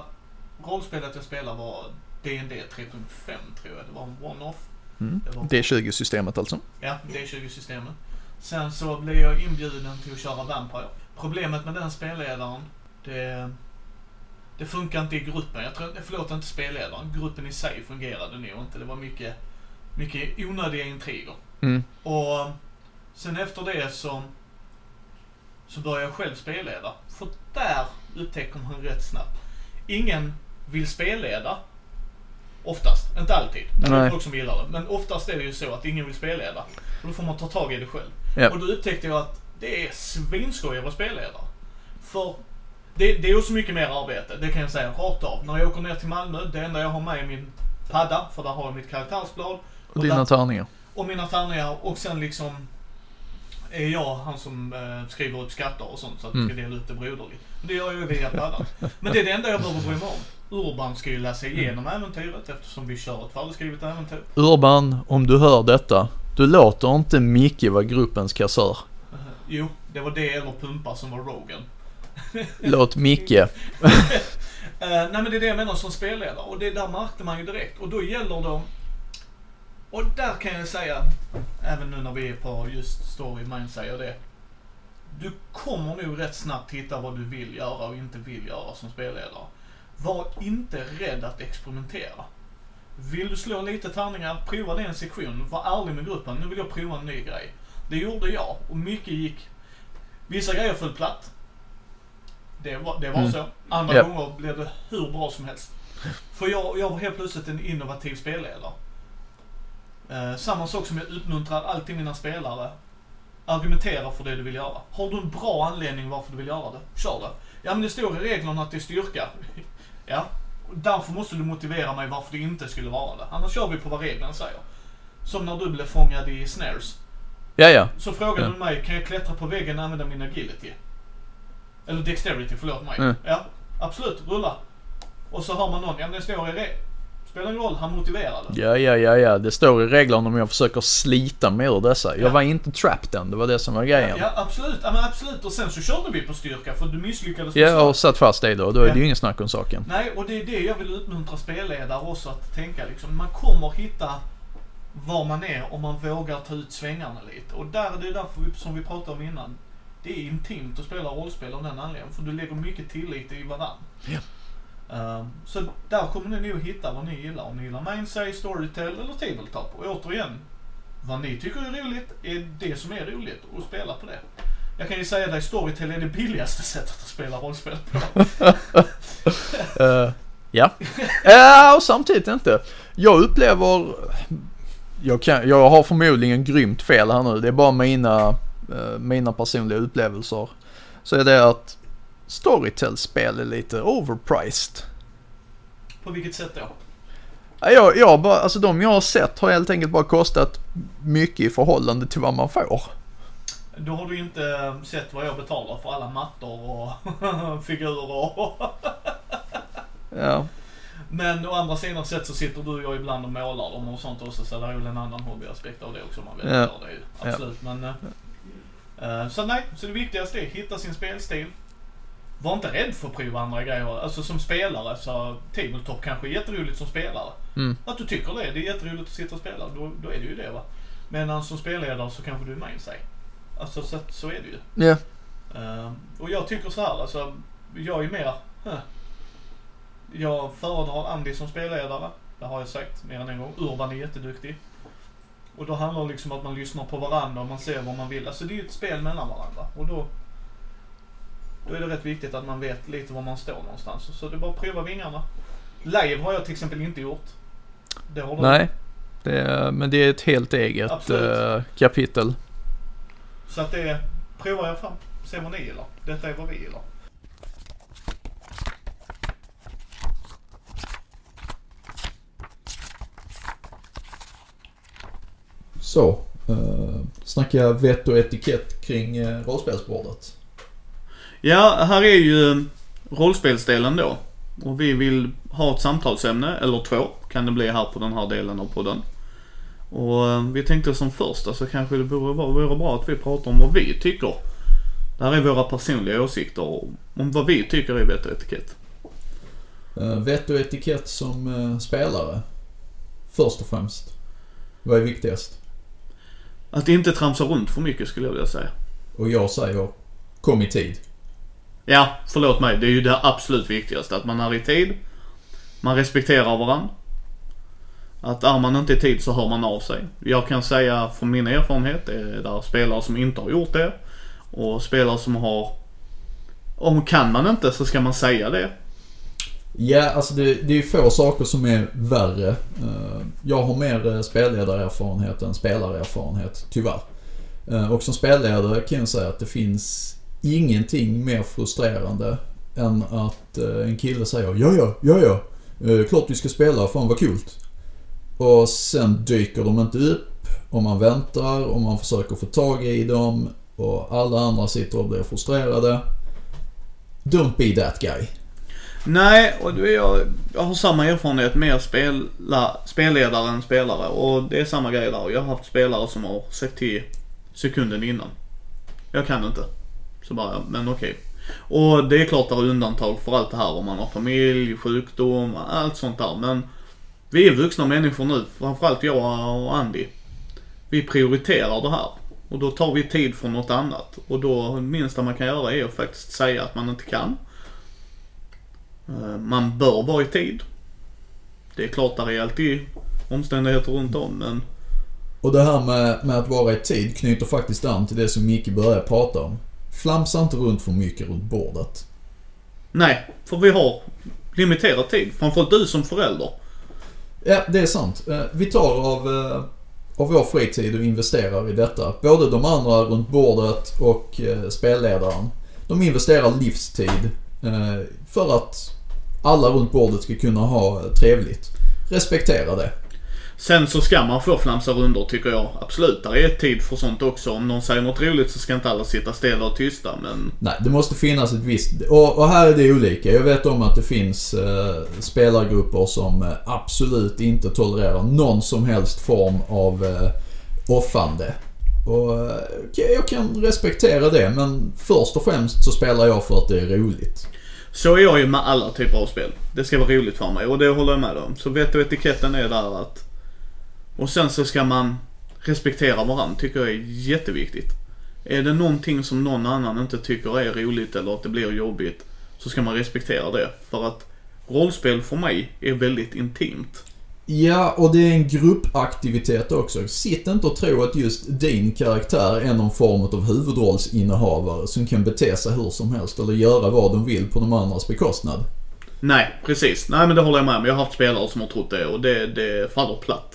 rollspelet jag spelade var D and D three point five tror jag. Det var en one-off. Mm. Det var... D twenty-systemet alltså. Ja, D twenty-systemet. Sen så blev jag inbjuden till att köra Vampire. Problemet med den spelledaren, det, det funkar inte i gruppen. Jag tror, förlåt, inte spelledaren. Gruppen i sig fungerade nog inte. Det var mycket, mycket onödiga intriger. Mm. Och sen efter det så, så började jag själv spelleda. För där upptäcker man rätt snabbt. Ingen vill spelleda. Oftast, inte alltid. Det är folk som gillar det. Men oftast är det ju så att ingen vill spelleda. Och då får man ta tag i det själv. Yep. Och då upptäckte jag att det är svinskoj att vara spelledare. För det, det är ju så mycket mer arbete, det kan jag säga rakt av. När jag åker ner till Malmö, det enda jag har med är min padda, för där har jag mitt karaktärsblad. Och, och dina tärningar. Och mina tärningar, och sen liksom är jag han som eh, skriver upp skatter och sånt, så att mm. det ska dela ut det broderligt. Det gör jag ju via paddan. Men det är det enda jag behöver bry mig om. Urban ska ju läsa igenom äventyret, eftersom vi kör ett färdigskrivet äventyr. Urban, om du hör detta, du låter inte Micke vara gruppens kassör. Uh, jo, det var det eller Pumpa som var Rogan. Låt Micke. uh, nej men det är det jag menar som spelledare, och det där märkte man ju direkt. Och då gäller det, och där kan jag säga, även nu när vi är på just story mind säger det, du kommer nog rätt snabbt hitta vad du vill göra och inte vill göra som spelledare. Var inte rädd att experimentera. Vill du slå lite tärningar, prova det i en sektion. Var ärlig med gruppen, nu vill jag prova en ny grej. Det gjorde jag, och mycket gick. Vissa grejer föll platt. Det var, det var mm. så. Andra yep. gånger blev det hur bra som helst. För jag, jag var helt plötsligt en innovativ spelledare. Eh, samma sak som jag uppmuntrar alltid mina spelare. Argumentera för det du vill göra. Har du en bra anledning varför du vill göra det, kör det. Ja, men det står i reglerna att det är styrka. Ja, och därför måste du motivera mig varför det inte skulle vara det. Annars kör vi på vad reglerna säger. Som när du blev fångad i snares. Ja, ja. Så frågade ja. du mig, kan jag klättra på väggen och använda min agility? Eller dexterity, förlåt mig. Mm. Ja, absolut, rulla. Och så har man någon, ja men det står i reglerna. Spelar en roll, han motiverade. Ja, ja, ja, ja. Det står i reglerna om jag försöker slita med ur dessa. Jag ja. var inte trapped än, det var det som var grejen. Ja, ja absolut, ja, men absolut. Och sen så körde vi på styrka, för du misslyckades. Ja, och satt fast dig då, då är ja. det ju ingen snack om saken. Nej, och det är det jag vill utmuntra spelledare också att tänka liksom. Man kommer hitta var man är om man vågar ta ut svängarna lite. Och där är det därför vi, som vi pratade om innan. Det är intimt att spela rollspel av den anledningen, för du lägger mycket tillit i varann. Ja. Um, så där kommer ni nog hitta vad ni gillar. Om ni gillar Mindsay, Storytel eller Tabletop. Och återigen, vad ni tycker är roligt är det som är roligt, och spela på det. Jag kan ju säga att Storytel är det billigaste sättet att spela rollspel på. uh, ja uh, och samtidigt inte. Jag upplever jag, kan, jag har förmodligen grymt fel här nu. Det är bara mina, uh, mina personliga upplevelser. Så är det att Storytel-spel är lite overpriced. På vilket sätt då? Ja, ja, bara, alltså de jag har sett har helt enkelt bara kostat mycket i förhållande till vad man får. Då har du inte sett vad jag betalar för alla mattor och figurer. Ja. Men å andra sidan sätt så sitter du och jag ibland och målar dem och sånt också, så det är ju en annan hobbyaspekt av det också man vill ja. göra det ju. Absolut, ja. men uh, så nej, så det viktigaste är att hitta sin spelstil. Var inte rädd för att prova andra grejer. Alltså som spelare så tabletop kanske är jätteroligt som spelare. Mm. Att du tycker det, det är jätteroligt att sitta och spela. Då, då är det ju det va. Men som spelledare så kanske du är med sig. Alltså så, så är det ju. Yeah. Uh, och jag tycker så här, alltså jag är mer... Huh. Jag föredrar Andy som spelledare. Det har jag sagt mer än en gång. Urban är jätteduktig. Och då handlar det liksom om att man lyssnar på varandra och man ser vad man vill. Alltså det är ju ett spel mellan varandra. Och då... Då är det rätt viktigt att man vet lite var man står någonstans. Så det är bara att pröva vingarna. Live har jag till exempel inte gjort. Det har du. Nej, det är, men det är ett helt eget äh, kapitel. Så att det provar jag fram. Se vad ni gillar. Detta är vad vi gillar. Så, eh, snacka vett och etikett kring eh, rollspelsbordet. Ja, här är ju rollspelsdelen då. Och vi vill ha ett samtalsämne, eller två, kan det bli här på den här delen av podden. Och vi tänkte som första så kanske det vore bra att vi pratar om vad vi tycker. Det här är våra personliga åsikter om vad vi tycker är vett och etikett. Vett och etikett som spelare, först och främst. Vad är viktigast? Att inte tramsa runt för mycket skulle jag vilja säga. Och jag säger, kom i tid. Ja, förlåt mig. Det är ju det absolut viktigaste. Att man är i tid. Man respekterar varandra. Att är man inte i tid så hör man av sig. Jag kan säga från min erfarenhet, det är där spelare som inte har gjort det. Och spelare som har... Om kan man inte så ska man säga det. Ja, alltså det, det är ju få saker som är värre. Jag har mer spelledarerfarenhet än spelarerfarenhet, tyvärr. Och som spelledare kan jag säga att det finns ingenting mer frustrerande än att en kille säger ja, ja, ja, ja, klart vi ska spela, fan vad kul. Och sen dyker de inte upp, och man väntar, och man försöker få tag i dem, och alla andra sitter och blir frustrerade. Don't be that guy. Nej, och du, jag, jag har samma erfarenhet med spela, spelledare än spelare. Och det är samma grej där. Jag har haft spelare som har sett till sekunden innan. Jag kan inte. Så bara, men okej. Och det är klart det är undantag för allt det här. Om man har familj, sjukdom, allt sånt där. Men vi är vuxna människor nu. Framförallt jag och Andy. Vi prioriterar det här. Och då tar vi tid från något annat. Och då minsta man kan göra är att faktiskt säga att man inte kan. Man bör vara i tid. Det är klart att det är alltid omständigheter runt om, men... Och det här med, med att vara i tid knyter faktiskt an till det som Micke börjar prata om. Flamsa inte runt för mycket runt bordet. Nej, för vi har limiterad tid. Framförallt du som förälder. Ja, det är sant. Vi tar av, av vår fritid och investerar i detta. Både de andra runt bordet och spelledaren. De investerar livstid för att alla runt bordet ska kunna ha trevligt. Respektera det. Sen så ska man få flamsa runder, tycker jag. Absolut, det är tid för sånt också. Om någon säger något roligt så ska inte alla sitta stela och tysta, men... Nej, det måste finnas ett visst... Och, och här är det olika. Jag vet om att det finns eh, spelargrupper som eh, absolut inte tolererar någon som helst form av eh, offande. Och jag kan respektera det, men först och främst så spelar jag för att det är roligt. Så är jag ju med alla typer av spel. Det ska vara roligt för mig, och det håller jag med om. Så vet du, etiketten är där att... Och sen så ska man respektera varandra, tycker jag är jätteviktigt. Är det någonting som någon annan inte tycker är roligt eller att det blir jobbigt, så ska man respektera det. För att rollspel för mig är väldigt intimt. Ja, och det är en gruppaktivitet också. Sitt inte och tro att just din karaktär är någon form av huvudrollsinnehavare som kan bete sig hur som helst eller göra vad de vill på de andras bekostnad. Nej, precis. Nej, men det håller jag med om. Jag har haft spelare som har trott det, och det, det faller platt.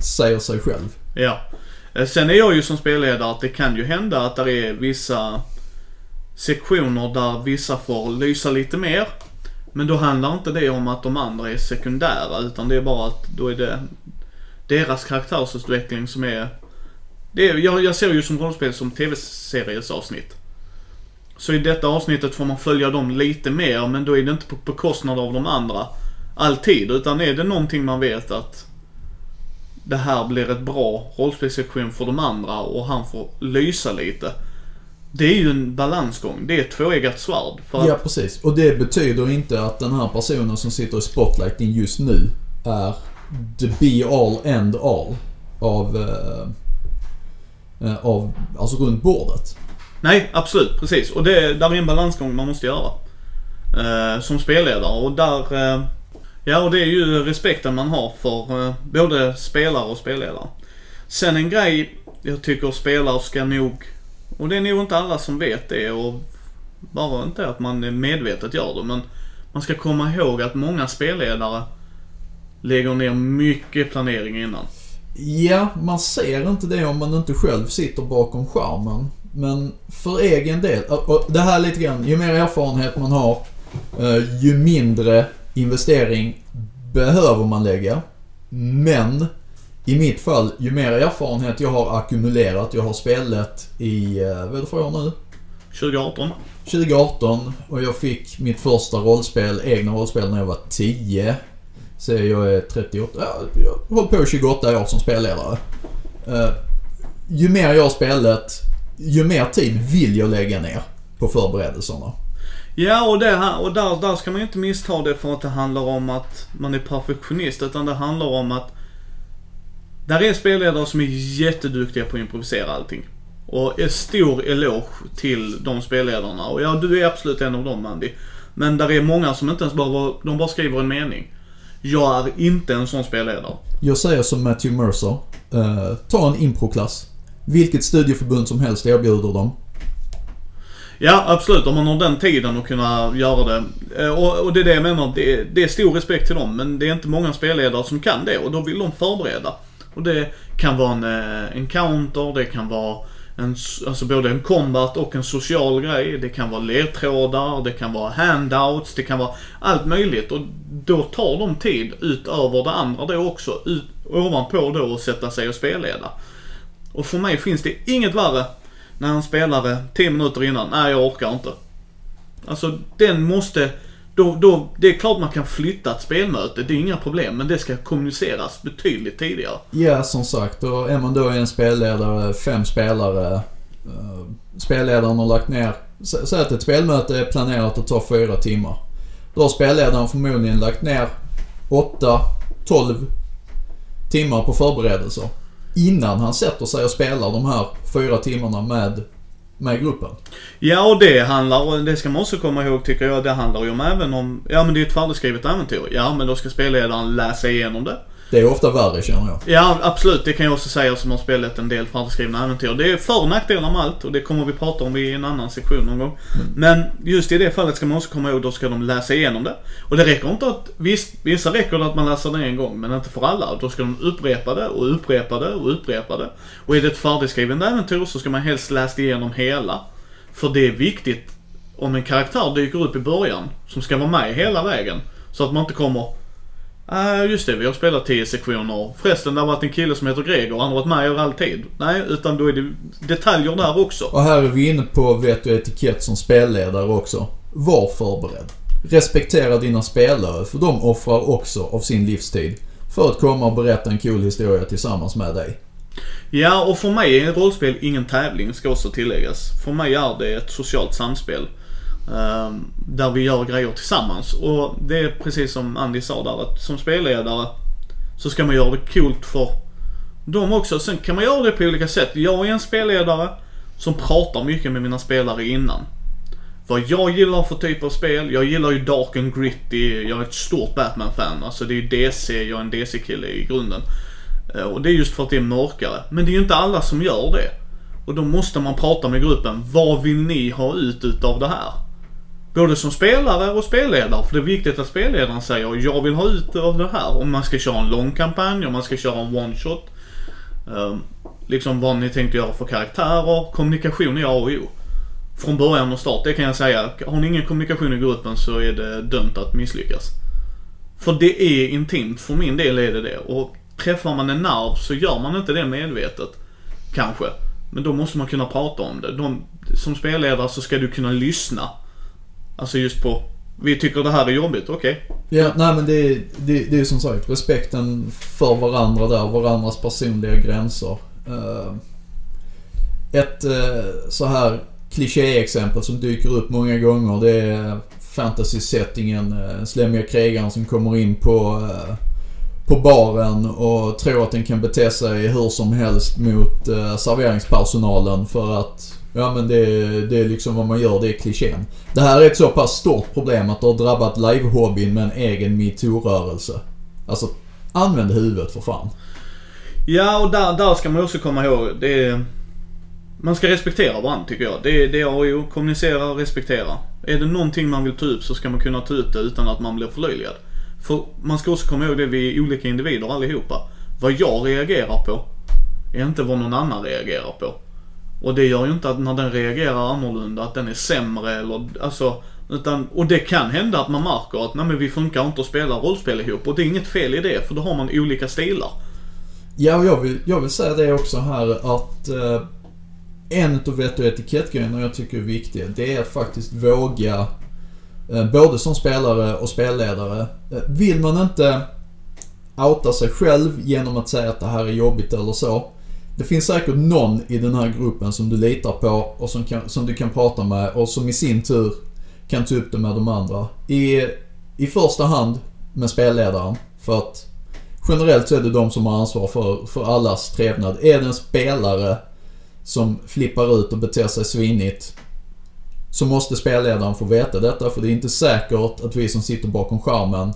Säger sig själv. Ja. Sen är jag ju som spelledare att det kan ju hända att det är vissa sektioner där vissa får lysa lite mer. Men då handlar inte det om att de andra är sekundära, utan det är bara att då är det deras karaktärsutveckling som är... Det är jag, jag ser ju som rollspel som tv-seriesavsnitt. Så i detta avsnittet får man följa dem lite mer, men då är det inte på, på kostnad av de andra alltid. Utan är det någonting man vet att det här blir ett bra rollspelsektion för de andra och han får lysa lite... Det är ju en balansgång. Det är ett tvåeggat svärd. För att... Ja, precis. Och det betyder inte att den här personen som sitter i spotlighten just nu är the be all end all av, eh, av alltså runt bordet. Nej, absolut. Precis. Och det, där är en balansgång man måste göra eh, som spelledare. Och där, eh, ja, och det är ju respekten man har för eh, både spelare och spelledare. Sen en grej jag tycker spelare ska nog... Och det är nog inte alla som vet det, och bara inte att man är medvetet gör det, men man ska komma ihåg att många spelledare lägger ner mycket planering innan. Ja, man ser inte det om man inte själv sitter bakom skärmen. Men för egen del, och det här lite grann, ju mer erfarenhet man har, ju mindre investering behöver man lägga. Men... I mitt fall, ju mer erfarenhet jag har ackumulerat, jag har spelat i, vad är det för år nu? tjugo arton. tjugo arton, och jag fick mitt första rollspel, egna rollspel, när jag var tio. Så jag är trettioåtta, jag håller på tjugoåtta år som spelledare. Ju mer jag har spelat, ju mer tid vill jag lägga ner på förberedelserna. Ja, och, det här, och där, där ska man inte missta det för att det handlar om att man är perfektionist, utan det handlar om att där är spelledare som är jätteduktiga på att improvisera allting. Och är stor eloge till de spelledarna. Och ja, du är absolut en av dem, Andy. Men där är många som inte ens bara, de bara skriver en mening. Jag är inte en sån spelledare. Jag säger som Matthew Mercer. Eh, ta en improklass. Vilket studieförbund som helst erbjuder dem. Ja, absolut. Om man har den tiden att kunna göra det. Och, och det är det jag menar, det är, det är stor respekt till dem, men det är inte många spelledare som kan det, och då vill de förbereda. Och det kan vara en encounter, det kan vara en, alltså både en combat och en social grej, det kan vara ledtrådar, det kan vara handouts, det kan vara allt möjligt, och då tar de tid utöver det andra då också, ut, ovanpå då, att sätta sig och spelleda. Och för mig finns det inget värre när en spelare tio minuter innan, nej jag orkar inte. Alltså den måste då, då, det är klart man kan flytta ett spelmöte, det är inga problem, men det ska kommuniceras betydligt tidigare. Ja, som sagt, och är man då en spelledare, fem spelare, uh, spelledaren har lagt ner, säg att ett spelmöte är planerat att ta fyra timmar. Då har spelledaren förmodligen lagt ner åtta till tolv timmar på förberedelser innan han sätter sig och spelar de här fyra timmarna med med gruppen. Ja, och det handlar, och det ska man också komma ihåg tycker jag, det handlar ju om även om, ja men det är ett färdigskrivet äventyr, ja men då ska spelledaren läsa igenom det. Det är ofta värre känner jag. Ja, absolut, det kan jag också säga som har spelat en del färdigskrivna äventyr. Det är för- och nackdelar med allt, och det kommer vi prata om i en annan sektion någon gång. Mm. Men just i det fallet ska man också komma ihåg, då ska de läsa igenom det. Och det räcker inte att, viss, vissa räcker att man läser det en gång, men inte för alla. Då ska de upprepa det och upprepa det och upprepa det. Och är det ett färdigskrivet äventyr så ska man helst läsa igenom hela. För det är viktigt om en karaktär dyker upp i början som ska vara med hela vägen. Så att man inte kommer... Uh, just det, vi har spelat tio sektioner. Förresten, det har varit en kille som heter Gregor, han har varit med över all tid. Nej, utan då är det detaljer där också. Och här är vi inne på vett och etikett som spelledare också. Var förberedd. Respektera dina spelare, för de offrar också av sin livstid för att komma och berätta en kul historia tillsammans med dig. Ja, och för mig är rollspel ingen tävling, ska också tilläggas. För mig är det ett socialt samspel där vi gör grejer tillsammans, och det är precis som Andy sa där, att som spelledare så ska man göra det coolt för dem också. Sen kan man göra det på olika sätt. Jag är en spelledare som pratar mycket med mina spelare innan. Vad jag gillar för typ av spel, jag gillar ju dark and gritty, jag är ett stort Batman-fan, alltså det är ju D C, jag är en D C-kille i grunden, och det är just för att det är mörkare, men det är ju inte alla som gör det, och då måste man prata med gruppen, vad vill ni ha ut utav det här? Både som spelare och spelledare. För det är viktigt att spelledaren säger jag vill ha ut av det här. Om man ska köra en lång kampanj, om man ska köra en one shot, um, liksom vad ni tänkte göra för karaktärer. Kommunikation är A och O från början och start, det kan jag säga. Har ni ingen kommunikation i gruppen så är det dömt att misslyckas. För det är intimt, för min del är det det. Och träffar man en nerv så gör man inte det medvetet, kanske. Men då måste man kunna prata om det. De, som spelledare så ska du kunna lyssna. Alltså just på, vi tycker det här är jobbigt, okej. Okay. Ja, nej men det, det, det är som sagt respekten för varandra där, varandras personliga gränser. Ett så här klichéexempel som dyker upp många gånger, det är fantasy-settingen, slämmiga krigaren som kommer in på, på baren och tror att den kan bete sig hur som helst mot serveringspersonalen för att... Ja men det, det är liksom vad man gör, det är klichén. Det här är ett så pass stort problem att det har drabbat live-hobbyn med en egen MeToo-rörelse. Alltså, använd huvudet för fan. Ja, och där, där ska man också komma ihåg, det är, man ska respektera varandra tycker jag. Det, det är ju kommunicera och respektera. Är det någonting man vill ta upp så ska man kunna ta upp det utan att man blir förlöjligad. För man ska också komma ihåg det, vi är olika individer allihopa. Vad jag reagerar på är inte vad någon annan reagerar på. Och det gör ju inte att när den reagerar annorlunda att den är sämre eller, alltså, utan, och det kan hända att man märker att nej, men vi funkar inte att spela rollspel ihop, och det är inget fel i det, för då har man olika stilar. Ja, och jag vill, jag vill säga det också här att eh, en av vett- och etikettgrejerna jag tycker är viktiga, det är faktiskt våga, eh, både som spelare och spelledare. Eh, vill man inte outa sig själv genom att säga att det här är jobbigt eller så, det finns säkert någon i den här gruppen som du litar på och som, kan, som du kan prata med och som i sin tur kan ta upp det med de andra. I, i första hand med spelledaren, för att generellt så är det de som har ansvar för, för allas trevnad. Är det en spelare som flippar ut och beter sig svinigt så måste spelledaren få veta detta, för det är inte säkert att vi som sitter bakom skärmen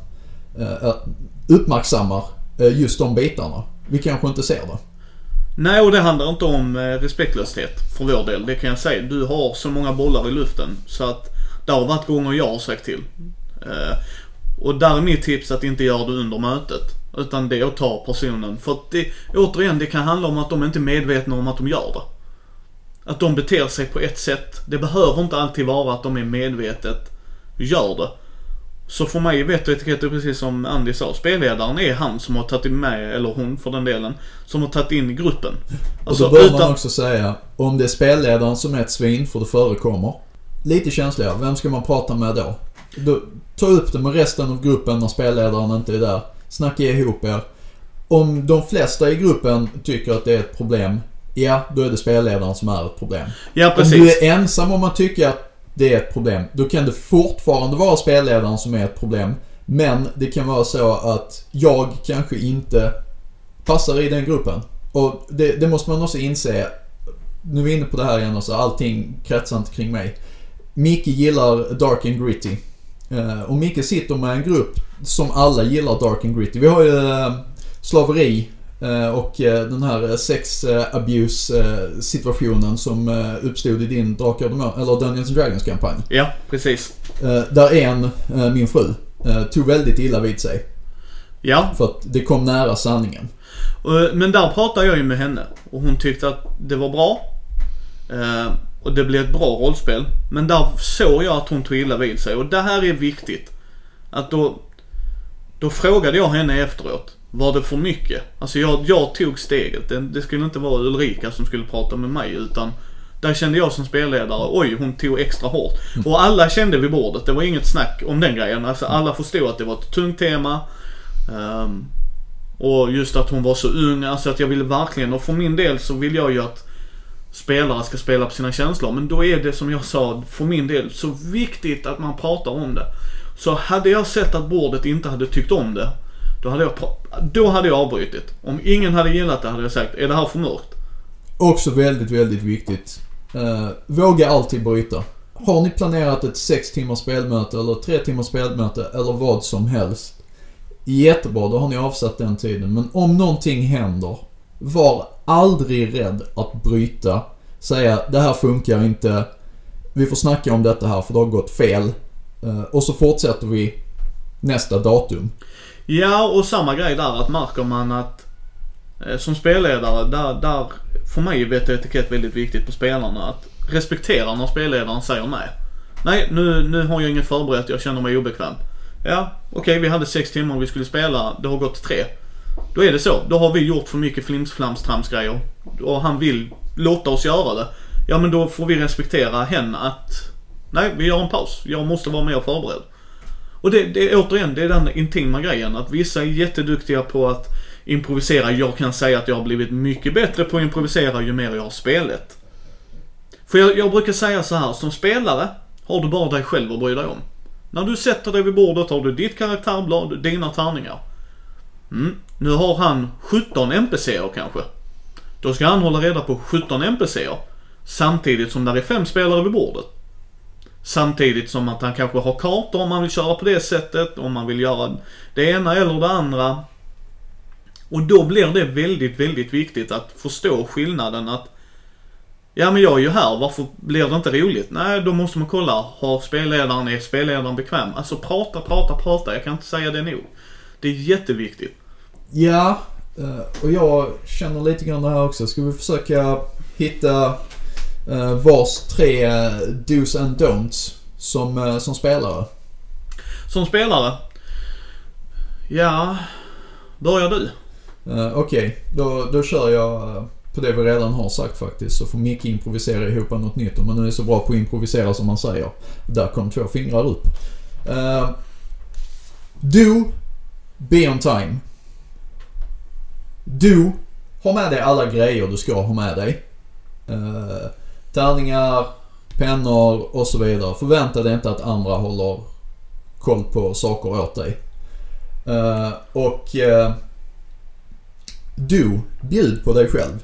eh, uppmärksammar eh, just de bitarna. Vi kanske inte ser det. Nej, och det handlar inte om respektlöshet för vår del, det kan jag säga. Du har så många bollar i luften så att det har varit gånger jag har sagt till. Eh, och där är mitt tips att inte göra det under mötet, utan det är att ta personen. För att det, återigen, det kan handla om att de inte är medvetna om att de gör det. Att de beter sig på ett sätt. Det behöver inte alltid vara att de är medvetet gör det. Så för mig vet jag inte, precis som Andy sa, spelledaren är han som har tagit in med, eller hon för den delen, som har tagit in gruppen. Alltså, och då bör utan... man också säga, om det är spelledaren som är ett svin, för det förekommer, lite känsligare, vem ska man prata med då? Då ta upp det med resten av gruppen när spelledaren inte är där. Snacka ihop er. Om de flesta i gruppen tycker att det är ett problem, ja, då är det spelledaren som är ett problem. Ja, precis. Om du är ensam och man tycker att det är ett problem, då kan det fortfarande vara spelledaren som är ett problem. Men det kan vara så att jag kanske inte passar i den gruppen. Och det, det måste man också inse. Nu är vi inne på det här igen, så allting kretsar inte kring mig. Micke gillar Dark and Gritty. Och Micke sitter med en grupp som alla gillar Dark and Gritty. Vi har ju slaveri och den här sex abuse situationen som uppstod i din Drakar eller Dungeons and Dragons kampanj. Ja, precis. Där en, min fru, tog väldigt illa vid sig. Ja. För att det kom nära sanningen. Men där pratade jag ju med henne, och hon tyckte att det var bra. Och det blev ett bra rollspel. Men där såg jag att hon tog illa vid sig. Och det här är viktigt. Att då, då frågade jag henne efteråt, var det för mycket? Alltså jag, jag tog steget. Det, det skulle inte vara Ulrika som skulle prata med mig, utan där kände jag som spelledare, oj, hon tog extra hårt. Och alla kände vid bordet, det var inget snack om den grejen. Alltså alla förstod att det var ett tungt tema. um, Och just att hon var så ung. Alltså att jag ville verkligen, och för min del så vill jag ju att spelare ska spela på sina känslor. Men då är det, som jag sa, för min del så viktigt att man pratar om det. Så hade jag sett att bordet inte hade tyckt om det, Då hade jag, då hade jag avbrytit. Om ingen hade gillat det hade jag sagt, är det här för mörkt? Också väldigt, väldigt viktigt. eh, Våga alltid bryta. Har ni planerat ett sex timmars spelmöte eller tre timmars spelmöte eller vad som helst, jättebra, då har ni avsatt den tiden. Men om någonting händer, var aldrig rädd att bryta. Säga, det här funkar inte, vi får snacka om detta här, för det har gått fel. Och så fortsätter vi nästa datum. Ja, och samma grej där, att märker man att som spelledare, där, där för mig vet jag etikett väldigt viktigt på spelarna, att respektera när spelledaren säger nej. Nej, nu, nu har jag inget förberett, jag känner mig obekväm. Ja, okej, okay, vi hade sex timmar och vi skulle spela, det har gått tre. Då är det så, då har vi gjort för mycket flimsflamstramsgrejer och han vill låta oss göra det. Ja, men då får vi respektera henne att nej, vi gör en paus, jag måste vara mer förberedd. Och det, det återigen, det är den intima grejen, att vissa är jätteduktiga på att improvisera. Jag kan säga att jag har blivit mycket bättre på att improvisera ju mer jag har spelat. För jag, jag brukar säga så här, som spelare har du bara dig själv att bry dig om. När du sätter dig vid bordet har du ditt karaktärblad, dina tärningar. Mm. Nu har han sjutton N P C'er kanske. Då ska han hålla reda på sjutton N P C'er, samtidigt som där är fem spelare vid bordet. Samtidigt som att han kanske har kartor om man vill köra på det sättet, om man vill göra det ena eller det andra. Och då blir det väldigt, väldigt viktigt att förstå skillnaden, att ja, men jag är ju här, varför blir det inte roligt? Nej, då måste man kolla, har spelledaren, är spelledaren bekväm? Alltså prata, prata, prata, jag kan inte säga det nog. Det är jätteviktigt. Ja, och jag känner lite grann det här också. Ska vi försöka hitta vars tre do's and don'ts som, som spelare? Som spelare? Ja, börjar du. Okej, okay. då, då kör jag på det vi redan har sagt faktiskt. Så får Micke improvisera ihop något nytt. Om man är så bra på att improvisera som man säger. Där kom två fingrar upp. Do, be on time. Du har med dig alla grejer du ska ha med dig. Eh, tärningar, pennor och så vidare. Förvänta dig inte att andra håller koll på saker åt dig. Eh, och eh, du, bjud på dig själv.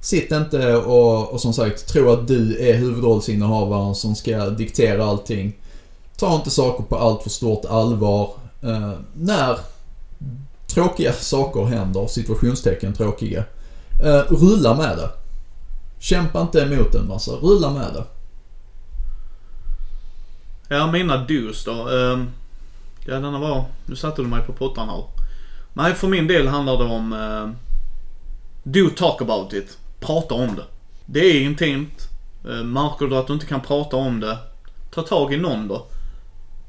Sitt inte och, och som sagt tro att du är huvudrollsinnehavaren som ska diktera allting. Ta inte saker på allt för stort allvar. Eh, när tråkiga saker händer, situationstecken tråkiga, eh, rulla med det. Kämpa inte emot en massa, rulla med det. Ja, mina dus då. Um, ja, denna var... Nu satte du mig på pottan här. Nej, för min del handlar det om... Uh, do talk about it. Prata om det. Det är intimt. Uh, märker du att du inte kan prata om det, ta tag i någon då.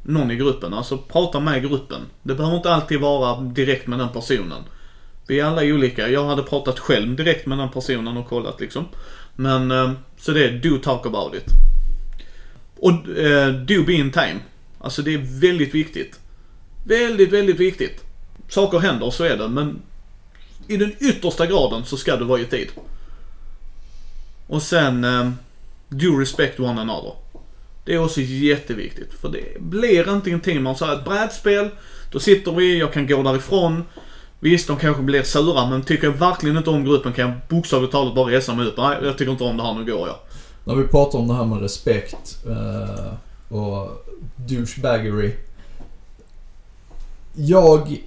Någon i gruppen. Alltså, prata med gruppen. Det behöver inte alltid vara direkt med den personen. Vi är alla olika. Jag hade pratat själv direkt med den personen och kollat liksom. Men, uh, så det är do talk about it. Och uh, do be in time. Alltså det är väldigt viktigt. Väldigt, väldigt viktigt. Saker händer, så är det. Men i den yttersta graden så ska du vara i tid. Och sen uh, do respect one another. Det är också jätteviktigt. För det blir inte intimt. Man säger ett brädspel, då sitter vi, jag kan gå därifrån. Visst, de kanske blir sura, men tycker jag verkligen inte om gruppen kan jag bokstavligt talat bara resa mig ut. Nej, jag tycker inte om det här, nu går jag. När vi pratar om det här med respekt uh, och douchebaggery, jag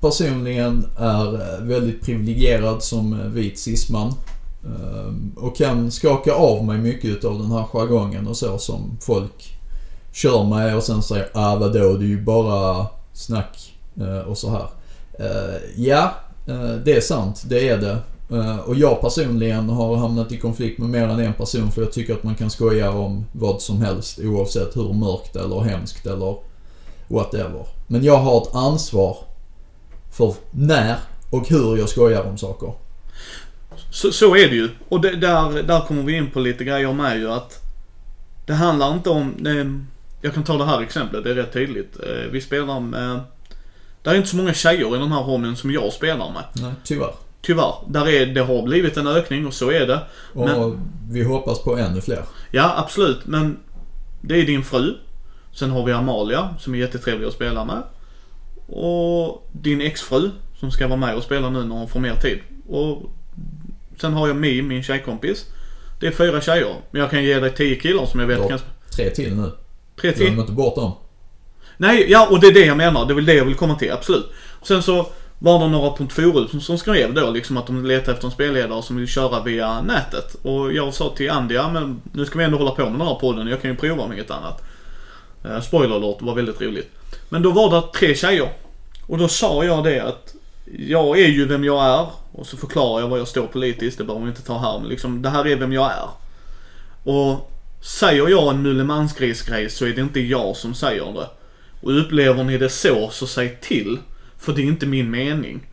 personligen är väldigt privilegierad som vit cisman uh, och kan skaka av mig mycket av den här jargongen och så som folk kör med och sen säger ah vadå, det är ju bara snack uh, och så här. Uh, ja, uh, det är sant, det är det. Och jag personligen har hamnat i konflikt med mer än en person för jag tycker att man kan skoja om vad som helst oavsett hur mörkt eller hemskt eller whatever. Men jag har ett ansvar för när och hur jag skojar om saker. Så, så är det ju. Och det, där, där kommer vi in på lite grejer med ju att det handlar inte om... Jag kan ta det här exemplet, det är rätt tydligt. Vi spelar med... Det är inte så många tjejer i den här hormen som jag spelar med. Nej, tyvärr. Tyvärr, där är, det har blivit en ökning och så är det. Och men, vi hoppas på ännu fler. Ja, absolut. Men det är din fru. Sen har vi Amalia som är jättetrevlig att spela med. Och din exfru som ska vara med och spela nu när hon får mer tid. Och sen har jag Mi, min tjejkompis. Det är fyra tjejer. Men jag kan ge dig tio killar som jag vet ja, kan... Tre till nu. Tre till? Jag har inte bort dem. Nej, ja, och det är det jag menar. Det är väl det jag vill komma till, absolut. Sen så... var det några på ett forum som skrev då liksom att de letar efter en spelledare som vill köra via nätet. Och jag sa till Andy, ja, men nu ska vi ändå hålla på med den här podden, jag kan ju prova med inget annat. eh, Spoiler alert, det var väldigt roligt. Men då var det tre tjejer. Och då sa jag det att jag är ju vem jag är. Och så förklarar jag vad jag står politiskt, det behöver vi inte ta här. Men liksom, det här är vem jag är. Och säger jag en nullemansgrisgrej så är det inte jag som säger det. Och upplever ni det så, så säg till. För det är inte min mening.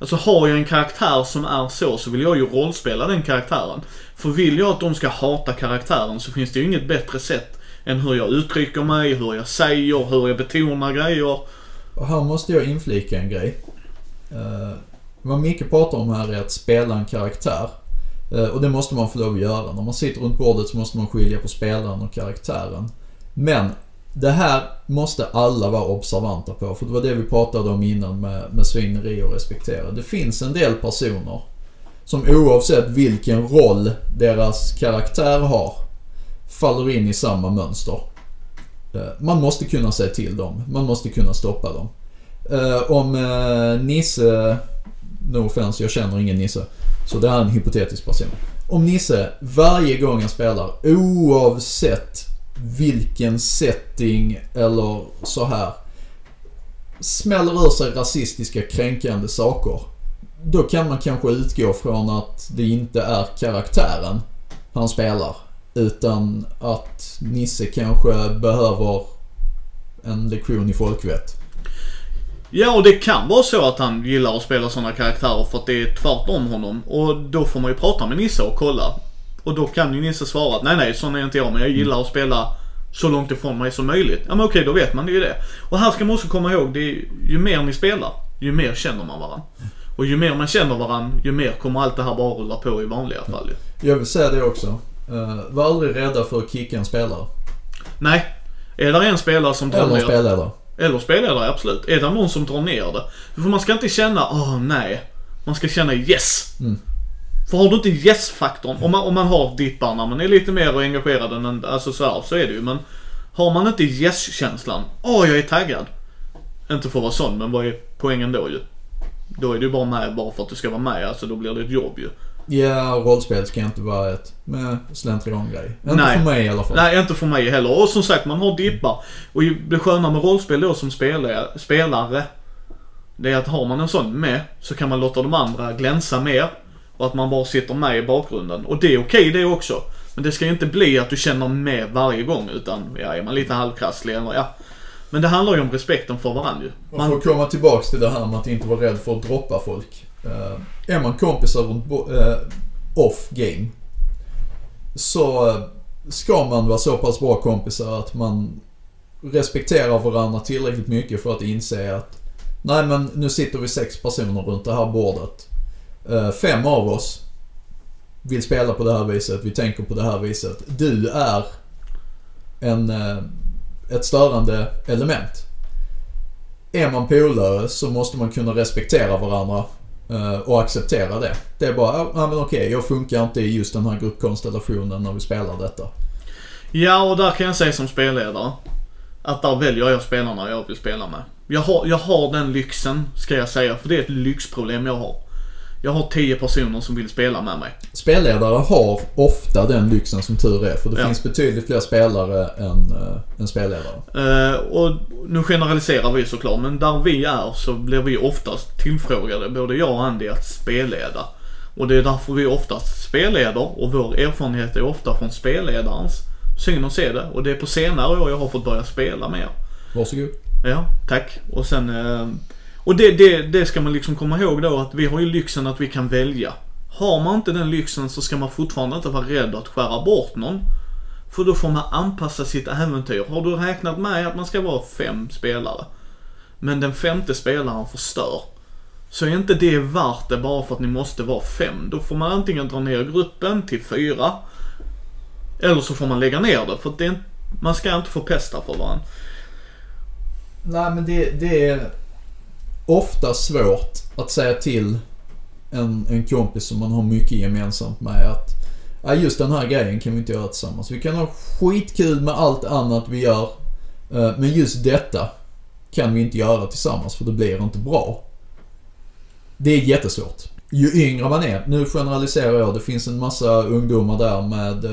Alltså har jag en karaktär som är så, så vill jag ju rollspela den karaktären. För vill jag att de ska hata karaktären, så finns det ju inget bättre sätt än hur jag uttrycker mig, hur jag säger, hur jag betonar grejer. Och här måste jag inflika en grej. uh, Vad Micke pratar om här är att spela en karaktär. uh, Och det måste man få lov att göra. När man sitter runt bordet så måste man skilja på spelaren och karaktären. Men det här måste alla vara observanta på, för det var det vi pratade om innan med, med svineri och respektera. Det finns en del personer som oavsett vilken roll deras karaktär har faller in i samma mönster. Man måste kunna säga till dem, man måste kunna stoppa dem. Om Nisse, no offense, jag känner ingen Nisse, så det är en hypotetisk person. Om Nisse varje gång han spelar, oavsett vilken setting eller så här, smäller ur sig rasistiska kränkande saker, då kan man kanske utgå från att det inte är karaktären han spelar, utan att Nisse kanske behöver en lektion i folkvett. Ja, och det kan vara så att han gillar att spela sådana karaktärer för att det är tvärtom honom. Och då får man ju prata med Nisse och kolla. Och då kan ju Nisse svara att nej, nej, sån är inte jag, men jag gillar att spela så långt ifrån mig som möjligt. Ja, men okej, då vet man ju det. Och här ska man också komma ihåg, det är, ju mer ni spelar, ju mer känner man varann. Och ju mer man känner varann, ju mer kommer allt det här bara rulla på i vanliga fall. Jag vill säga det också. Uh, var aldrig rädda för att kicka en spelare. Nej, är det en spelare som drar eller ner... Spelare. Eller spelare, absolut. Är det någon som drar ner det? För man ska inte känna, åh, oh, nej. Man ska känna yes. Mm. För har du inte yes-faktorn, om man, om man har dippar när man är lite mer engagerad än, alltså så, här, så är det ju, men har man inte yes-känslan, åh, jag är taggad, inte för att vara sån, men vad är poängen då ju? Då är du bara med bara för att du ska vara med, alltså då blir det ett jobb ju. Ja, rollspel ska inte vara ett slentrian-grej. Inte Nej. för mig i alla fall. Nej, inte för mig heller. Och som sagt, man har dippar. Och det sköna med rollspel då som spelare, det är att har man en sån med, så kan man låta de andra glänsa mer. Och att man bara sitter med i bakgrunden. Och det är okej okay, det också. Men det ska ju inte bli att du känner med varje gång. Utan ja, är man lite halvkrasslig eller ja. Men det handlar ju om respekten för varandra. Man får komma tillbaka till det här med att inte vara rädd för att droppa folk. Uh, är man kompisar runt uh, off game, så uh, ska man vara så pass bra kompisar att man respekterar varandra tillräckligt mycket för att inse att nej, men nu sitter vi sex personer runt det här bordet. Uh, fem av oss vill spela på det här viset, vi tänker på det här viset. Du är en... Uh, ett störande element. Är man polare så måste man kunna respektera varandra och acceptera det. Det är bara, ja men okej, jag funkar inte i just den här gruppkonstellationen när vi spelar detta. Ja, och där kan jag säga som spelledare att där väljer jag spelarna jag vill spela med. Jag har, jag har den lyxen, ska jag säga, för det är ett lyxproblem jag har. Jag har tio personer som vill spela med mig. Spelledare har ofta den lyxen, som tur är. För det ja. finns betydligt fler spelare än, äh, än spelledare. Eh, och nu generaliserar vi såklart. Men där vi är så blir vi oftast tillfrågade, både jag och Andy, att spelleda. Och det är därför vi oftast spelleder. Och vår erfarenhet är ofta från spelledarens syn och se det. Och det är på senare år jag har fått börja spela mer. Varsågod. Ja, tack. Och sen... Eh, Och det, det, det ska man liksom komma ihåg då, att vi har ju lyxen att vi kan välja. Har man inte den lyxen så ska man fortfarande inte vara rädd att skära bort någon. För då får man anpassa sitt äventyr. Har du räknat med att man ska vara fem spelare, men den femte spelaren förstör, så är inte det värt det bara för att ni måste vara fem. Då får man antingen dra ner gruppen till fyra, eller så får man lägga ner det. För det är, man ska inte få pesta för varandra. Nej, men det, det är... ofta svårt att säga till en, en kompis som man har mycket gemensamt med att ja, just den här grejen kan vi inte göra tillsammans. Vi kan ha skitkul med allt annat vi gör, men just detta kan vi inte göra tillsammans, för det blir inte bra. Det är jättesvårt. Ju yngre man är, nu generaliserar jag, det finns en massa ungdomar där med,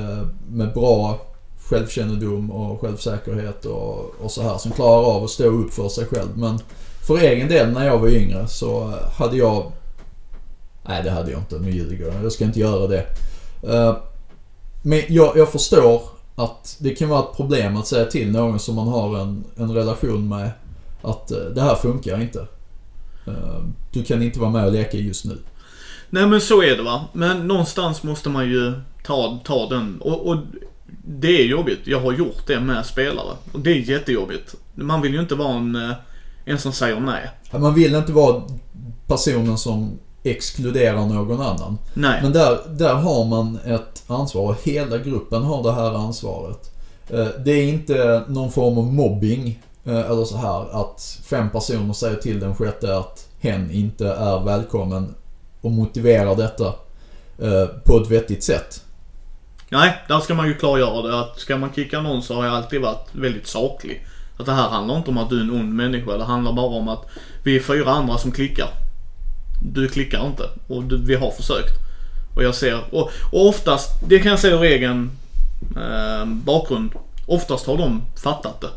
med bra självkännedom och självsäkerhet och, och så här, som klarar av att stå upp för sig själv. Men för egen del, när jag var yngre, så hade jag... Nej, det hade jag inte med ljuger. Jag ska inte göra det. Men jag, jag förstår att det kan vara ett problem att säga till någon som man har en, en relation med att det här funkar inte. Du kan inte vara med och leka just nu. Nej, men så är det va. Men någonstans måste man ju ta, ta den... Och, och... det är jobbigt. Jag har gjort det med spelare. Och det är jättejobbigt. Man vill ju inte vara en... en som säger nej. Man vill inte vara personen som exkluderar någon annan. Nej. Men där, där har man ett ansvar, och hela gruppen har det här ansvaret. Det är inte någon form av mobbing eller så här att fem personer säger till den sjätte att hen inte är välkommen och motiverar detta på ett vettigt sätt. Nej, där ska man ju klargöra det, att ska man kicka någon så har jag alltid varit väldigt saklig. Att det här handlar inte om att du är en ond människa. Det handlar bara om att vi är fyra andra som klickar. Du klickar inte. Och du, vi har försökt. Och jag ser... Och, och oftast... det kan jag säga ur egen eh, bakgrund. Oftast har de fattat det.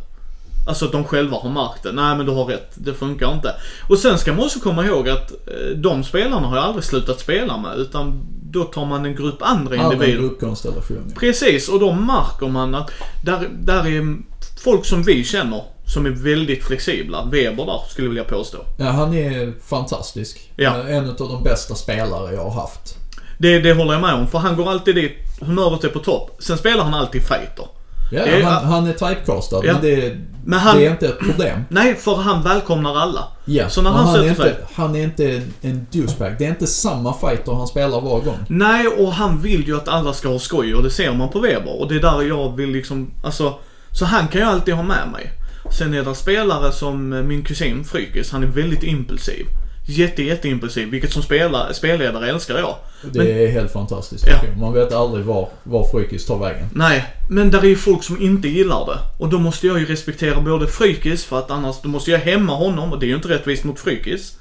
Alltså att de själva har märkt det. Nej, men du har rätt. Det funkar inte. Och sen ska man också komma ihåg att eh, de spelarna har jag aldrig slutat spela med. Utan då tar man en grupp andra individer. Andra gruppkonstellationer. Precis. Och då märker man att där, där är... folk som vi känner, som är väldigt flexibla. Weber där, skulle jag vilja påstå. Ja, han är fantastisk. Ja. En av de bästa spelare jag har haft. Det, det håller jag med om, för han går alltid dit, humöret är på topp. Sen spelar han alltid fighter. Ja, är, han, han är typecastad, ja. men, det, men han, det är inte ett problem. Nej, för han välkomnar alla. Ja, så när han, han, är inte, han är inte en, en douchebag. Det är inte samma fighter han spelar var gång. Nej, och han vill ju att alla ska ha skoj, och det ser man på Weber. Och det är där jag vill liksom... alltså, så han kan ju alltid ha med mig. Sen är det spelare som min kusin Frykes. Han är väldigt impulsiv. Jätte, jätte impulsiv. Vilket som spelare, spelledare älskar jag. Det men, är helt fantastiskt. Ja. Man vet aldrig var, var Frykes tar vägen. Nej, men där är ju folk som inte gillar det. Och då måste jag ju respektera både Frykes, för att annars då måste jag hämma honom. Och det är ju inte rättvist mot Frykes.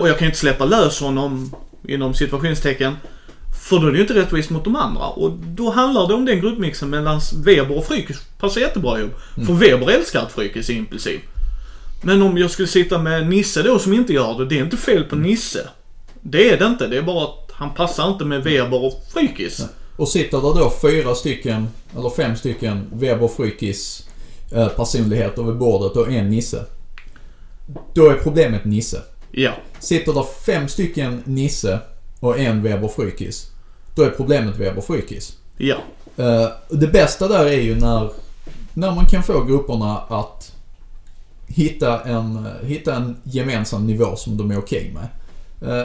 Och jag kan ju inte släppa lös honom, inom situationstecken, För då är det ju inte rättvist mot de andra. Och då handlar det om den gruppmixen mellan Weber och Frykes. Passar jättebra jobb. Mm. För Weber älskar att Frykes är impulsiv. Men om jag skulle sitta med Nisse då som inte gör det. Det är inte fel på Nisse. Det är det inte. Det är bara att han passar inte med Weber och Frykes. Nej. Och sitter där då fyra stycken eller fem stycken Weber och Frykes eh, personligheter över bordet och en Nisse. Då är problemet Nisse. Ja. Sitter där fem stycken Nisse och en Weber och Frykes. Då är problemet Weber och Frykes. Ja. Eh, det bästa där är ju när när man kan få grupperna att hitta en hitta en gemensam nivå som de är okej med.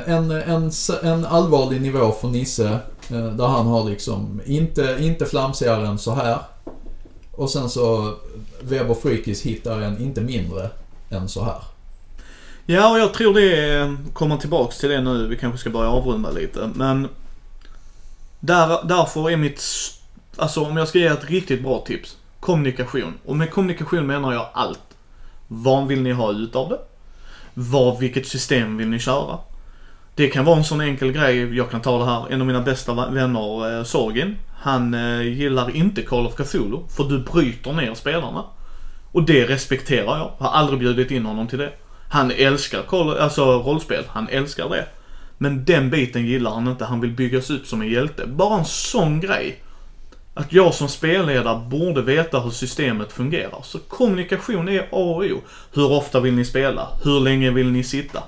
En, en, en allvarlig nivå för Nisse där han har liksom inte, inte flamsigare än så här, och sen så Weber Frykes hittar en inte mindre än så här. Ja, och jag tror det kommer tillbaks till det nu. Vi kanske ska börja avrunda lite, men där, därför är mitt, alltså om jag ska ge ett riktigt bra tips, kommunikation. Och med kommunikation menar jag allt. Vad vill ni ha ut av det? Vad, vilket system vill ni köra? Det kan vara en sån enkel grej. Jag kan ta det här. En av mina bästa vänner, Sorgin, han gillar inte Call of Cthulhu. För du bryter ner spelarna. Och det respekterar jag. Har aldrig bjudit in honom till det. Han älskar Call, alltså rollspel. Han älskar det. Men den biten gillar han inte. Han vill byggas upp som en hjälte. Bara en sån grej. Att jag som spelledare borde veta hur systemet fungerar. Så kommunikation är A och O. Hur ofta vill ni spela? Hur länge vill ni sitta?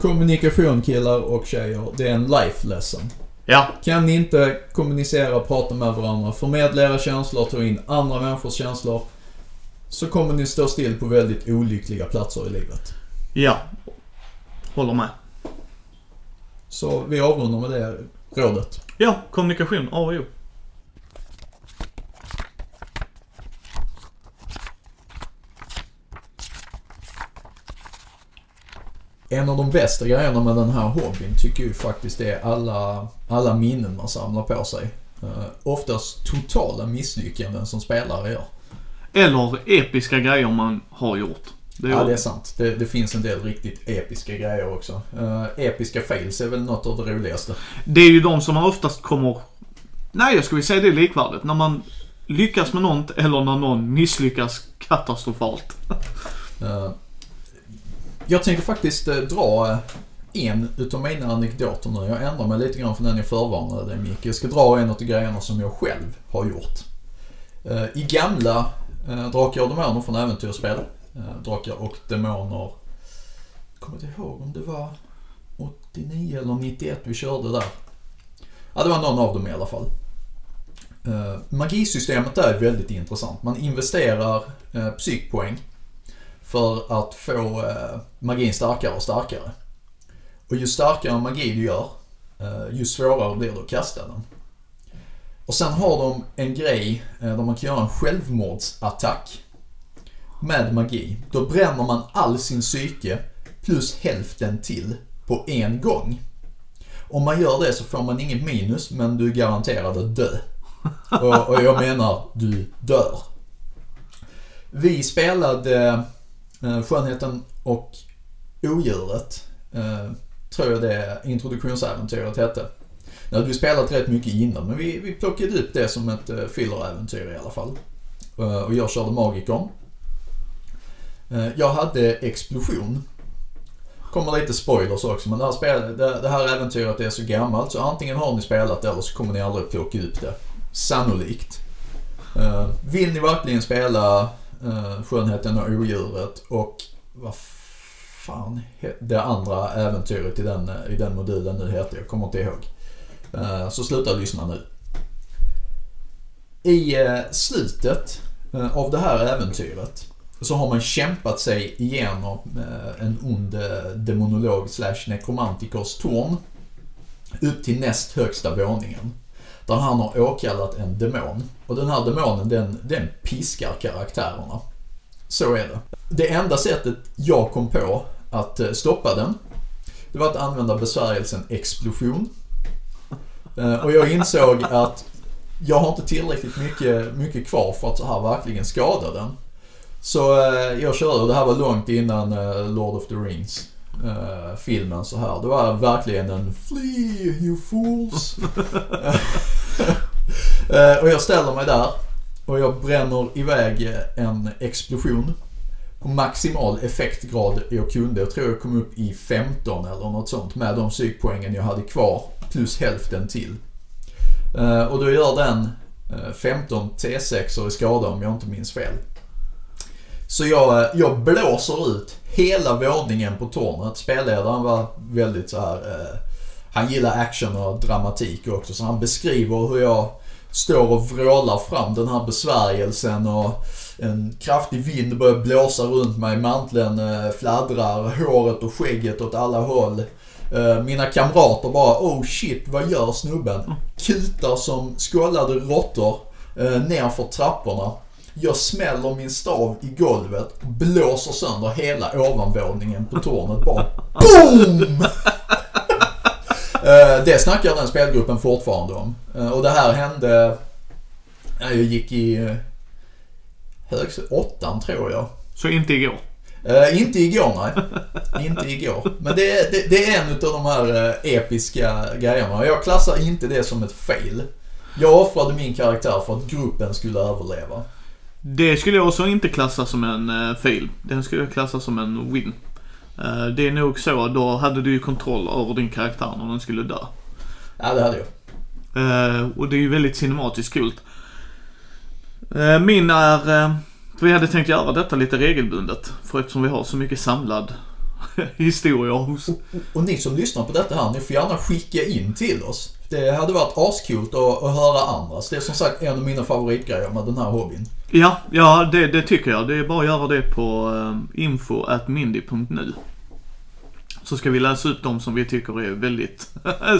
Kommunikation, killar och tjejer, det är en life lesson. Ja. Kan ni inte kommunicera, prata med varandra, förmedla era känslor, ta in andra människors känslor, så kommer ni stå still på väldigt olyckliga platser i livet. Ja, håller med. Så vi avrundar med det rådet. Ja, kommunikation, A och O. En av de bästa grejerna med den här hobbyn tycker jag faktiskt är alla, alla minnen man samlar på sig. Uh, oftast totala misslyckanden som spelare gör. Eller episka grejer man har gjort. Det är ja, det är sant. Det, det finns en del riktigt episka grejer också. Uh, episka fails är väl något av det roligaste. Det är ju de som man oftast kommer... Nej, jag skulle säga det är likvärdigt. När man lyckas med något eller när någon misslyckas katastrofalt. uh, Jag tänkte faktiskt dra en utav mina anekdoter nu. Jag ändrar mig lite grann från den jag förvarnade dig, Micke. Jag ska dra en av de grejerna som jag själv har gjort. I gamla Drakar och Demoner från äventyrsspel, Drakar och Demoner, jag kommer inte ihåg om det var åttionio eller nittioett vi körde där. Ja, det var någon av dem i alla fall. Magisystemet där är väldigt intressant. Man investerar psykpoäng för att få eh, magin starkare och starkare. Och ju starkare magi du gör, eh, ju svårare blir det att kasta den. Och sen har de en grej eh, där man kan göra en självmordsattack med magi. Då bränner man all sin psyke plus hälften till på en gång. Om man gör det så får man inget minus, men du är garanterad att dö. Och, och jag menar, du dör. Vi spelade... Eh, Skönheten och odjuret, eh, tror jag det introduktionsäventyret hette. Nu hade vi spelat rätt mycket innan, men vi, vi plockade upp det som ett eh, filleräventyr i alla fall. Eh, och jag körde Magikon. Eh, jag hade explosion. Kommer lite spoilers också, men det här, spel, det, det här äventyret är så gammalt så antingen har ni spelat det eller så kommer ni aldrig plocka upp det. Sannolikt. Eh, vill ni verkligen spela... Skönheten och odjuret och vad fan det andra äventyret i den, i den modulen nu heter, jag kommer inte ihåg, så sluta lyssna nu. I slutet av det här äventyret så har man kämpat sig igenom en ond demonolog slash nekromantikers torn upp till näst högsta våningen, där han har åkallat en demon. Och den här demonen, den, den piskar karaktärerna. Så är det. Det enda sättet jag kom på att stoppa den, det var att använda besvärjelsen explosion. Och jag insåg att jag har inte tillräckligt mycket, mycket kvar för att så här verkligen skada den. Så jag körde, och det här var långt innan Lord of the Rings. uh, filmen så här. Det var verkligen en flee you fools. uh, och jag ställer mig där och jag bränner iväg en explosion på maximal effektgrad jag kunde. Jag tror jag kom upp i femton eller något sånt med de psykpoängen jag hade kvar plus hälften till. Uh, och då gör den femton T sex i skada om jag inte minns fel. Så jag, jag blåser ut hela våningen på tornet. Spelledaren var väldigt så här. Eh, han gillar action och dramatik också, så han beskriver hur jag står och vrålar fram den här besvärjelsen och en kraftig vind börjar blåsa runt mig. Manteln eh, fladdrar, håret och skägget åt alla håll. Mina kamrater bara, oh shit, vad gör snubben? Kutar som skållade råttor eh, ner för trapporna. Jag smäller min stav i golvet och blåser sönder hela ovanvåningen på tornet. Bara boom! eh, det snackar den spelgruppen fortfarande om. Eh, och det här hände när jag gick i eh, högst åttan tror jag. Så inte igår? Uh, inte igår, nej. Inte igår. Men det, det, det är en av de här episka grejerna. Jag klassar inte det som ett fail. Jag offrade min karaktär för att gruppen skulle överleva. Det skulle jag också inte klassa som en fail. Den skulle jag klassa som en win. Uh, det är nog så, då hade du ju kontroll över din karaktär när den skulle dö. Ja, det hade jag. Uh, och det är ju väldigt cinematiskt kul. Uh, min är... Uh... För vi hade tänkt göra detta lite regelbundet, för eftersom vi har så mycket samlad historia hos... Och, och ni som lyssnar på detta här, ni får gärna skicka in till oss. Det hade varit askult att, att höra andras. Det är som sagt en av mina favoritgrejer med den här hobbyn. Ja, ja det, det tycker jag. Det är bara att göra det på info at mindy dot nu. Så ska vi läsa ut dem som vi tycker är väldigt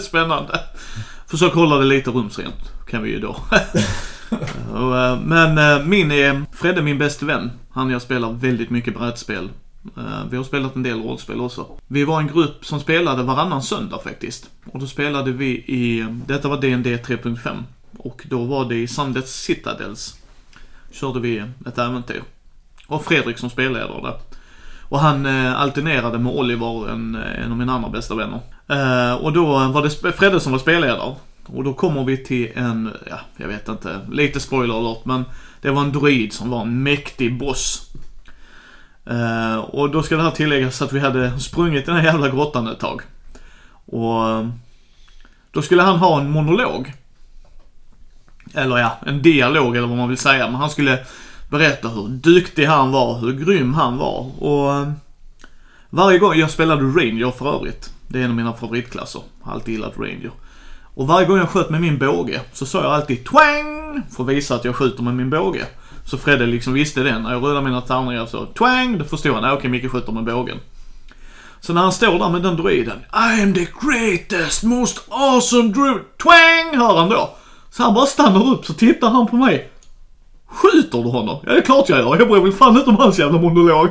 spännande. Försök hålla det lite rumsrent, kan vi ju då. Men min är Fredde, min bästa vän. Han och jag spelar väldigt mycket brädspel. Vi har spelat en del rollspel också. Vi var en grupp som spelade varannan söndag faktiskt. Och då spelade vi i, detta var D and D three point five. Och då var det i Sandets Citadels. Körde vi ett äventyr. Och Fredrik som spelade där. Och han alternerade med Oliver, en, en av mina andra bästa vänner. Och då var det Fredde som var spelledare. Och då kommer vi till en, ja, jag vet inte, lite spoiler alert, men det var en druid som var en mäktig boss. Eh, och då ska det här tilläggas att vi hade sprungit den här jävla grottan ett tag. Och då skulle han ha en monolog. Eller ja, en dialog eller vad man vill säga. Men han skulle berätta hur duktig han var, hur grym han var. Och varje gång jag spelade Ranger för övrigt. Det är en av mina favoritklasser. Jag har alltid gillat Ranger. Och varje gång jag sköt med min båge så sa jag alltid twang för att visa att jag skjuter med min båge. Så Fredde liksom visste det. När jag rullade mina tärningar så twang, då förstod han, nej okej, Micke skjuter med bågen. Så när han står där med den druiden, I am the greatest, most awesome druid, twang, hör han då. Så han bara stannar upp, så tittar han på mig. Skjuter du honom? Ja, det är klart jag gör. Jag bryr mig fan inte om hans jävla monolog.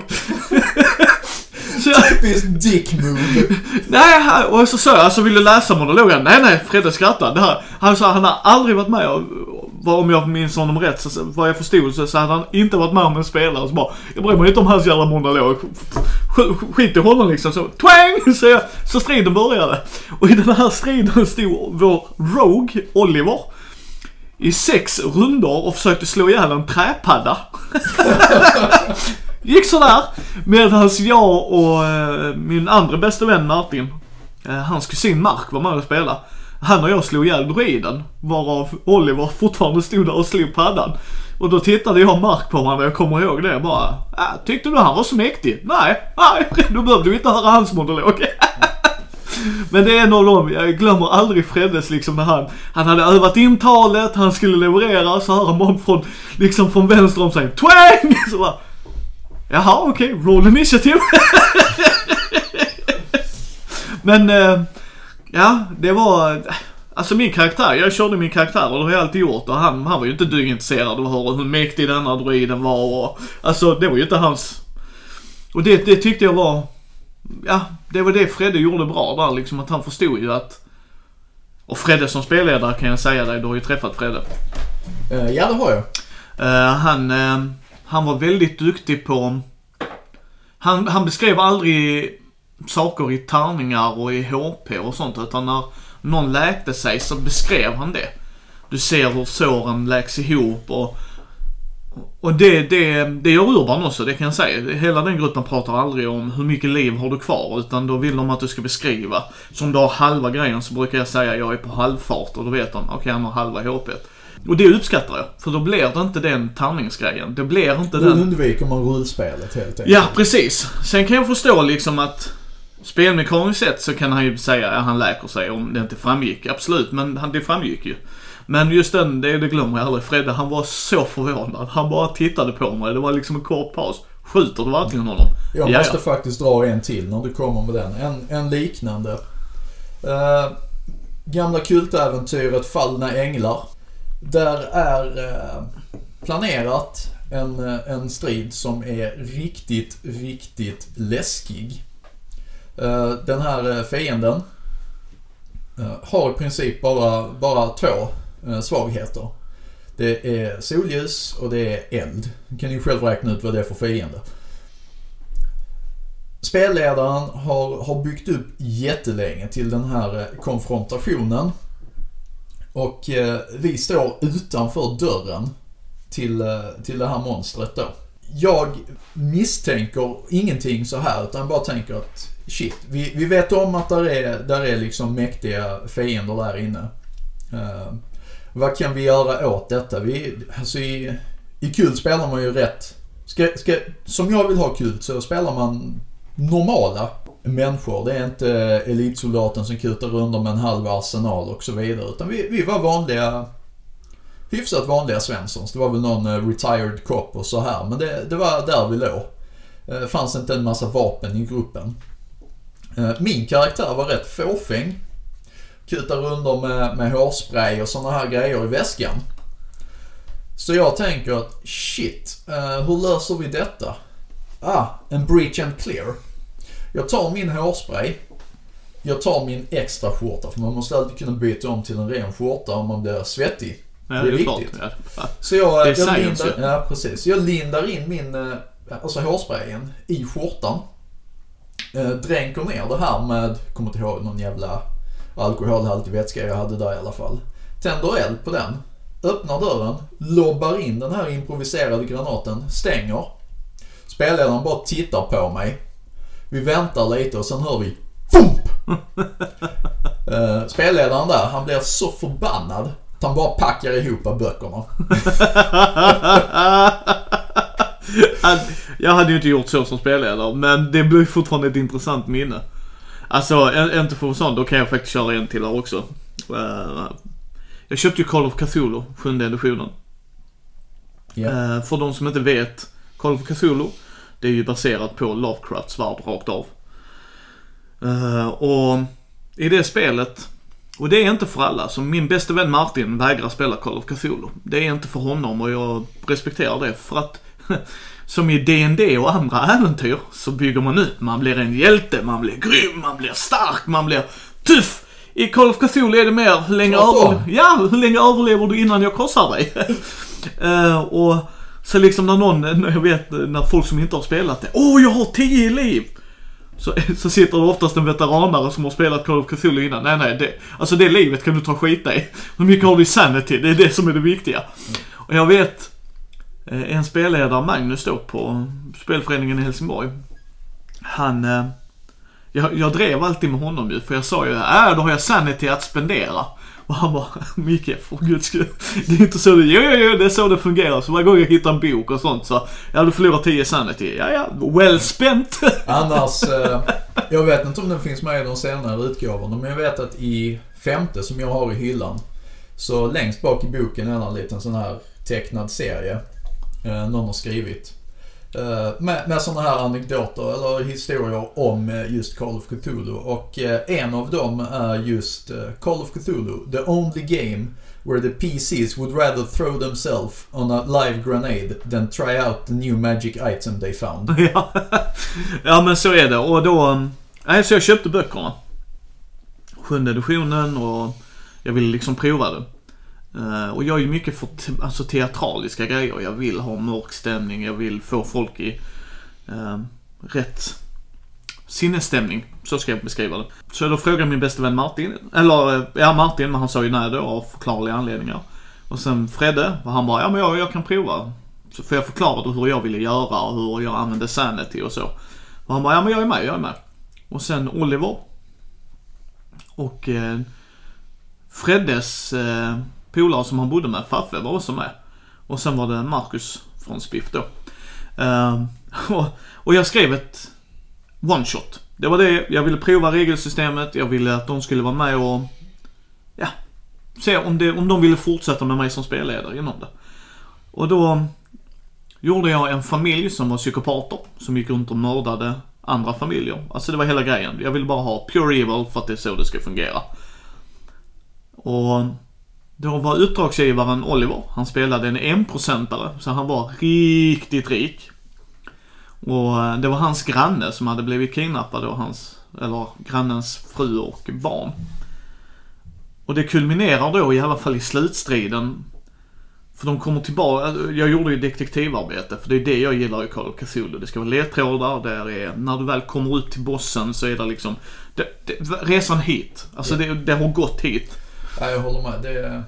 Typiskt dick move. Nej, och så sa jag, så ville läsa monologen. Nej, nej, Fredde skrattade. Här, han sa han har aldrig varit med om, om jag minns honom rätt, så vad jag förstod så, så hade han inte varit med om en spelare som bara, jag bryr mig inte om hans jävla monolog. Skit i honom liksom. Så, twang, så, jag, så striden började. Och i den här striden stod vår rogue, Oliver, i sex rundor och försökte slå ihjäl en träpadda. Gick sådär, medan jag och eh, min andra bästa vän Martin, eh, hans kusin Mark var med och spelade. Han och jag slog ihjäl druiden, varav Oliver fortfarande stod där och slog paddan. Och då tittade jag Mark på honom och jag kommer ihåg det. Jag bara, ah, tyckte du han var så mäktig? Nej, nej, då behövde vi inte höra hans monolog. Men det är en av dem, jag glömmer aldrig Freddes liksom när han, han hade övat in talet, han skulle leverera. Så hör man från, liksom från vänster om sig, twang! Så bara, jaha, okej, okay. Roll initiativ. Men eh, ja, det var alltså min karaktär, jag körde min karaktär och det har jag alltid gjort. Och han, han var ju inte dyngintresserad av hur, hur mäktig den här droiden var och, alltså det var ju inte hans. Och det, det tyckte jag var, ja, det var det Fredde gjorde bra där liksom, att han förstod ju att. Och Fredde som spelledare, kan jag säga dig, du har ju träffat Fredde. uh, Ja, det har jag. uh, Han... Uh, Han var väldigt duktig på... Han, han beskrev aldrig saker i tärningar och i H P och sånt, utan när någon läkte sig så beskrev han det. Du ser hur såren läks ihop och, och det, det, det gör Urban också, det kan jag säga. Hela den gruppen pratar aldrig om hur mycket liv har du kvar, utan då vill de att du ska beskriva. Som du har halva grejen så brukar jag säga jag är på halvfart, och då vet de okej, okay, han har halva H P. Och det uppskattar jag, för då blir det inte den tärningsgrejen. Det blir inte då den... undviker man rollspelet helt enkelt. Ja, precis. Sen kan jag förstå liksom att spelmekaniskt sett så kan han ju säga att han läker sig om det inte framgick. Absolut, men han, det framgick ju. Men just den, det, det glömmer jag aldrig. Fredde, han var så förvånad. Han bara tittade på mig. Det var liksom en kort paus. Skjuter du verkligen honom? Jag Jaja. måste faktiskt dra en till när du kommer med den. En, en liknande. Uh, gamla kultäventyret Fallna Änglar. Där är eh, planerat en, en strid som är riktigt, riktigt läskig. Eh, den här fienden eh, har i princip bara, bara två eh, svagheter. Det är solljus och det är eld. Då kan ni själv räkna ut vad det är för fiende. Spelledaren har, har byggt upp jättelänge till den här eh, konfrontationen. Och eh, vi står utanför dörren till, eh, till det här monstret då. Jag misstänker ingenting så här, utan bara tänker att shit, vi, vi vet om att där är, där är liksom mäktiga fiender där inne. Eh, vad kan vi göra åt detta? Vi, alltså i, i kul spelar man ju rätt. Ska, ska, som jag vill ha kul så spelar man normala människor, det är inte elitsoldaten som kutar runt med en halv arsenal och så vidare, utan vi, vi var vanliga, hyfsat vanliga Svenssons. Det var väl någon retired cop och så här, men det, det var där vi låg. Det fanns inte en massa vapen i gruppen. Min karaktär var rätt fåfäng, kutar runt med, med hårspray och sådana här grejer i väskan. Så jag tänker att shit, hur löser vi detta? Ah, en breach and clear. Jag tar min hårspray, jag tar min extra skjorta, för man måste alltid kunna byta om till en ren skjorta om man blir svettig. Ja, det är, det är viktigt. Ja. Så jag, jag, lindar, ja, precis. jag lindar in min alltså hårsprayen i skjortan, eh, dränker ner det här med, kommer inte ihåg någon jävla alkoholhaltig vätska jag hade där i alla fall. Tänder eld på den, öppnar dörren, lobbar in den här improviserade granaten, stänger. Spelledaren bara tittar på mig. Vi väntar lite och sen hör vi FUMP! uh, spelledaren där, han blir så förbannad att han bara packar ihop böckerna. Jag hade ju inte gjort så som spelledare, men det blir fortfarande ett intressant minne. Alltså, inte för sånt, då kan jag faktiskt köra en till här också. Uh, jag köpte ju Call of Cthulhu, sjunde editionen. Yeah. Uh, för de som inte vet, Call of Cthulhu, det är ju baserat på Lovecrafts värld rakt av. Uh, och i det spelet, och det är inte för alla, som min bästa vän Martin vägrar spela Call of Cthulhu. Det är inte för honom och jag respekterar det, för att som i D and D och andra äventyr så bygger man ut. Man blir en hjälte, man blir grym, man blir stark, man blir tuff. I Call of Cthulhu är det mer hur länge, över... ja, hur länge överlever du innan jag krossar dig? uh, och Så liksom när någon, jag vet, när folk som inte har spelat det, åh, jag har tio liv! Så, så sitter det oftast en veteranare som har spelat Call of Cthulhu innan. Nej, nej, det, alltså det livet kan du ta skit i. Hur mycket har du i sanity? Det är det som är det viktiga. Och jag vet, en spelledare, Magnus då, på Spelföreningen i Helsingborg. Han, jag, jag drev alltid med honom ju, för jag sa ju, äh, då har jag sanity att spendera. Och han bara, Micke, för guds skull, det är inte så det, jo, jo, jo, det är så det fungerar. Så varje gång jag hittar en bok och sånt så, ja, du förlorar tio sanity. Ja, ja, well spent. Annars, eh, jag vet inte om den finns med i de senare utgåvorna, men jag vet att i femte som jag har i hyllan, så längst bak i boken är en liten sån här tecknad serie eh, någon har skrivit eh, med, med såna här anekdoter eller historier om just Call of Cthulhu, och eh, en av dem är just eh, Call of Cthulhu, the only game where the P Cs would rather throw themselves on a live grenade than try out the new magic item they found. Ja, ja, men så är det. Och då, nej, så jag köpte böckerna, sjunde editionen, och jag ville liksom prova det. Uh, och jag är ju mycket för te- alltså teatraliska grejer. Jag vill ha mörk stämning, jag vill få folk i uh, rätt sinnesstämning, så ska jag beskriva det. Så då frågade min bästa vän Martin, eller ja Martin, men han sa ju nej då av förklarliga anledningar. Och sen Fredde, och han bara, ja men jag, jag kan prova. Så får jag förklara hur jag ville göra och hur jag använde sanity och så. Och han bara, ja men jag är med, jag är med. Och sen Oliver. Och eh, Freddes eh, polare som han bodde med, Faffe, var också med. Och sen var det Marcus från Spiff då. Uh, och, och jag skrev ett one shot. Det var det, jag ville prova regelsystemet. Jag ville att de skulle vara med och ja, se om, det, om de ville fortsätta med mig som spelledare inom det. Och då gjorde jag en familj som var psykopater, som gick runt och mördade andra familjer. Alltså det var hela grejen. Jag ville bara ha pure evil för att det är så det ska fungera. Och då var utdragsgivaren Oliver. Han spelade en enprocentare, så han var riktigt rik. Och det var hans granne som hade blivit kidnappad och hans, eller grannens fru och barn. Och det kulminerar då i alla fall i slutstriden. För de kommer tillbaka. Jag gjorde ju detektivarbete, för det är det jag gillar i Call of Cthulhu. Det ska vara ledtrådar, där är, när du väl kommer ut till bossen så är det liksom det, det, resan hit. Alltså det, det har gått hit. Ja, jag håller med. Det...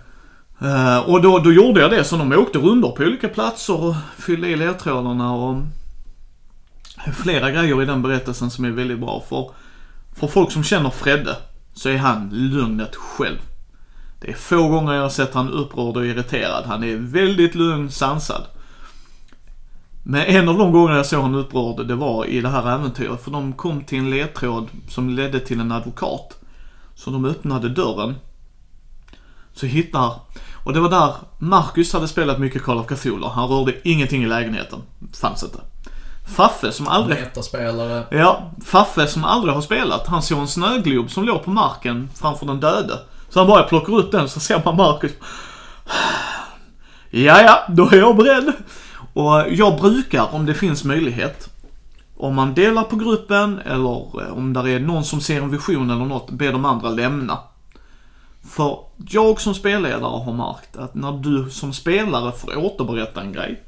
Uh, och då, då gjorde jag det, så de åkte runt på olika platser och fyllde i ledtrådarna och flera grejer i den berättelsen som är väldigt bra. För, för folk som känner Fredde så är han lugnet själv. Det är få gånger jag har sett han upprörd och irriterad. Han är väldigt lugn, sansad. Men en av de gånger jag såg han upprörd, det var i det här äventyret. För de kom till en ledtråd som ledde till en advokat. Så de öppnade dörren. Så hittar, och det var där Marcus hade spelat mycket Call of Cthulhu. Han rörde ingenting i lägenheten, fanns inte. Faffe som aldrig Metaspelare. Ja, Faffe som aldrig har spelat. Han såg en snöglob som låg på marken framför den döde. Så han bara plockar ut den, så ser man Marcus. Ja ja, då är jag beredd. Och jag brukar, om det finns möjlighet, om man delar på gruppen eller om där är någon som ser en vision eller något, be de andra lämna. För jag som spelledare har märkt att när du som spelare får återberätta en grej,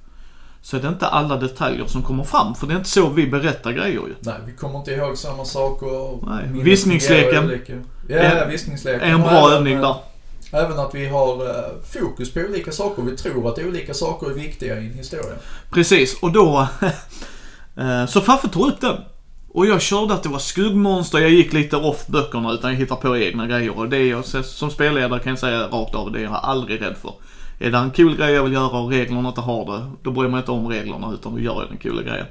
så är det inte alla detaljer som kommer fram. För det är inte så vi berättar grejer ju. Nej, vi kommer inte ihåg samma saker. Nej, visningsleken ja, en, visningsleken är en bra även, övning där. Även att vi har fokus på olika saker. Vi tror att olika saker är viktiga i en historia. Precis, och då så Faffe tog ut den. Och jag körde att det var skuggmonster. Jag gick lite off böckerna, utan jag hittar på egna grejer. Och det är jag som spelledare kan jag säga rakt av, det är jag aldrig rädd för. Är det en kul grej jag vill göra och reglerna inte har det, då bryr man inte om reglerna, utan då gör jag den kul grejen.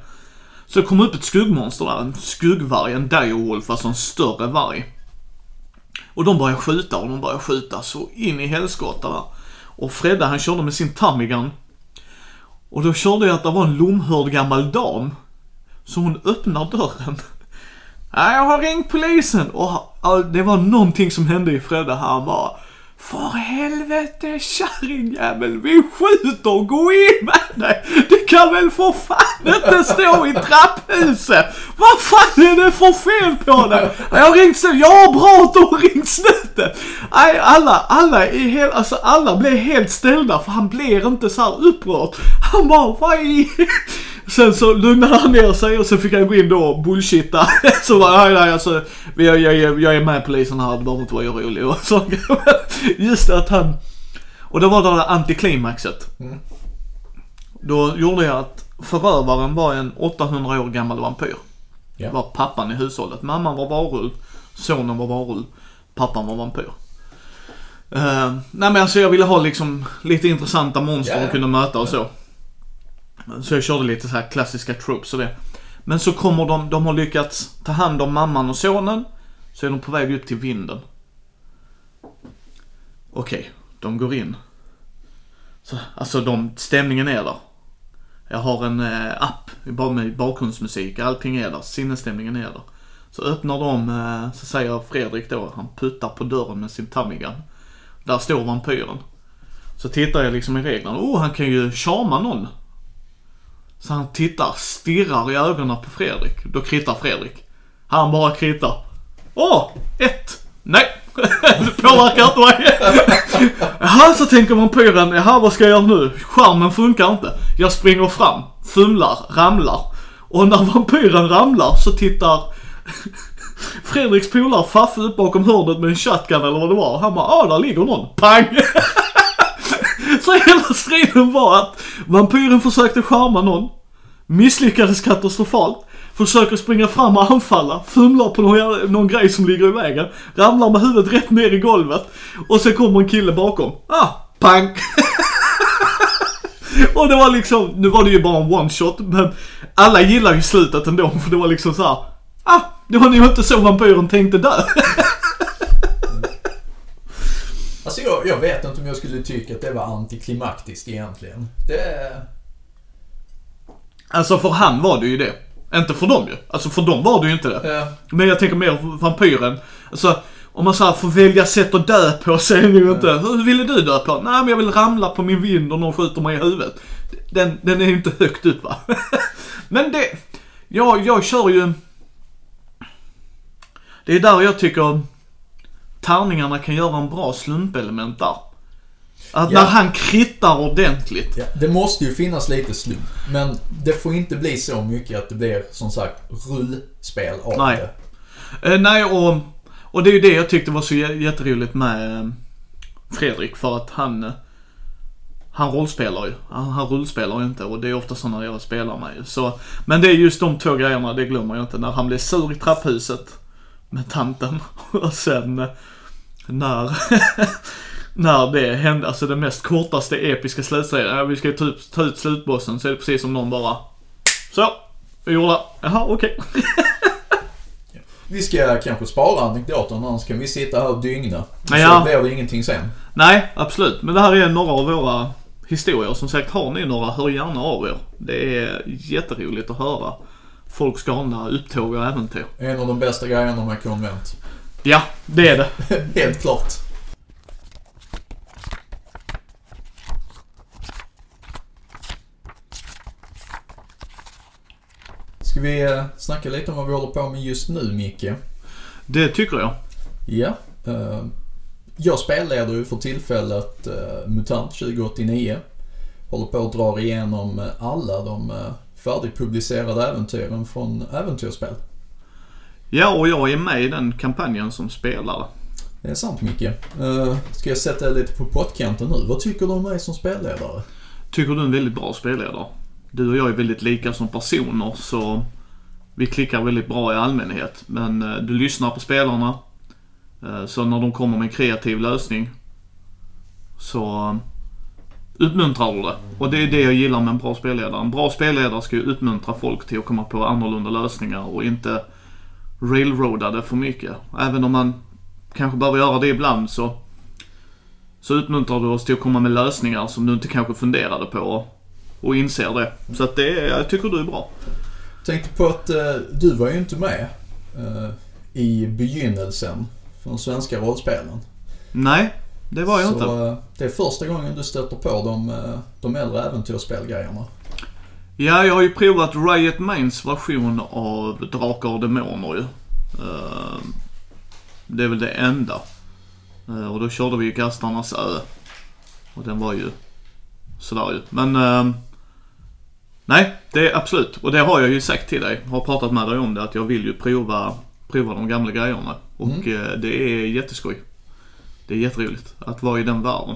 Så det kom upp ett skuggmonster där, en skuggvarg, en direwolf, alltså en större varg. Och de började skjuta och de började skjuta så in i helskotta där. Och Fredda, han körde med sin Tamigan. Och då körde jag att det var en lomhörd gammal dam. Så hon öppnar dörren. Ja, jag har ringt polisen. Och det var någonting som hände i Fredde. Han bara, för helvete kärringjävel, vi skjuter, gå in med dig. Du kan väl för fan inte stå i trapphuset. Vad fan är det för fel på dig? Jag har ringt snuten. Jag har brått och ringt snuten. Alla, alla, är helt, alltså alla blev helt ställda. För han blir inte så här upprörd. Han bara, vad är... Sen så lugnade han ner sig och så fick jag gå in då och bullshitta. Så bara, nej nej alltså, jag, jag, jag är med polisen här, det behöver inte vara jag rolig. Och så, just att han... Och då var det där antiklimaxet. Mm. Då gjorde jag att förövaren var en åttahundra år gammal vampyr. Yeah. Det var pappan i hushållet. Mamman var varulv, sonen var varulv, pappan var vampyr. Uh, nej men alltså jag ville ha liksom lite intressanta monster yeah. att kunna möta och så. Så jag körde lite så här klassiska tropes och det. Men så kommer de, de har lyckats ta hand om mamman och sonen. Så är de på väg upp till vinden. Okej, okay, de går in så, alltså de, stämningen är där. Jag har en eh, app bara med bakgrundsmusik, allting är där, sinnesstämningen är där. Så öppnar de, eh, så säger Fredrik då, han puttar på dörren med sin Tamigan. Där står vampyren. Så tittar jag liksom i reglerna, åh oh, han kan ju charma någon. Så han tittar, stirrar i ögonen på Fredrik. Då kritar Fredrik. Han bara kritar. Åh, ett. Nej, det påverkar inte mig. Jaha, så tänker vampyren. Jaha, vad ska jag göra nu? Skärmen funkar inte. Jag springer fram, fumlar, ramlar. Och när vampyren ramlar så tittar Fredriks polar Faffe ut bakom hörnet med en shotgun eller vad det var. Han bara, ah, där ligger någon. Pang! Så hela striden var att vampyren försökte charma någon, misslyckades katastrofalt, försöker springa fram och anfalla, fumlar på någon, någon grej som ligger i vägen, ramlar med huvudet rätt ner i golvet, och så kommer en kille bakom. Ah, pang! Och det var liksom, nu var det ju bara en one shot, men alla gillar ju slutet ändå, för det var liksom så här, ah, det var ju inte så vampyren tänkte dö. Alltså jag, jag vet inte om jag skulle tycka att det var antiklimaktiskt egentligen. Det... Alltså för han var det ju det. Inte för dem ju. Alltså för dem var det ju inte det. Ja. Men jag tänker mer vampyren. Alltså om man så här får välja sätt att dö på så är det ju inte. Ja. Hur ville du dö på? Nej, men jag vill ramla på min vind och någon skjuter mig i huvudet. Den, den är ju inte högt ut, va? Men det... Ja, jag kör ju... Det är där jag tycker... Tärningarna kan göra en bra slumpelement där. Att ja. När han krittar ordentligt. Ja. Det måste ju finnas lite slump. Men det får inte bli så mycket att det blir, som sagt, rullspel av. Nej. Det. Eh, nej, och, och det är ju det jag tyckte var så jätteroligt med Fredrik. För att han han rollspelar ju. Han, han rullspelar ju inte. Och det är ofta så när jag spelar med. Så, men det är just de två grejerna, det glömmer jag inte. När han blir sur i trapphuset med tanten. Och sen när när det hände, alltså det mest kortaste episka slutserien, vi ska ta ut, ta ut slutbossen, så är det precis som någon bara så, vi gjorde, jaha, okej. Vi ska kanske spara anekdoterna, annars kan vi sitta här och dygna. Så ja. Blir det ingenting sen. Nej, absolut, men det här är några av våra historier. Som sagt, har ni några, hör gärna av er. Det är jätteroligt att höra folk ska hålla upptåg och äventyr. En av de bästa grejerna man kan vänt. Ja, det är det. Helt klart. Ska vi snacka lite om vad vi håller på med just nu, Micke? Det tycker jag. Ja. Jag spelleder ju för tillfället Mutant tjugo åttionio. Håller på att dra igenom alla de... färdigpublicerade äventyren från äventyrsspel. Ja, och jag är med i den kampanjen som spelare. Det är sant, Micke. Uh, ska jag sätta lite på pottkanten nu? Vad tycker du om mig som spelledare? Tycker du är en väldigt bra spelledare? Du och jag är väldigt lika som personer, så vi klickar väldigt bra i allmänhet. Men uh, du lyssnar på spelarna, uh, så när de kommer med en kreativ lösning så... Uh, Utmuntrar du det. Och det är det jag gillar med en bra spelledare. En bra spelledare ska ju utmuntra folk till att komma på annorlunda lösningar och inte railroada det för mycket. Även om man kanske behöver göra det ibland, så, så utmuntrar du oss till att komma med lösningar som du inte kanske funderade på och, och inser det. Så att det är, jag tycker du är bra. Jag tänkte på att eh, du var ju inte med eh, i begynnelsen för den svenska rollspelen. Nej. Det var jag så, inte. Det är första gången du stöter på de, de äldre äventyrsspelgrejerna. Ja, jag har ju provat Riot Mains version av Drakar och Demoner ju. Det är väl det enda. Och då körde vi ju Gastarnas ö. Och den var ju sådär ju. Men nej, det är absolut. Och det har jag ju sagt till dig. Jag har pratat med dig om det, att jag vill ju prova, prova de gamla grejerna. Och mm. det är jätteskoj. Det är jätteroligt att vara i den världen.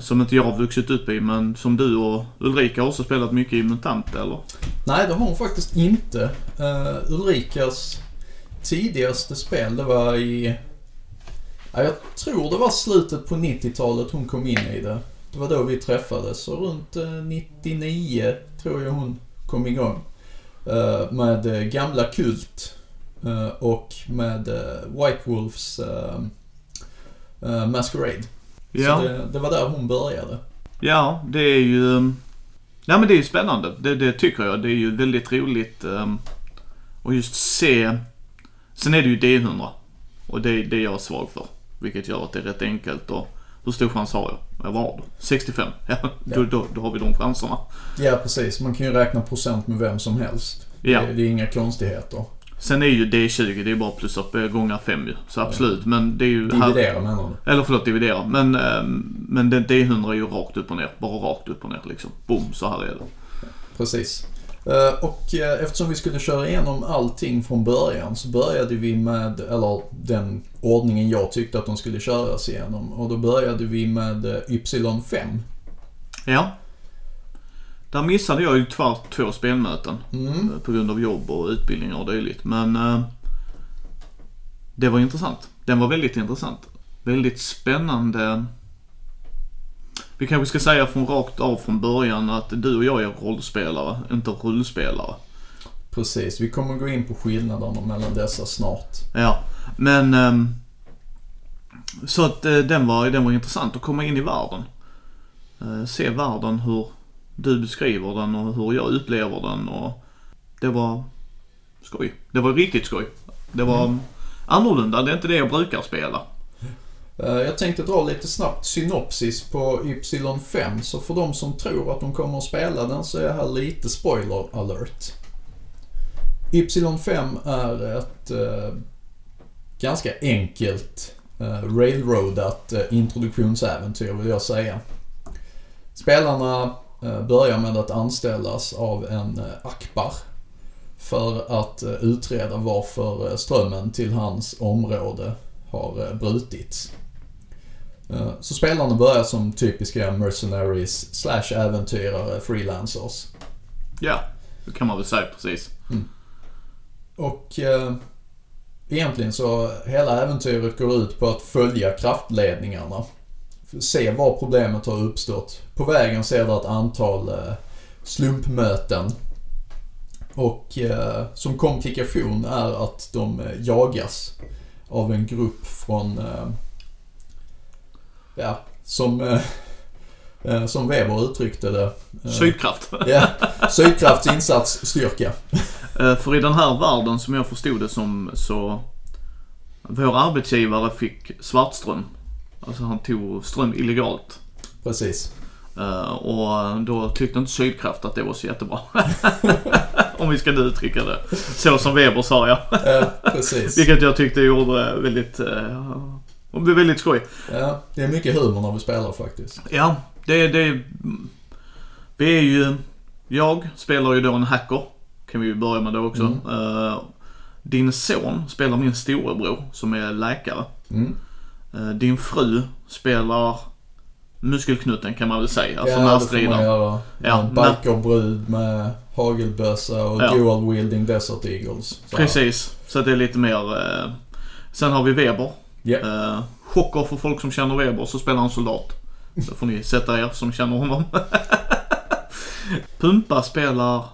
Som inte jag har vuxit upp i, men som du och Ulrika har också spelat mycket i Mutant, eller? Nej, det har hon faktiskt inte. Uh, Ulrikas tidigaste spel, det var i... Ja, jag tror det var slutet på nittiotalet hon kom in i det. Det var då vi träffades. Så runt nittionio tror jag hon kom igång. Uh, med gamla Kult. Uh, och med uh, White Wolves... Uh, Uh, Masquerade. Ja. Så det, det var där hon började. Ja, det är ju... Nej, men det är ju spännande. Det, det tycker jag. Det är ju väldigt roligt um, att just se... Sen är det ju D hundra. Och det, det är jag svag för. Vilket gör att det är rätt enkelt. Och hur stor chans har jag? Jag var då. sextiofem. Ja, ja. Då, då, då har vi de chanserna. Ja, precis. Man kan ju räkna procent med vem som helst. Ja. Det, det är inga konstigheter. Sen är ju D tjugo, det är bara plus upp gånger fem ju. Så absolut, men det är ju... Dividera, menar du? Eller förlåt, dividera. Men, men D hundra är ju rakt upp och ner. Bara rakt upp och ner liksom. Boom, så här är det. Precis. Och eftersom vi skulle köra igenom allting från början så började vi med, eller den ordningen jag tyckte att de skulle köras igenom, och då började vi med Y fem. Ja. Där missade jag ju tvärt två spelmöten mm. på grund av jobb och utbildning och dylikt. Men eh, det var intressant. Den var väldigt intressant. Väldigt spännande. Vi kanske ska säga från rakt av från början att du och jag är rollspelare, inte rullspelare. Precis, vi kommer gå in på skillnaderna mellan dessa snart. Ja, men eh, så att eh, den, var, den var intressant att komma in i världen. Eh, se världen, hur du beskriver den och hur jag upplever den, och det var skoj. Det var riktigt skoj. Det var mm. annorlunda, det är inte det jag brukar spela. Jag tänkte dra lite snabbt synopsis på Y fem, så för de som tror att de kommer att spela den så är här lite spoiler alert. Y fem är ett eh, ganska enkelt eh, railroadat eh, introduktionsäventyr, vill jag säga. Spelarna börjar med att anställas av en akbar för att utreda varför strömmen till hans område har brutits. Så spelarna börjar som typiska mercenaries slash äventyrare, freelancers. Ja, det kan man väl säga, precis. Mm. Och eh, egentligen så hela äventyret går ut på att följa kraftledningarna, se var problemet har uppstått. På vägen ser du ett antal slumpmöten, och eh, som komplikation är att de jagas av en grupp från eh, ja, som eh, som Weber uttryckte det, eh, Sydkraft. Ja, Sydkrafts insatsstyrka. För i den här världen, som jag förstod det som, så vår arbetsgivare fick svartström. Alltså han tog ström illegalt. Precis. Uh, och då tyckte inte Sydkraft att det var så jättebra. Om vi ska nu uttrycka det så som Weber sa, ja. uh, precis. Vilket jag tyckte gjorde väldigt uh, det blev väldigt skoj. Ja, det är mycket humor när vi spelar faktiskt. Ja, det det vi är ju, jag spelar ju då en hacker. Kan vi ju börja med det också. Mm. Uh, din son spelar min storebror som är läkare. Mm. Din fru spelar muskelknuten, kan man väl säga. Alltså närstriden. Ja, ja, bikerbrud med hagelbössa och ja. dual wielding Desert Eagles. Så. Precis, så det är lite mer. Eh... Sen har vi Weber. Yeah. Eh, chocker för folk som känner Weber, så spelar han soldat. Då får ni sätta er som känner honom. Pumpa spelar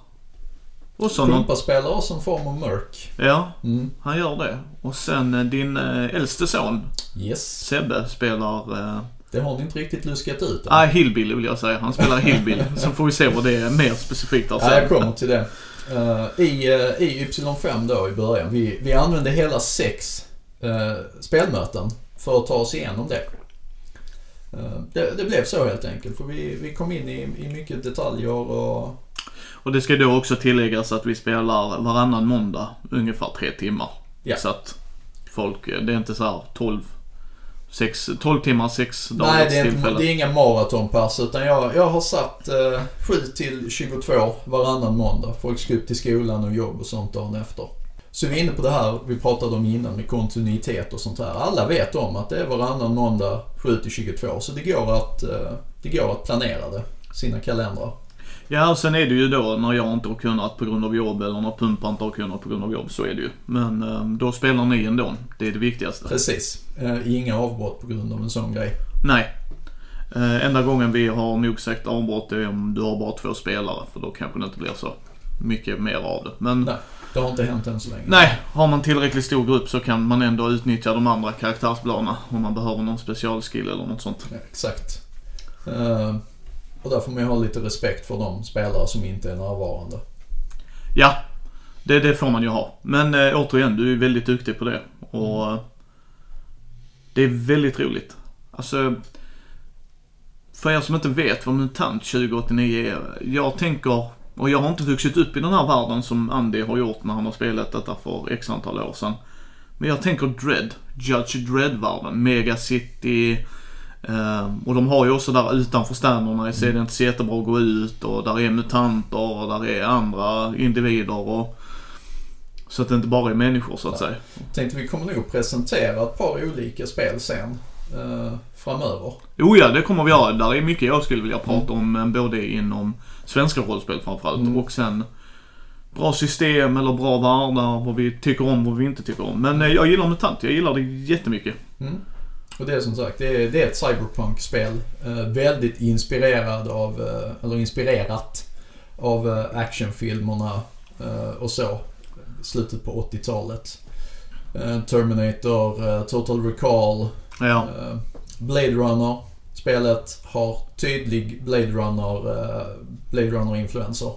också Pumpa någon... spelar också en form av mörk. Ja, mm. han gör det. Och sen din äldste son, yes. Sebbe, spelar eh... det har ni inte riktigt luskat ut. Nej, ah, hillbilly vill jag säga. Han spelar hillbilly. Så får vi se vad det är mer specifikt där sen. Ja, jag kommer till det. uh, I, uh, i Y fem då i början, vi, vi använde hela sex uh, spelmöten för att ta oss igenom det. uh, det Det blev så helt enkelt. För vi, vi kom in i, i mycket detaljer. Och Och det ska då också tilläggas att vi spelar varannan måndag, ungefär tre timmar. Ja. Så att folk, det är inte så här tolv, sex, tolv timmar, sex dagar. Nej, det är, inte, det är inga maratonpass, utan jag, jag har satt eh, sju till tjugotvå varannan måndag. Folk ska upp till skolan och jobb och sånt dagen efter. Så vi är inne på det här vi pratade om innan med kontinuitet och sånt här. Alla vet om att det är varannan måndag sju till tjugotvå, så det går att, eh, det går att planera det, sina kalendrar. Ja, och sen är det ju då när jag inte har kunnat på grund av jobb, eller när Pumpa inte har kunnat på grund av jobb, så är det ju. Men då spelar ni ändå, det är det viktigaste. Precis, inga avbrott på grund av en sån grej. Nej, enda gången vi har nog sagt avbrott är om du har bara två spelare, för då kanske det inte blir så mycket mer av det. Men nej, det har inte hänt än så länge. Nej, har man tillräckligt stor grupp så kan man ändå utnyttja de andra karaktärsplanerna om man behöver någon specialskill eller något sånt. Ja, exakt. Uh... Och där får man ju ha lite respekt för de spelare som inte är närvarande. Ja, det, det får man ju ha. Men eh, återigen, du är väldigt duktig på det. Och eh, det är väldigt roligt. Alltså, för er som inte vet vad MUTANT tjugo åttionio är, jag tänker, och jag har inte vuxit upp i den här världen som Andy har gjort när han har spelat detta för x antal år sedan. Men jag tänker Dread, Judge Dread-världen, Mega City, Um, och de har ju också där utanför ständerna så är det inte så jättebra att gå ut, och där är mutanter och där är andra individer, och så att det inte bara är människor så att ja. säga. Tänkte vi kommer nog presentera ett par olika spel sen uh, framöver. Jo ja, det kommer vi göra. Där är mycket jag skulle vilja prata mm. om, både inom svenska rollspel framförallt mm. och sen bra system eller bra världar, vad vi tycker om, vad vi inte tycker om. Men uh, jag gillar mutant, jag gillar det jättemycket. Mm. Och det är som sagt, det är, det är ett cyberpunk-spel, eh, väldigt inspirerad av, eh, eller inspirerat av eh, actionfilmerna eh, och så, slutet på åttiotalet. Eh, Terminator, eh, Total Recall, ja. eh, Blade Runner. Spelet har tydlig Blade Runner, eh, Blade Runner-influenser.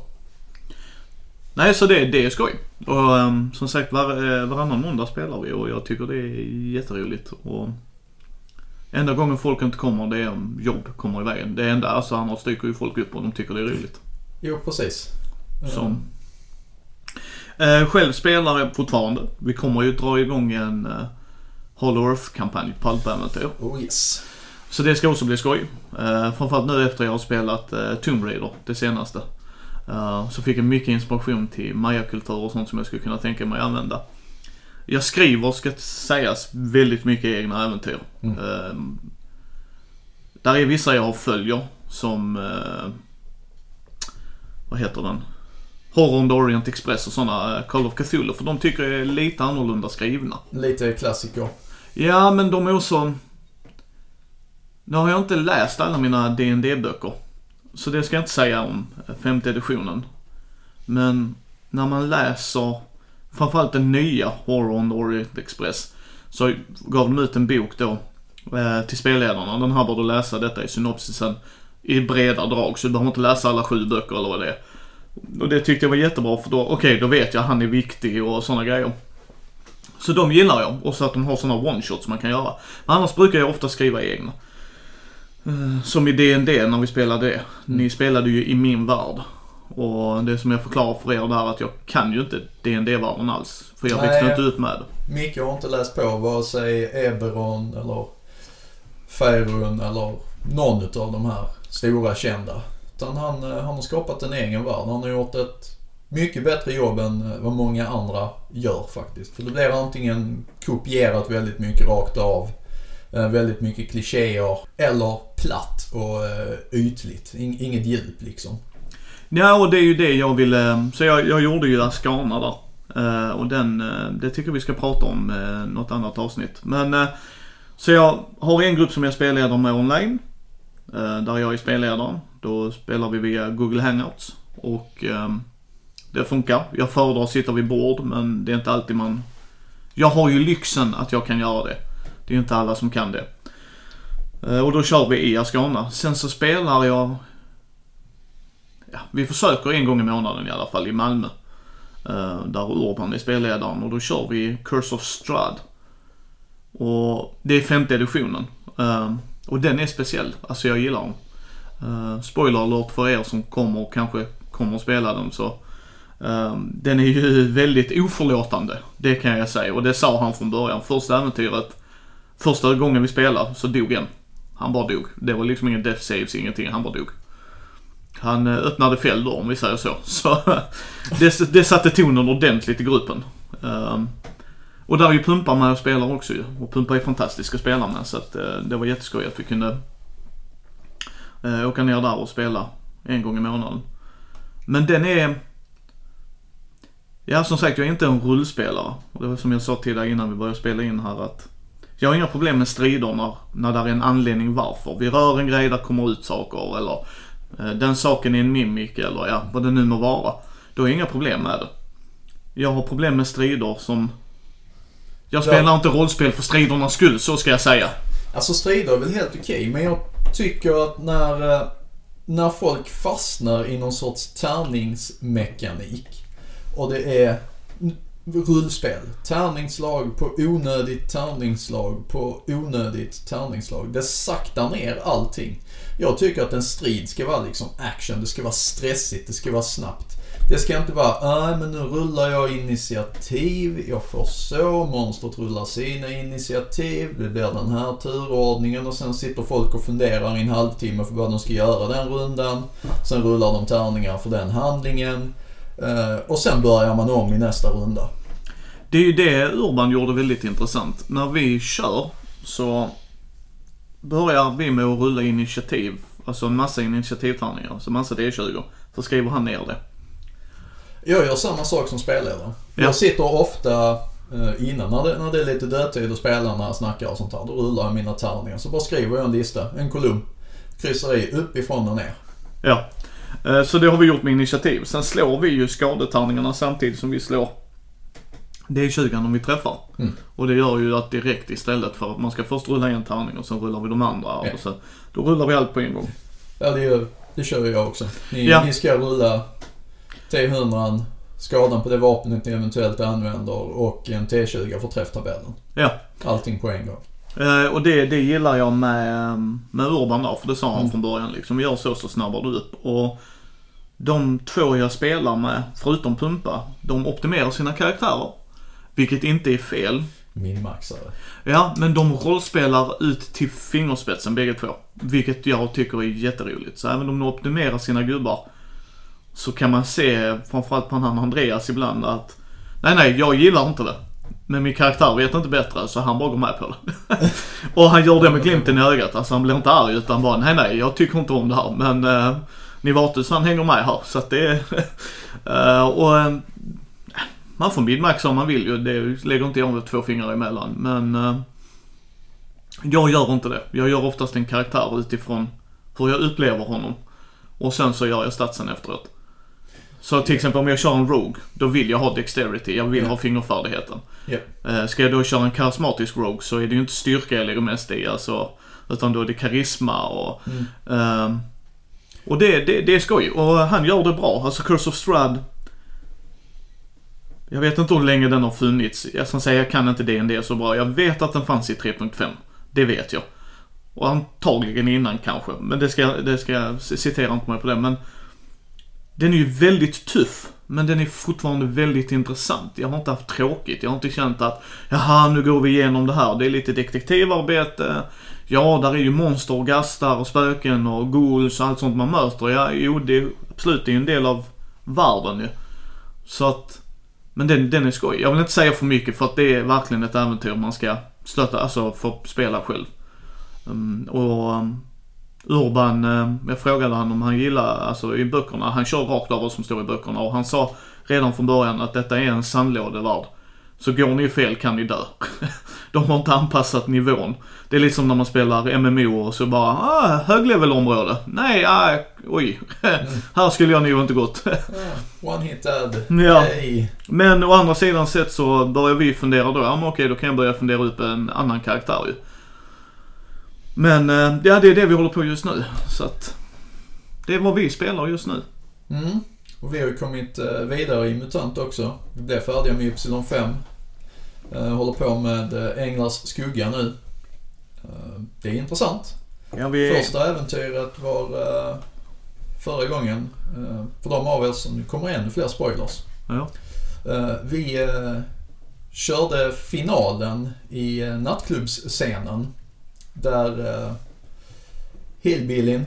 Nej, så det, det är skoj. Och um, som sagt, var, varannan måndag spelar vi, och jag tycker det är jätteroligt. Och enda gången folk inte kommer, det är om jobb kommer i vägen. Det enda, alltså andra stycker ju folk upp och de tycker det är roligt. Jo, precis. Så. Eh, själv spelar jag fortfarande. Vi kommer ju dra igång en eh, Hollow Earth-kampanj på Alpämmeter. Oh yes. Så det ska också bli skoj. Eh, framförallt nu efter jag har spelat eh, Tomb Raider, det senaste. Eh, så fick jag mycket inspiration till mayakultur och sånt som jag skulle kunna tänka mig använda. Jag skriver, ska sägas, väldigt mycket egna äventyr. Mm. Um, där är vissa jag har följer som uh, vad heter den? Horror on the Orient Express och sådana uh, Call of Cthulhu, för de tycker jag är lite annorlunda skrivna. Lite klassiker. Ja, men de är också... Nu har jag inte läst alla mina D and D-böcker, så det ska jag inte säga om femte editionen. Men när man läser framförallt den nya Horror on the Orient Express, så gav de ut en bok då eh, till spelledarna. Den här bör du läsa detta i synopsisen i breda drag, så du behöver inte läsa alla sju böcker eller vad det är. Och det tyckte jag var jättebra, för då, okej, okay, då vet jag han är viktig och sådana grejer. Så de gillar jag, och så att de har sådana one-shots man kan göra. Men annars brukar jag ofta skriva egna. Eh, som i D and D när vi spelade det. Ni spelade ju i min värld. Och det som jag förklarar för er där, att jag kan ju inte D and D-världen alls, för jag växte inte ut med det. Micke har inte läst på vad säger Eberron eller Faerun eller någon av de här stora kända, utan han, han har skapat en egen värld. Han har gjort ett mycket bättre jobb än vad många andra gör faktiskt. För det blir antingen kopierat väldigt mycket rakt av, väldigt mycket klichéer, eller platt och ytligt, inget djup liksom. Ja, och det är ju det jag ville. Så jag, jag gjorde ju Askana där. Eh, och den, eh, det tycker vi ska prata om eh, något annat avsnitt. Men, eh, så jag har en grupp som jag spelleder med online. Eh, där jag är spelledare. Då spelar vi via Google Hangouts. Och eh, det funkar. Jag föredrar att sitta vid bord, men det är inte alltid man... Jag har ju lyxen att jag kan göra det. Det är ju inte alla som kan det. Eh, och då kör vi i Askana. Sen så spelar jag... Ja, vi försöker en gång i månaden i alla fall i Malmö, där Urban är spelledaren, och då kör vi Curse of Strahd. Och det är femte editionen, och den är speciell, alltså jag gillar den. Spoiler alert för er som kommer och kanske kommer att spela den, så den är ju väldigt oförlåtande, det kan jag säga. Och det sa han från början, första äventyret, första gången vi spelade, så dog han. Han bara dog, det var liksom ingen death saves, ingenting, han bara dog. Han öppnade fel då, om vi säger så. Så det, det satte tonen ordentligt i gruppen. Um, och där är ju Pumpa med och spelar också. Och Pumpa är fantastiska spelare med. Så att, uh, det var jätteskoj att vi kunde uh, åka ner där och spela en gång i månaden. Men den är... Ja, som sagt, jag är inte en rullspelare. Och det var som jag sa till dig innan vi började spela in här, att jag har inga problem med striderna när det är en anledning varför. Vi rör en grej, där kommer ut saker, eller... Den saken är en mimik, eller ja, vad det nu må vara. Då är inga problem med det. Jag har problem med strider som... Jag spelar ja. inte rollspel för stridernas skull, så ska jag säga. Alltså strider är väl helt okej, men jag tycker att när, när folk fastnar i någon sorts tärningsmekanik, och det är rullspel, tärningslag på onödigt tärningslag på onödigt tärningslag, det saktar ner allting. Jag tycker att en strid ska vara liksom action, det ska vara stressigt, det ska vara snabbt. Det ska inte vara, nej men nu rullar jag initiativ, jag får så, monstret rullar sina initiativ, det blir den här turordningen och sen sitter folk och funderar i en halvtimme för vad de ska göra den rundan, sen rullar de tärningar för den handlingen och sen börjar man om i nästa runda. Det är ju det Urban gjorde väldigt intressant. När vi kör så börjar vi med att rulla initiativ, alltså en massa initiativtärningar, alltså massa D tjugo, så skriver han ner det. Jag gör samma sak som spelledare. Ja. Jag sitter ofta eh, innan när det, när det är lite dödtid och spelarna snackar och sånt här. Då rullar jag mina tärningar. Så bara skriver jag en lista, en kolumn. Kryssar i uppifrån och ner. Ja, eh, så det har vi gjort med initiativ. Sen slår vi ju skadetärningarna samtidigt som vi slår D tjugo om vi träffar. Mm. Och det gör ju att direkt istället för att man ska först rulla en tärning och sen rullar vi de andra. Ja. Och så, då rullar vi allt på en gång. Ja, det, det kör jag också. Ni, ja. Ni ska rulla T hundra, skadan på det vapnet ni eventuellt använder och en T tjugo för träfftabellen. Ja. Allting på en gång. Eh, och det, det gillar jag med, med Urban där, för det sa han mm. från början. Liksom, vi gör så så snabbar du upp. Och de två jag spelar med, förutom Pumpa, de optimerar sina karaktärer. Vilket inte är fel. Min maxare. Ja, men de rollspelar ut till fingerspetsen bägge två. Vilket jag tycker är jätteroligt. Så även om de optimerar sina gubbar, så kan man se framförallt på han Andreas ibland att nej nej jag gillar inte det, men min karaktär vet inte bättre så han bara går med på det. Och han gör det med glimten i ögat, alltså han blir inte arg utan bara nej nej jag tycker inte om det här, men eh, ni vartus han hänger med här så att det är eh, och eh, man får midmax om man vill ju, det lägger inte jag med två fingrar emellan, men eh, jag gör inte det. Jag gör oftast en karaktär utifrån hur jag upplever honom och sen så gör jag statsen efteråt. Så till exempel om jag kör en rogue, då vill jag ha dexterity, jag vill yeah. ha fingerfärdigheten. Yeah. Ska jag då köra en karismatisk rogue så är det ju inte styrka jag lägger mest i, alltså, utan då är det karisma. Och, mm. um, och det, det, det är skoj, och han gör det bra. Alltså Curse of Strahd, jag vet inte hur länge den har funnits. Jag ska säga, jag kan inte D and D så bra. Jag vet att den fanns i tre punkt fem, det vet jag. Och antagligen innan kanske, men det ska, det ska jag citera inte mig på det, men den är ju väldigt tuff, men den är fortfarande väldigt intressant. Jag har inte haft tråkigt. Jag har inte känt att jaha, nu går vi igenom det här. Det är lite detektivarbete. Ja, där är ju monster och gastar och spöken och ghouls och allt sånt man möter. Ja, jo, det är absolut det är en del av världen ju. Så att, men den, den är skoj. Jag vill inte säga för mycket för att det är verkligen ett äventyr man ska stötta, alltså få spela själv. Um, och... Um, Urban, jag frågade han om han gillar, alltså i böckerna, han kör rakt av vad som står i böckerna och han sa redan från början att detta är en sandlådevärld. Så går ni fel kan ni dö. De har inte anpassat nivån. Det är liksom när man spelar M M O och så bara, ah, höglevelområde. Nej, ah, oj. Här skulle jag nog inte gått. One hit dead. Ja. Men å andra sidan sett så börjar vi fundera då, ja men okej, då kan jag börja fundera upp en annan karaktär ju. Men ja, det är det vi håller på just nu. Så att det är vad vi spelar just nu. Mm. Och vi har ju kommit vidare i Mutant också. Vi blev färdiga med Y fem. Håller på med Änglars skugga nu. Det är intressant. Ja, vi... Första äventyret var förra gången. För de av er som kommer ännu fler spoilers. Ja. Vi körde finalen i nattklubbsscenen. Där eh, Hillbillin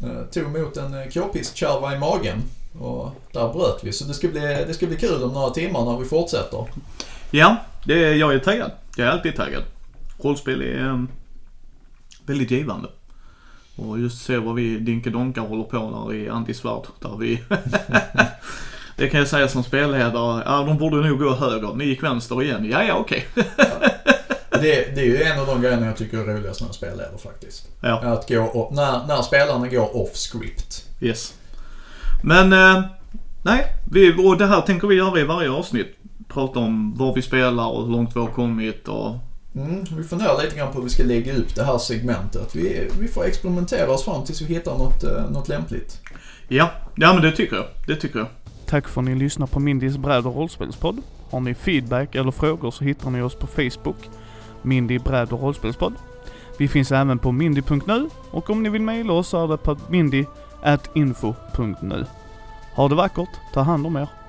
eh, tog emot en k-pistkärva i magen. Och där bröt vi. Så det ska, bli, det ska bli kul om några timmar när vi fortsätter. Ja, det är, jag är taggad. Jag är alltid taggad. Rollspel är eh, väldigt givande. Och just se vad vi dinkedonkar håller på när i antisvärd. Där vi... det kan jag säga som spelledare. Ja, de borde nog gå höger. Ni gick vänster igen. Ja, ja, okej. Det, det är ju en av de grejerna jag tycker är roligast när jag spelar faktiskt. Ja. Att gå, när, när spelarna går off-script. Yes. Men, eh, nej. Vi, och det här tänker vi göra i varje avsnitt. Prata om vad vi spelar och hur långt vi har kommit. Och... Mm, vi funderar lite grann på hur vi ska lägga upp det här segmentet. Vi, vi får experimentera oss fram tills vi hittar något, eh, något lämpligt. Ja. ja, men det tycker jag. Det tycker jag. Tack för att ni lyssnar på Mindys bräd- och rollspelspodd. Har ni feedback eller frågor så hittar ni oss på Facebook. Mindy bräd- och rollspelspodd. Vi finns även på mindy punkt nu och om ni vill mejla oss så är det på mindy at info punkt nu. Ha det vackert, ta hand om er.